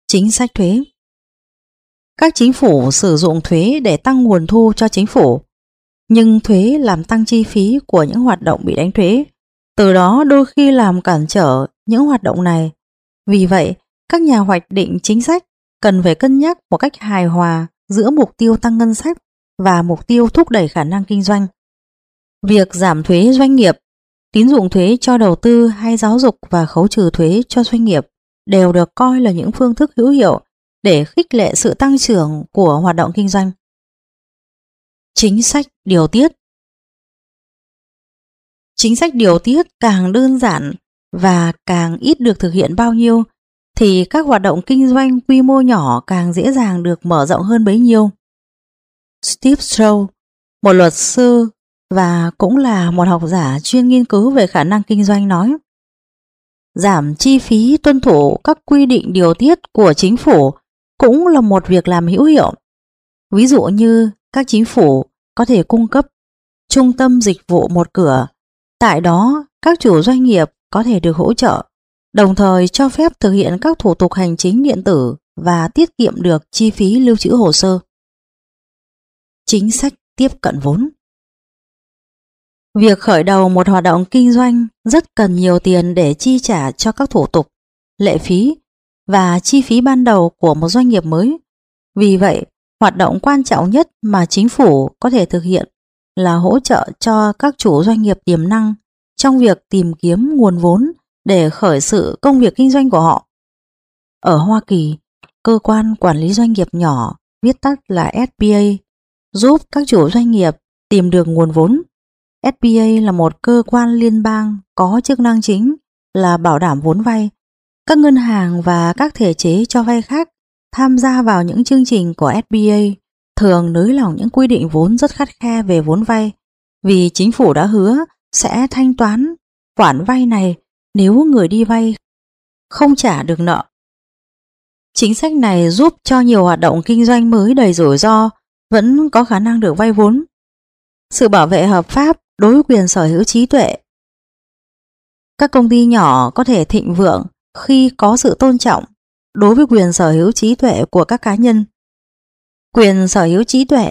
Chính sách thuế. Các chính phủ sử dụng thuế để tăng nguồn thu cho chính phủ, nhưng thuế làm tăng chi phí của những hoạt động bị đánh thuế, từ đó đôi khi làm cản trở những hoạt động này. Vì vậy, các nhà hoạch định chính sách cần phải cân nhắc một cách hài hòa giữa mục tiêu tăng ngân sách và mục tiêu thúc đẩy khả năng kinh doanh. Việc giảm thuế doanh nghiệp, tín dụng thuế cho đầu tư hay giáo dục và khấu trừ thuế cho doanh nghiệp đều được coi là những phương thức hữu hiệu để khích lệ sự tăng trưởng của hoạt động kinh doanh. Chính sách điều tiết. Chính sách điều tiết càng đơn giản và càng ít được thực hiện bao nhiêu thì các hoạt động kinh doanh quy mô nhỏ càng dễ dàng được mở rộng hơn bấy nhiêu. Steve Jobs, một luật sư và cũng là một học giả chuyên nghiên cứu về khả năng kinh doanh, nói, giảm chi phí tuân thủ các quy định điều tiết của chính phủ cũng là một việc làm hữu hiệu. Ví dụ như các chính phủ có thể cung cấp trung tâm dịch vụ một cửa, tại đó các chủ doanh nghiệp có thể được hỗ trợ, đồng thời cho phép thực hiện các thủ tục hành chính điện tử và tiết kiệm được chi phí lưu trữ hồ sơ. Chính sách tiếp cận vốn. Việc khởi đầu một hoạt động kinh doanh rất cần nhiều tiền để chi trả cho các thủ tục, lệ phí và chi phí ban đầu của một doanh nghiệp mới. Vì vậy, hoạt động quan trọng nhất mà chính phủ có thể thực hiện là hỗ trợ cho các chủ doanh nghiệp tiềm năng trong việc tìm kiếm nguồn vốn để khởi sự công việc kinh doanh của họ. Ở Hoa Kỳ, cơ quan quản lý doanh nghiệp nhỏ, viết tắt là S B A, giúp các chủ doanh nghiệp tìm được nguồn vốn. S B A là một cơ quan liên bang có chức năng chính là bảo đảm vốn vay. Các ngân hàng và các thể chế cho vay khác tham gia vào những chương trình của S B A thường nới lỏng những quy định vốn rất khắt khe về vốn vay, vì chính phủ đã hứa sẽ thanh toán khoản vay này nếu người đi vay không trả được nợ. Chính sách này giúp cho nhiều hoạt động kinh doanh mới đầy rủi ro vẫn có khả năng được vay vốn. Sự bảo vệ hợp pháp đối với quyền sở hữu trí tuệ. Các công ty nhỏ có thể thịnh vượng khi có sự tôn trọng đối với quyền sở hữu trí tuệ của các cá nhân. Quyền sở hữu trí tuệ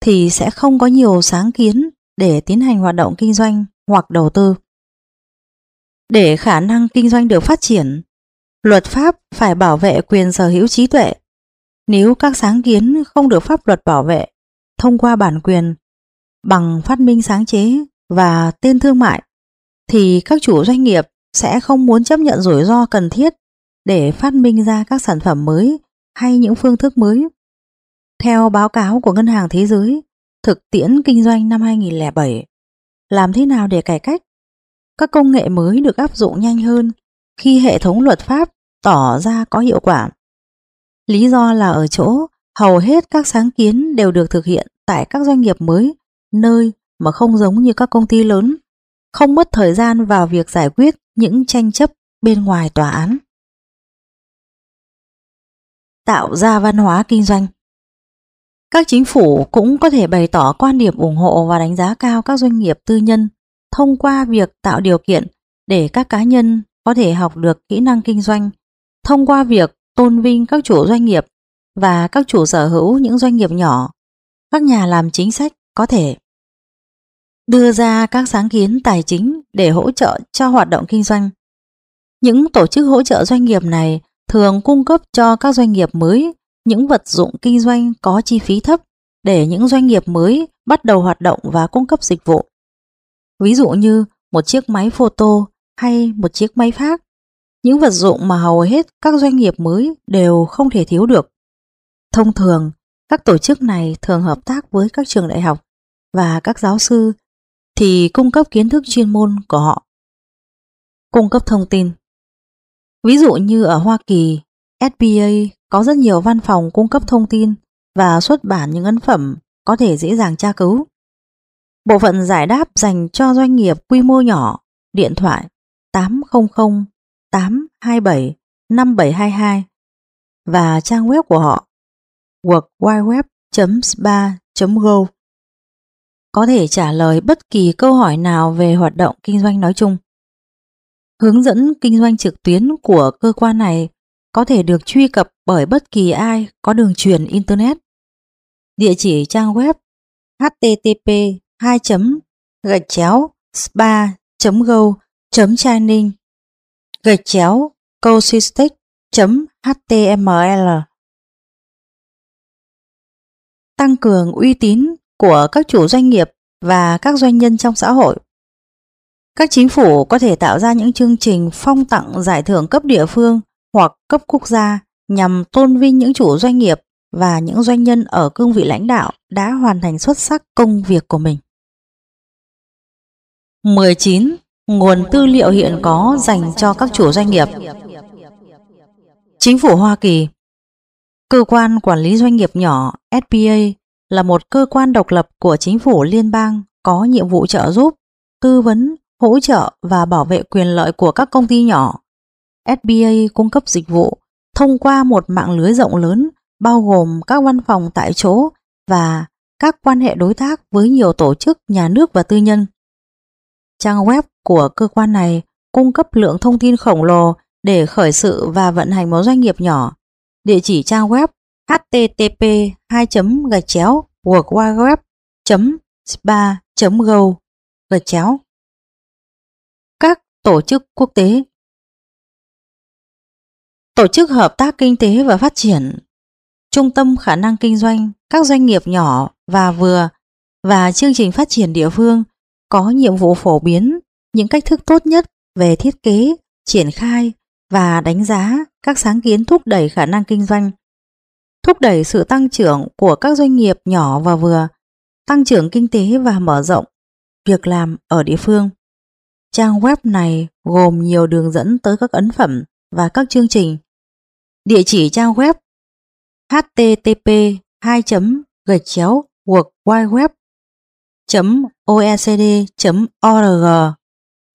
thì sẽ không có nhiều sáng kiến để tiến hành hoạt động kinh doanh hoặc đầu tư. Để khả năng kinh doanh được phát triển, luật pháp phải bảo vệ quyền sở hữu trí tuệ. Nếu các sáng kiến không được pháp luật bảo vệ thông qua bản quyền, bằng phát minh sáng chế và tên thương mại, thì các chủ doanh nghiệp sẽ không muốn chấp nhận rủi ro cần thiết để phát minh ra các sản phẩm mới hay những phương thức mới. Theo báo cáo của Ngân hàng Thế giới, thực tiễn kinh doanh năm hai nghìn không trăm lẻ bảy, làm thế nào để cải cách? Các công nghệ mới được áp dụng nhanh hơn khi hệ thống luật pháp tỏ ra có hiệu quả. Lý do là ở chỗ hầu hết các sáng kiến đều được thực hiện tại các doanh nghiệp mới, nơi mà không giống như các công ty lớn, không mất thời gian vào việc giải quyết những tranh chấp bên ngoài tòa án. Tạo ra văn hóa kinh doanh. Các chính phủ cũng có thể bày tỏ quan điểm ủng hộ và đánh giá cao các doanh nghiệp tư nhân thông qua việc tạo điều kiện để các cá nhân có thể học được kỹ năng kinh doanh thông qua việc tôn vinh các chủ doanh nghiệp và các chủ sở hữu những doanh nghiệp nhỏ. Các nhà làm chính sách có thể đưa ra các sáng kiến tài chính để hỗ trợ cho hoạt động kinh doanh. Những tổ chức hỗ trợ doanh nghiệp này thường cung cấp cho các doanh nghiệp mới những vật dụng kinh doanh có chi phí thấp để những doanh nghiệp mới bắt đầu hoạt động và cung cấp dịch vụ. Ví dụ như một chiếc máy photo hay một chiếc máy phác, những vật dụng mà hầu hết các doanh nghiệp mới đều không thể thiếu được. Thông thường, các tổ chức này thường hợp tác với các trường đại học và các giáo sư thì cung cấp kiến thức chuyên môn của họ. Cung cấp thông tin. Ví dụ như ở Hoa Kỳ, ét bê a có rất nhiều văn phòng cung cấp thông tin và xuất bản những ấn phẩm có thể dễ dàng tra cứu. Bộ phận giải đáp dành cho doanh nghiệp quy mô nhỏ, điện thoại tám không không tám hai bảy năm bảy hai hai và trang web của họ worldwideweb chấm ét bê a chấm gov có thể trả lời bất kỳ câu hỏi nào về hoạt động kinh doanh nói chung. Hướng dẫn kinh doanh trực tuyến của cơ quan này có thể được truy cập bởi bất kỳ ai có đường truyền Internet. Địa chỉ trang web http hai gạch chéo spa chấm gov chấm training gạch chéo coexist chấm html. Tăng cường uy tín của các chủ doanh nghiệp và các doanh nhân trong xã hội. Các chính phủ có thể tạo ra những chương trình phong tặng giải thưởng cấp địa phương hoặc cấp quốc gia nhằm tôn vinh những chủ doanh nghiệp và những doanh nhân ở cương vị lãnh đạo đã hoàn thành xuất sắc công việc của mình. mười chín. Nguồn tư liệu hiện có dành cho các chủ doanh nghiệp. Chính phủ Hoa Kỳ, cơ quan quản lý doanh nghiệp nhỏ ét bê a, là một cơ quan độc lập của chính phủ liên bang có nhiệm vụ trợ giúp, tư vấn, hỗ trợ và bảo vệ quyền lợi của các công ty nhỏ. ét bê a cung cấp dịch vụ thông qua một mạng lưới rộng lớn bao gồm các văn phòng tại chỗ và các quan hệ đối tác với nhiều tổ chức nhà nước và tư nhân. Trang web của cơ quan này cung cấp lượng thông tin khổng lồ để khởi sự và vận hành một doanh nghiệp nhỏ. Địa chỉ trang web http hai gạch chéo worldwideweb chấm spa chấm gov gạch chéo. Các tổ chức quốc tế. Tổ chức Hợp tác Kinh tế và Phát triển, Trung tâm Khả năng Kinh doanh các doanh nghiệp nhỏ và vừa và chương trình phát triển địa phương có nhiệm vụ phổ biến những cách thức tốt nhất về thiết kế, triển khai và đánh giá các sáng kiến thúc đẩy khả năng kinh doanh, thúc đẩy sự tăng trưởng của các doanh nghiệp nhỏ và vừa, tăng trưởng kinh tế và mở rộng việc làm ở địa phương. Trang web này gồm nhiều đường dẫn tới các ấn phẩm và các chương trình. Địa chỉ trang web http hai gạch chéo worldwideweb chấm oecd chấm org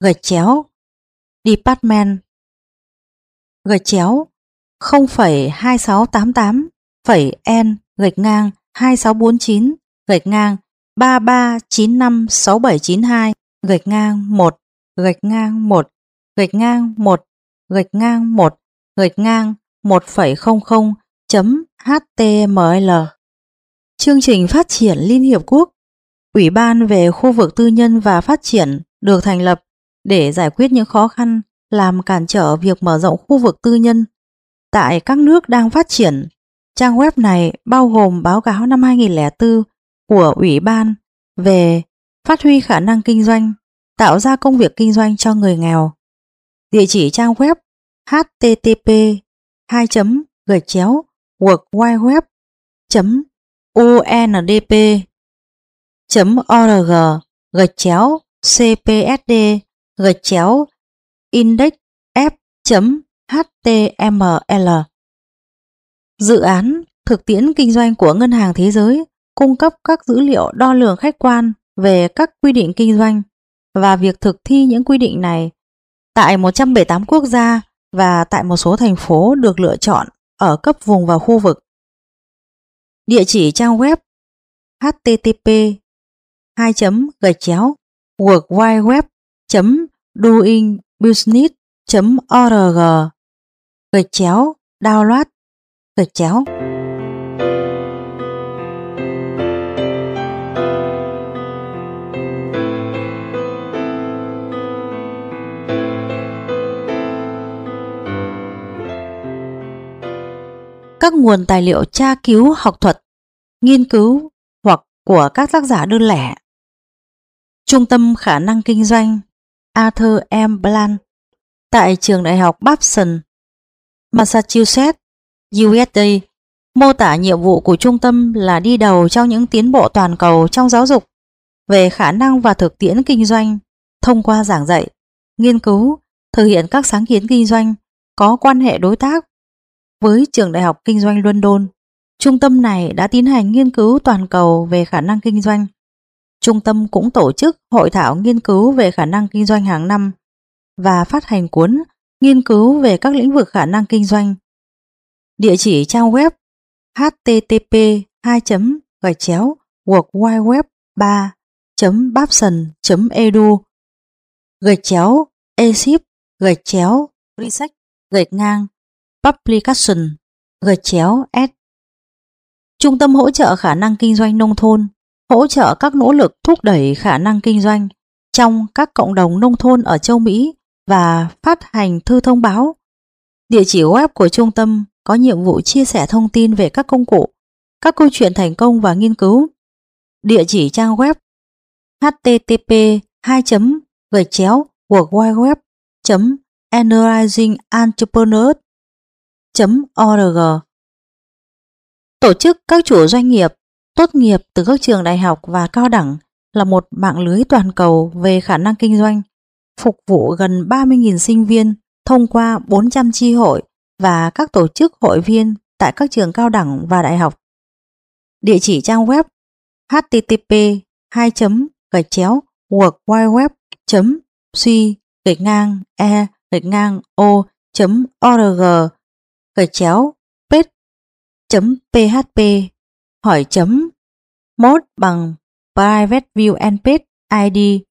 gạch chéo department gạch chéo không phẩy hai sáu tám tám phẩm n gạch ngang hai sáu bốn chín gạch ngang ba ba chín năm sáu bảy chín hai gạch ngang một gạch ngang một gạch ngang một gạch ngang một gạch ngang một gạch ngang một gạch ngang một gạch ngang một phẩy không không chấm html. Chương trình phát triển Liên Hiệp Quốc, Ủy ban về khu vực tư nhân và phát triển được thành lập để giải quyết những khó khăn làm cản trở việc mở rộng khu vực tư nhân tại các nước đang phát triển. Trang web này bao gồm báo cáo năm hai không không bốn của Ủy ban về phát huy khả năng kinh doanh, tạo ra công việc kinh doanh cho người nghèo. Địa chỉ trang web http hai gạch chéo worldwideweb chấm ondp chấm org gạch chéo cpsd gạch chéo index f chấm html. Dự án thực tiễn kinh doanh của Ngân hàng Thế giới cung cấp các dữ liệu đo lường khách quan về các quy định kinh doanh và việc thực thi những quy định này tại một trăm bảy mươi tám quốc gia và tại một số thành phố được lựa chọn ở cấp vùng và khu vực. Địa chỉ trang web http hai gạch chéo worldwideweb chấm doingbusiness org gạch chéo download gạch chéo. Các nguồn tài liệu tra cứu học thuật, nghiên cứu hoặc của các tác giả đơn lẻ. Trung tâm khả năng kinh doanh Arthur M. Blank tại trường đại học Babson, Massachusetts, u ét a mô tả nhiệm vụ của trung tâm là đi đầu trong những tiến bộ toàn cầu trong giáo dục về khả năng và thực tiễn kinh doanh thông qua giảng dạy, nghiên cứu, thực hiện các sáng kiến kinh doanh có quan hệ đối tác với trường đại học kinh doanh London. Trung tâm này đã tiến hành nghiên cứu toàn cầu về khả năng kinh doanh. Trung tâm cũng tổ chức hội thảo nghiên cứu về khả năng kinh doanh hàng năm và phát hành cuốn nghiên cứu về các lĩnh vực khả năng kinh doanh. Địa chỉ trang web http hai gạch chéo worldwideweb ba chấm babson chấm edu gạch chéo eship gạch chéo research gạch ngang publication gạch chéo s. Trung tâm hỗ trợ khả năng kinh doanh nông thôn, hỗ trợ các nỗ lực thúc đẩy khả năng kinh doanh trong các cộng đồng nông thôn ở châu Mỹ và phát hành thư thông báo. Địa chỉ web của trung tâm có nhiệm vụ chia sẻ thông tin về các công cụ, các câu chuyện thành công và nghiên cứu. Địa chỉ trang web http hai gạch chéo worldwideweb chấm energizingentrepreneurs chấm org. Tổ chức các chủ doanh nghiệp tốt nghiệp từ các trường đại học và cao đẳng là một mạng lưới toàn cầu về khả năng kinh doanh, phục vụ gần ba mươi nghìn sinh viên thông qua bốn trăm chi hội và các tổ chức hội viên tại các trường cao đẳng và đại học. Địa chỉ trang web http hai gạch chéo worldwideweb chấm suy gạch ngang e gạch ngang o chấm org gạch chéo page chấm php hỏi chấm mode bằng private view and page id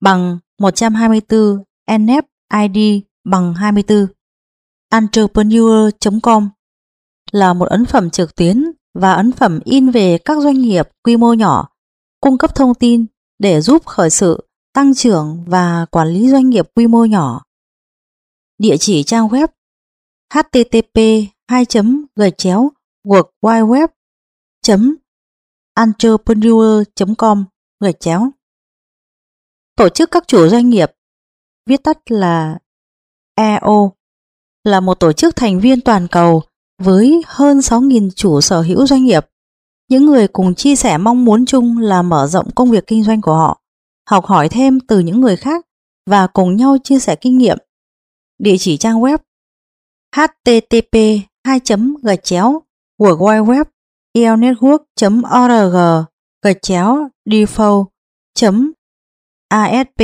bằng một trăm hai mươi tư, nf id bằng hai mươi tư. entrepreneur chấm com là một ấn phẩm trực tuyến và ấn phẩm in về các doanh nghiệp quy mô nhỏ, cung cấp thông tin để giúp khởi sự, tăng trưởng và quản lý doanh nghiệp quy mô nhỏ. Địa chỉ trang web http hai gạch chéo worldwideweb chấm entrepreneur chấm com gạch chéo. Tổ chức các chủ doanh nghiệp, viết tắt là e o, là một tổ chức thành viên toàn cầu với hơn sáu nghìn chủ sở hữu doanh nghiệp, những người cùng chia sẻ mong muốn chung là mở rộng công việc kinh doanh của họ, học hỏi thêm từ những người khác và cùng nhau chia sẻ kinh nghiệm. Địa chỉ trang web http hai gạch chéo worldwideweb elnetwork chấm org gạch chéo default chấm asp.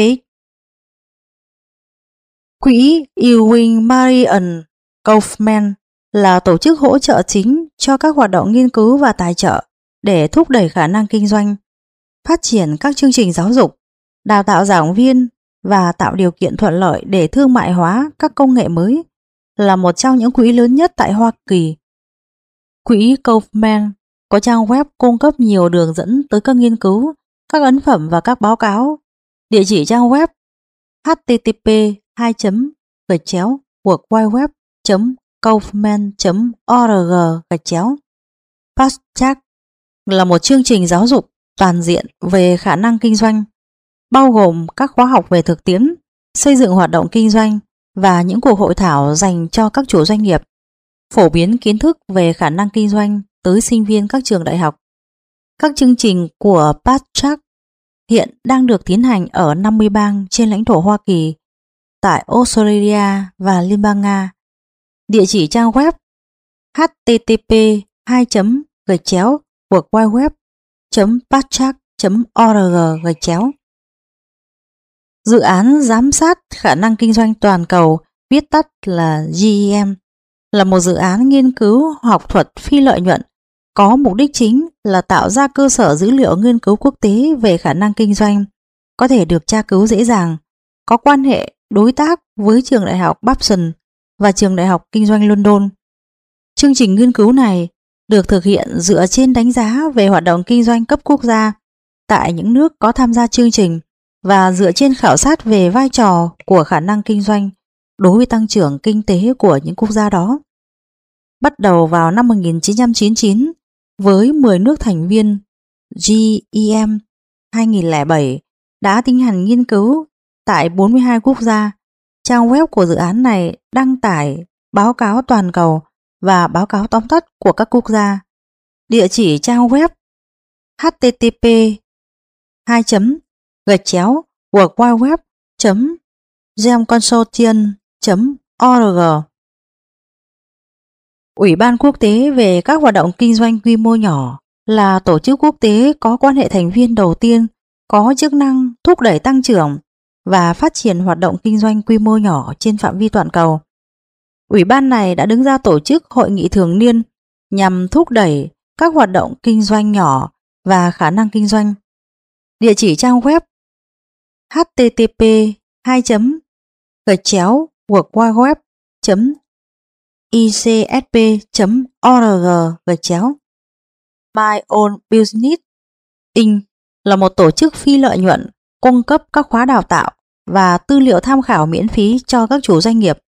Quỹ Ewing Marian Kaufman là tổ chức hỗ trợ chính cho các hoạt động nghiên cứu và tài trợ để thúc đẩy khả năng kinh doanh, phát triển các chương trình giáo dục, đào tạo giảng viên và tạo điều kiện thuận lợi để thương mại hóa các công nghệ mới, là một trong những quỹ lớn nhất tại Hoa Kỳ. Quỹ Kaufman có trang web cung cấp nhiều đường dẫn tới các nghiên cứu, các ấn phẩm và các báo cáo. Địa chỉ trang web http hai gạch chéo worldwideweb chấm kaufman chấm org gạch chéo. PASTRAC là một chương trình giáo dục toàn diện về khả năng kinh doanh, bao gồm các khóa học về thực tiễn, xây dựng hoạt động kinh doanh và những cuộc hội thảo dành cho các chủ doanh nghiệp, phổ biến kiến thức về khả năng kinh doanh tới sinh viên các trường đại học. Các chương trình của PASTRAC hiện đang được tiến hành ở năm mươi bang trên lãnh thổ Hoa Kỳ, tại Australia và Liên bang Nga. Địa chỉ trang web http hai gạch chéo worldwideweb chấm pastrac chấm org gạch chéo. Dự án giám sát khả năng kinh doanh toàn cầu, viết tắt là G E M, là một dự án nghiên cứu học thuật phi lợi nhuận có mục đích chính là tạo ra cơ sở dữ liệu nghiên cứu quốc tế về khả năng kinh doanh, có thể được tra cứu dễ dàng, có quan hệ đối tác với trường đại học Babson và trường đại học kinh doanh London. Chương trình nghiên cứu này được thực hiện dựa trên đánh giá về hoạt động kinh doanh cấp quốc gia tại những nước có tham gia chương trình và dựa trên khảo sát về vai trò của khả năng kinh doanh đối với tăng trưởng kinh tế của những quốc gia đó. Bắt đầu vào năm một nghìn chín trăm chín mươi chín với mười nước thành viên, G E M hai nghìn không trăm lẻ bảy đã tiến hành nghiên cứu tại bốn mươi hai quốc gia. Trang web của dự án này đăng tải báo cáo toàn cầu và báo cáo tóm tắt của các quốc gia. Địa chỉ trang web http hai gạch chéo worldwideweb.gemconsortium.org. Ủy ban quốc tế về các hoạt động kinh doanh quy mô nhỏ là tổ chức quốc tế có quan hệ thành viên đầu tiên có chức năng thúc đẩy tăng trưởng và phát triển hoạt động kinh doanh quy mô nhỏ trên phạm vi toàn cầu. Ủy ban này đã đứng ra tổ chức hội nghị thường niên nhằm thúc đẩy các hoạt động kinh doanh nhỏ và khả năng kinh doanh. Địa chỉ trang web http hai gạch chéo worldwideweb.icsp.org gạch chéo. My Own Business Incorporated là một tổ chức phi lợi nhuận cung cấp các khóa đào tạo và tư liệu tham khảo miễn phí cho các chủ doanh nghiệp.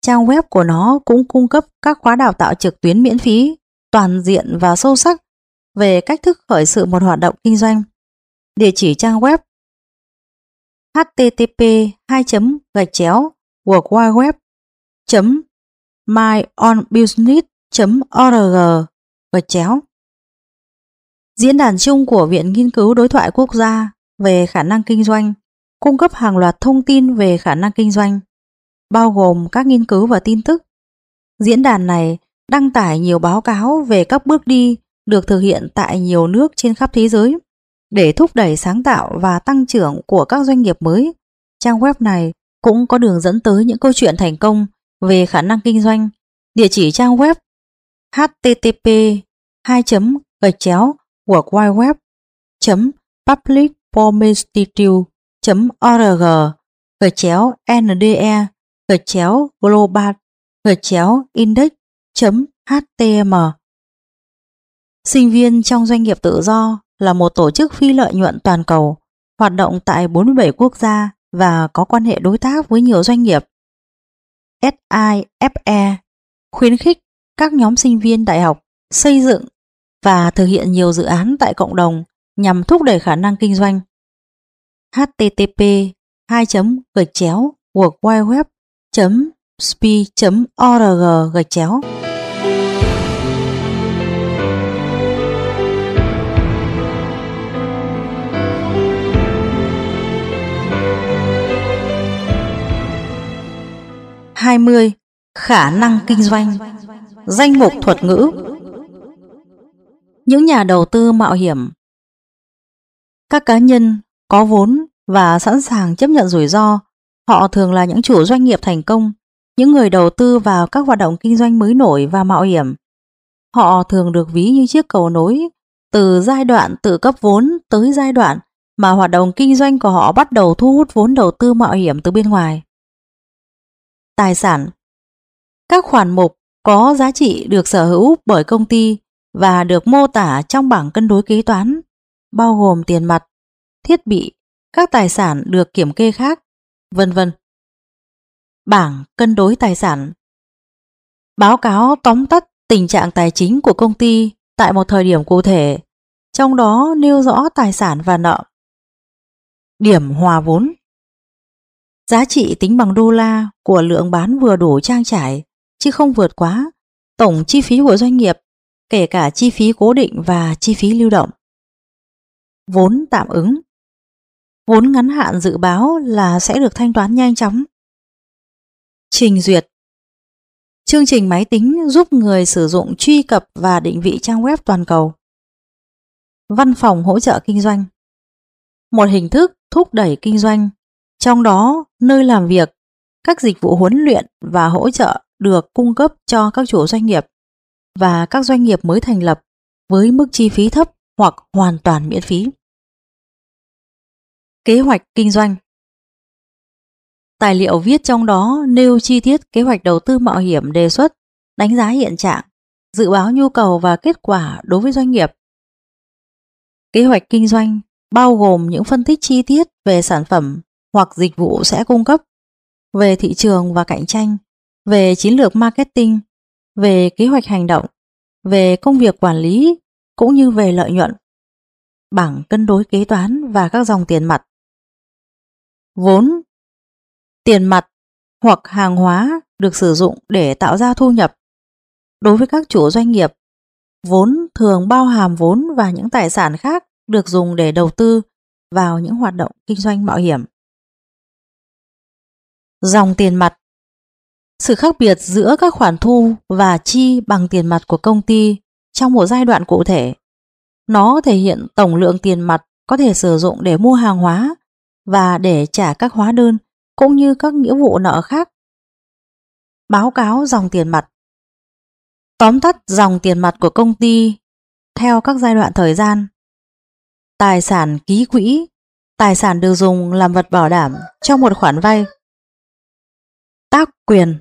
Trang web của nó cũng cung cấp các khóa đào tạo trực tuyến miễn phí, toàn diện và sâu sắc về cách thức khởi sự một hoạt động kinh doanh. Địa chỉ trang web http hai gạch chéo worldwideweb.myownbusiness.org gạch chéo. Diễn đàn chung của Viện Nghiên cứu Đối thoại Quốc gia về khả năng kinh doanh cung cấp hàng loạt thông tin về khả năng kinh doanh, bao gồm các nghiên cứu và tin tức. Diễn đàn này đăng tải nhiều báo cáo về các bước đi được thực hiện tại nhiều nước trên khắp thế giới để thúc đẩy sáng tạo và tăng trưởng của các doanh nghiệp mới. Trang web này cũng có đường dẫn tới những câu chuyện thành công về khả năng kinh doanh. Địa chỉ trang web http hai gạch chéo worldwideweb.publicfominstitute.org gạch chéo nde gạch chéo global gạch chéo index.htm. Sinh viên trong doanh nghiệp tự do là một tổ chức phi lợi nhuận toàn cầu, hoạt động tại bốn mươi bảy quốc gia và có quan hệ đối tác với nhiều doanh nghiệp. ét i ép e khuyến khích các nhóm sinh viên đại học xây dựng và thực hiện nhiều dự án tại cộng đồng nhằm thúc đẩy khả năng kinh doanh. http hai gạch chéo worldwideweb.sp.org gạch chéo. hai mươi. Khả năng kinh doanh. Danh mục thuật ngữ. Những nhà đầu tư mạo hiểm, các cá nhân có vốn và sẵn sàng chấp nhận rủi ro, họ thường là những chủ doanh nghiệp thành công, những người đầu tư vào các hoạt động kinh doanh mới nổi và mạo hiểm. Họ thường được ví như chiếc cầu nối từ giai đoạn tự cấp vốn tới giai đoạn mà hoạt động kinh doanh của họ bắt đầu thu hút vốn đầu tư mạo hiểm từ bên ngoài. Tài sản. Các khoản mục có giá trị được sở hữu bởi công ty và được mô tả trong bảng cân đối kế toán, bao gồm tiền mặt, thiết bị, các tài sản được kiểm kê khác, vân vân. Bảng cân đối tài sản. Báo cáo tóm tắt tình trạng tài chính của công ty tại một thời điểm cụ thể, trong đó nêu rõ tài sản và nợ. Điểm hòa vốn. Giá trị tính bằng đô la của lượng bán vừa đủ trang trải, chứ không vượt quá, tổng chi phí của doanh nghiệp, kể cả chi phí cố định và chi phí lưu động. Vốn tạm ứng. Vốn ngắn hạn dự báo là sẽ được thanh toán nhanh chóng. Trình duyệt. Chương trình máy tính giúp người sử dụng truy cập và định vị trang web toàn cầu. Văn phòng hỗ trợ kinh doanh. Một hình thức thúc đẩy kinh doanh, trong đó nơi làm việc, các dịch vụ huấn luyện và hỗ trợ được cung cấp cho các chủ doanh nghiệp và các doanh nghiệp mới thành lập với mức chi phí thấp hoặc hoàn toàn miễn phí. Kế hoạch kinh doanh. Tài liệu viết trong đó nêu chi tiết kế hoạch đầu tư mạo hiểm đề xuất, đánh giá hiện trạng, dự báo nhu cầu và kết quả đối với doanh nghiệp. Kế hoạch kinh doanh bao gồm những phân tích chi tiết về sản phẩm hoặc dịch vụ sẽ cung cấp, về thị trường và cạnh tranh, về chiến lược marketing, về kế hoạch hành động, về công việc quản lý cũng như về lợi nhuận, bảng cân đối kế toán và các dòng tiền mặt. Vốn, tiền mặt hoặc hàng hóa được sử dụng để tạo ra thu nhập. Đối với các chủ doanh nghiệp, vốn thường bao hàm vốn và những tài sản khác được dùng để đầu tư vào những hoạt động kinh doanh mạo hiểm. Dòng tiền mặt. Sự khác biệt giữa các khoản thu và chi bằng tiền mặt của công ty trong một giai đoạn cụ thể. Nó thể hiện tổng lượng tiền mặt có thể sử dụng để mua hàng hóa và để trả các hóa đơn cũng như các nghĩa vụ nợ khác. Báo cáo dòng tiền mặt. Tóm tắt dòng tiền mặt của công ty theo các giai đoạn thời gian. Tài sản ký quỹ, tài sản được dùng làm vật bảo đảm trong một khoản vay. Tác quyền.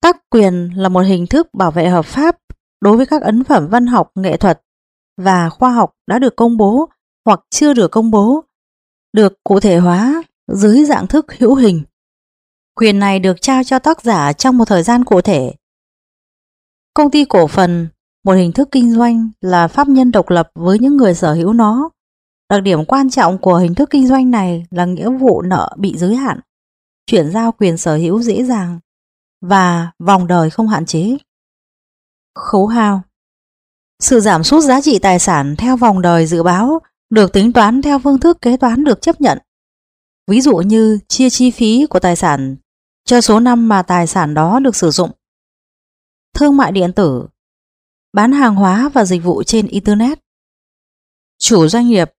Tác quyền là một hình thức bảo vệ hợp pháp đối với các ấn phẩm văn học, nghệ thuật và khoa học đã được công bố hoặc chưa được công bố, được cụ thể hóa dưới dạng thức hữu hình. Quyền này được trao cho tác giả trong một thời gian cụ thể. Công ty cổ phần, một hình thức kinh doanh là pháp nhân độc lập với những người sở hữu nó. Đặc điểm quan trọng của hình thức kinh doanh này là nghĩa vụ nợ bị giới hạn, chuyển giao quyền sở hữu dễ dàng và vòng đời không hạn chế. Khấu hao. Sự giảm sút giá trị tài sản theo vòng đời dự báo được tính toán theo phương thức kế toán được chấp nhận. Ví dụ như chia chi phí của tài sản cho số năm mà tài sản đó được sử dụng. Thương mại điện tử, bán hàng hóa và dịch vụ trên Internet. Chủ doanh nghiệp,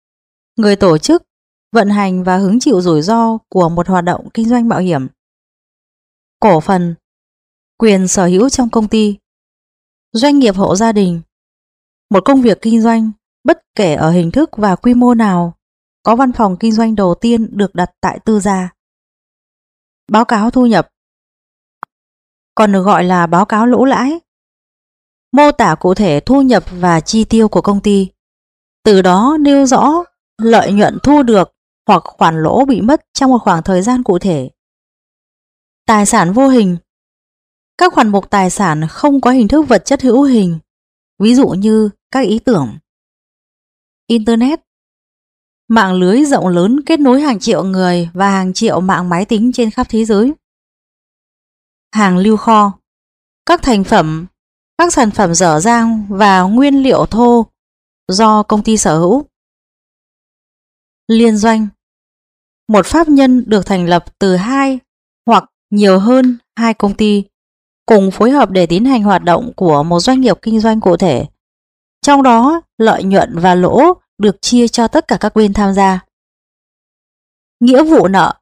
người tổ chức, vận hành và hứng chịu rủi ro của một hoạt động kinh doanh mạo hiểm. Cổ phần, quyền sở hữu trong công ty. Doanh nghiệp hộ gia đình, một công việc kinh doanh, bất kể ở hình thức và quy mô nào, có văn phòng kinh doanh đầu tiên được đặt tại tư gia. Báo cáo thu nhập, còn được gọi là báo cáo lỗ lãi, mô tả cụ thể thu nhập và chi tiêu của công ty, từ đó nêu rõ lợi nhuận thu được hoặc khoản lỗ bị mất trong một khoảng thời gian cụ thể. Tài sản vô hình, các khoản mục tài sản không có hình thức vật chất hữu hình, ví dụ như các ý tưởng. Internet, mạng lưới rộng lớn kết nối hàng triệu người và hàng triệu mạng máy tính trên khắp thế giới. Hàng lưu kho, các thành phẩm, các sản phẩm dở dang và nguyên liệu thô do công ty sở hữu. Liên doanh, một pháp nhân được thành lập từ hai hoặc nhiều hơn hai công ty cùng phối hợp để tiến hành hoạt động của một doanh nghiệp kinh doanh cụ thể. Trong đó, lợi nhuận và lỗ được chia cho tất cả các bên tham gia. Nghĩa vụ nợ,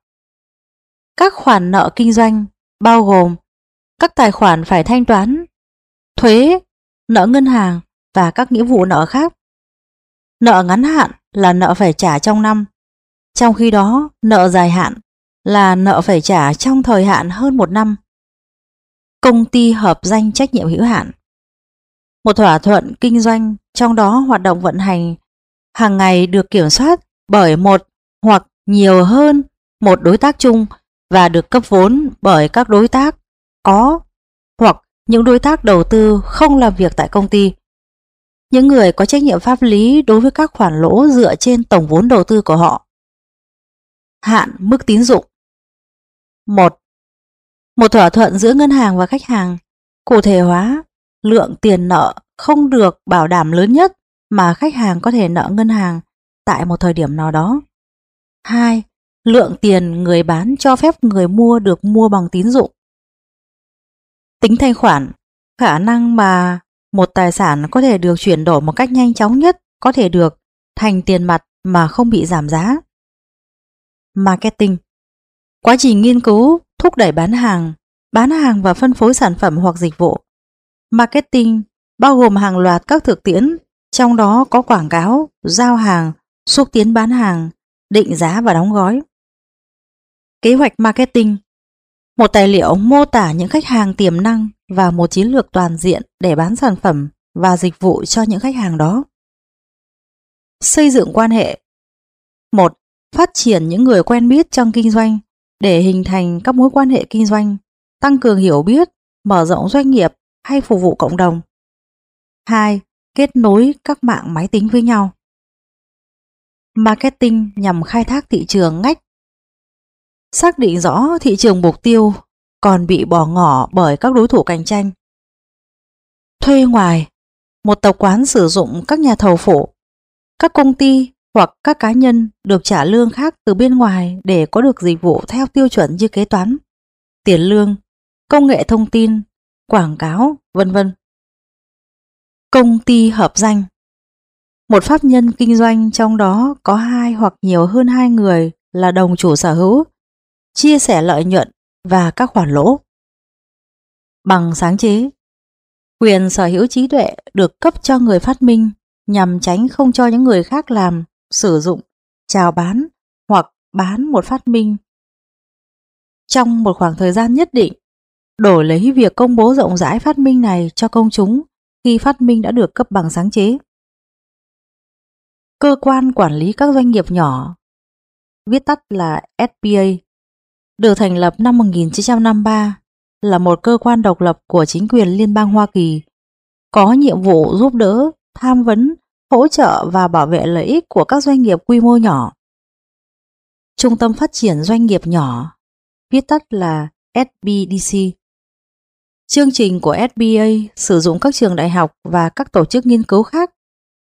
các khoản nợ kinh doanh bao gồm các tài khoản phải thanh toán, thuế, nợ ngân hàng và các nghĩa vụ nợ khác. Nợ ngắn hạn là nợ phải trả trong năm, trong khi đó nợ dài hạn là nợ phải trả trong thời hạn hơn một năm. Công ty hợp danh trách nhiệm hữu hạn, một thỏa thuận kinh doanh trong đó hoạt động vận hành hàng ngày được kiểm soát bởi một hoặc nhiều hơn một đối tác chung và được cấp vốn bởi các đối tác có hoặc những đối tác đầu tư không làm việc tại công ty. Những người có trách nhiệm pháp lý đối với các khoản lỗ dựa trên tổng vốn đầu tư của họ. Hạn mức tín dụng. một. Một thỏa thuận giữa ngân hàng và khách hàng cụ thể hóa lượng tiền nợ không được bảo đảm lớn nhất mà khách hàng có thể nợ ngân hàng tại một thời điểm nào đó. hai. Lượng tiền người bán cho phép người mua được mua bằng tín dụng. Tính thanh khoản, khả năng mà một tài sản có thể được chuyển đổi một cách nhanh chóng nhất có thể được thành tiền mặt mà không bị giảm giá. Marketing, quá trình nghiên cứu, thúc đẩy bán hàng, bán hàng và phân phối sản phẩm hoặc dịch vụ. Marketing bao gồm hàng loạt các thực tiễn, trong đó có quảng cáo, giao hàng, xúc tiến bán hàng, định giá và đóng gói. kế hoạch marketing, một tài liệu mô tả những khách hàng tiềm năng và một chiến lược toàn diện để bán sản phẩm và dịch vụ cho những khách hàng đó. Xây dựng quan hệ. Một. Phát triển những người quen biết trong kinh doanh để hình thành các mối quan hệ kinh doanh, tăng cường hiểu biết, mở rộng doanh nghiệp hay phục vụ cộng đồng. Hai. Kết nối các mạng máy tính với nhau. Marketing nhằm khai thác thị trường ngách. Xác định rõ thị trường mục tiêu còn bị bỏ ngỏ bởi các đối thủ cạnh tranh. Thuê ngoài. Một tập quán sử dụng các nhà thầu phụ, các công ty hoặc các cá nhân được trả lương khác từ bên ngoài để có được dịch vụ theo tiêu chuẩn như kế toán, tiền lương, công nghệ thông tin, quảng cáo, vân vân. Công ty hợp danh. Một pháp nhân kinh doanh trong đó có hai hoặc nhiều hơn hai người là đồng chủ sở hữu, chia sẻ lợi nhuận và các khoản lỗ. Bằng sáng chế. Quyền sở hữu trí tuệ được cấp cho người phát minh nhằm tránh không cho những người khác làm, sử dụng, chào bán hoặc bán một phát minh trong một khoảng thời gian nhất định, đổi lấy việc công bố rộng rãi phát minh này cho công chúng khi phát minh đã được cấp bằng sáng chế. Cơ quan quản lý các doanh nghiệp nhỏ, viết tắt là S B A, được thành lập năm một nghìn chín trăm năm mươi ba, là một cơ quan độc lập của chính quyền Liên bang Hoa Kỳ, có nhiệm vụ giúp đỡ, tham vấn, hỗ trợ và bảo vệ lợi ích của các doanh nghiệp quy mô nhỏ. Trung tâm Phát triển Doanh nghiệp nhỏ, viết tắt là S B D C. Chương trình của S B A sử dụng các trường đại học và các tổ chức nghiên cứu khác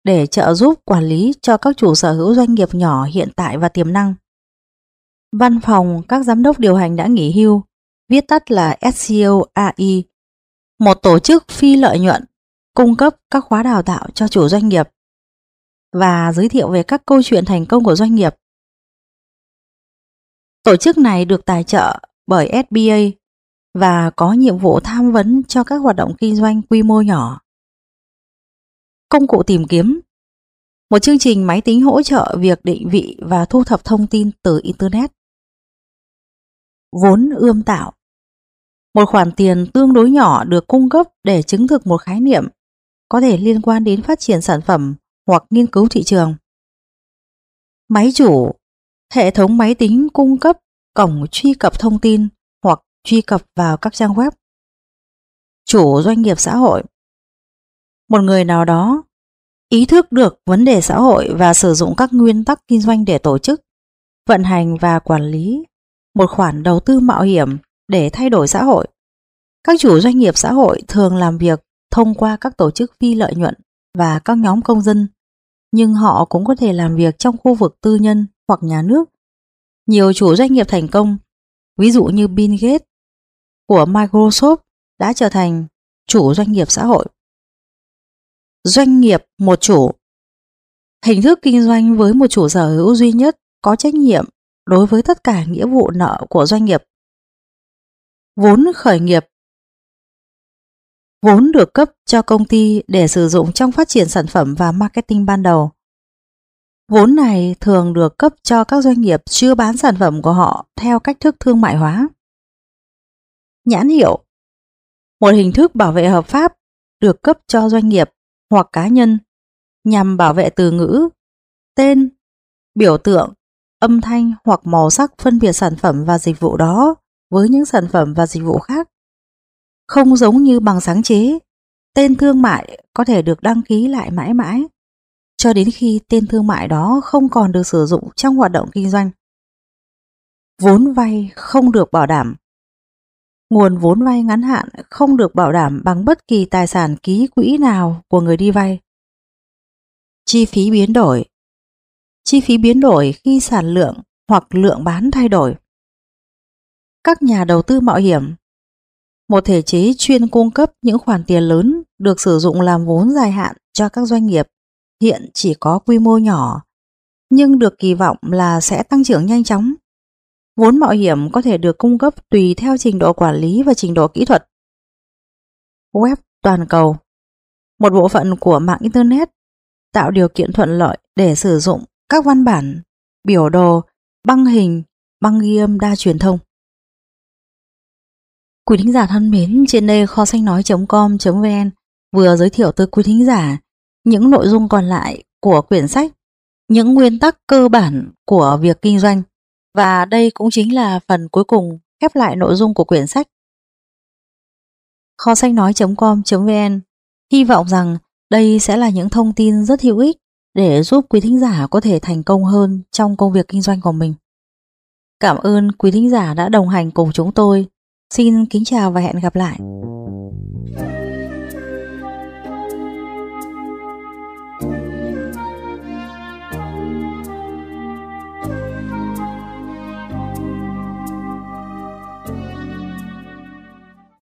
để trợ giúp quản lý cho các chủ sở hữu doanh nghiệp nhỏ hiện tại và tiềm năng. Văn phòng các giám đốc điều hành đã nghỉ hưu, viết tắt là S C O R E, một tổ chức phi lợi nhuận, cung cấp các khóa đào tạo cho chủ doanh nghiệp và giới thiệu về các câu chuyện thành công của doanh nghiệp. Tổ chức này được tài trợ bởi S B A và có nhiệm vụ tham vấn cho các hoạt động kinh doanh quy mô nhỏ. Công cụ tìm kiếm. Một chương trình máy tính hỗ trợ việc định vị và thu thập thông tin từ Internet. Vốn ươm tạo. Một khoản tiền tương đối nhỏ được cung cấp để chứng thực một khái niệm, có thể liên quan đến phát triển sản phẩm hoặc nghiên cứu thị trường. Máy chủ. Hệ thống máy tính cung cấp cổng truy cập thông tin hoặc truy cập vào các trang web. Chủ doanh nghiệp xã hội. Một người nào đó ý thức được vấn đề xã hội và sử dụng các nguyên tắc kinh doanh để tổ chức, vận hành và quản lý một khoản đầu tư mạo hiểm để thay đổi xã hội. Các chủ doanh nghiệp xã hội thường làm việc thông qua các tổ chức phi lợi nhuận và các nhóm công dân, nhưng họ cũng có thể làm việc trong khu vực tư nhân hoặc nhà nước. Nhiều chủ doanh nghiệp thành công, ví dụ như Bill Gates của Microsoft, đã trở thành chủ doanh nghiệp xã hội. Doanh nghiệp một chủ. Hình thức kinh doanh với một chủ sở hữu duy nhất có trách nhiệm đối với tất cả nghĩa vụ nợ của doanh nghiệp. Vốn khởi nghiệp. Vốn được cấp cho công ty để sử dụng trong phát triển sản phẩm và marketing ban đầu. Vốn này thường được cấp cho các doanh nghiệp chưa bán sản phẩm của họ theo cách thức thương mại hóa. Nhãn hiệu. Một hình thức bảo vệ hợp pháp được cấp cho doanh nghiệp hoặc cá nhân nhằm bảo vệ từ ngữ, tên, biểu tượng, âm thanh hoặc màu sắc phân biệt sản phẩm và dịch vụ đó với những sản phẩm và dịch vụ khác. Không giống như bằng sáng chế, tên thương mại có thể được đăng ký lại mãi mãi cho đến khi tên thương mại đó không còn được sử dụng trong hoạt động kinh doanh. Vốn vay không được bảo đảm. Nguồn vốn vay ngắn hạn không được bảo đảm bằng bất kỳ tài sản ký quỹ nào của người đi vay. Chi phí biến đổi. Chi phí biến đổi khi sản lượng hoặc lượng bán thay đổi. Các nhà đầu tư mạo hiểm. Một thể chế chuyên cung cấp những khoản tiền lớn được sử dụng làm vốn dài hạn cho các doanh nghiệp hiện chỉ có quy mô nhỏ, nhưng được kỳ vọng là sẽ tăng trưởng nhanh chóng. Vốn mạo hiểm có thể được cung cấp tùy theo trình độ quản lý và trình độ kỹ thuật. Web toàn cầu. Một bộ phận của mạng Internet tạo điều kiện thuận lợi để sử dụng các văn bản, biểu đồ, băng hình, băng ghi âm đa truyền thông. Quý thính giả thân mến, trên đây kho sách nói chấm com chấm vn vừa giới thiệu tới quý thính giả những nội dung còn lại của quyển sách, những nguyên tắc cơ bản của việc kinh doanh, và đây cũng chính là phần cuối cùng khép lại nội dung của quyển sách. Kho sách nói chấm com chấm vn hy vọng rằng đây sẽ là những thông tin rất hữu ích để giúp quý thính giả có thể thành công hơn trong công việc kinh doanh của mình. Cảm ơn quý thính giả đã đồng hành cùng chúng tôi. Xin kính chào và hẹn gặp lại.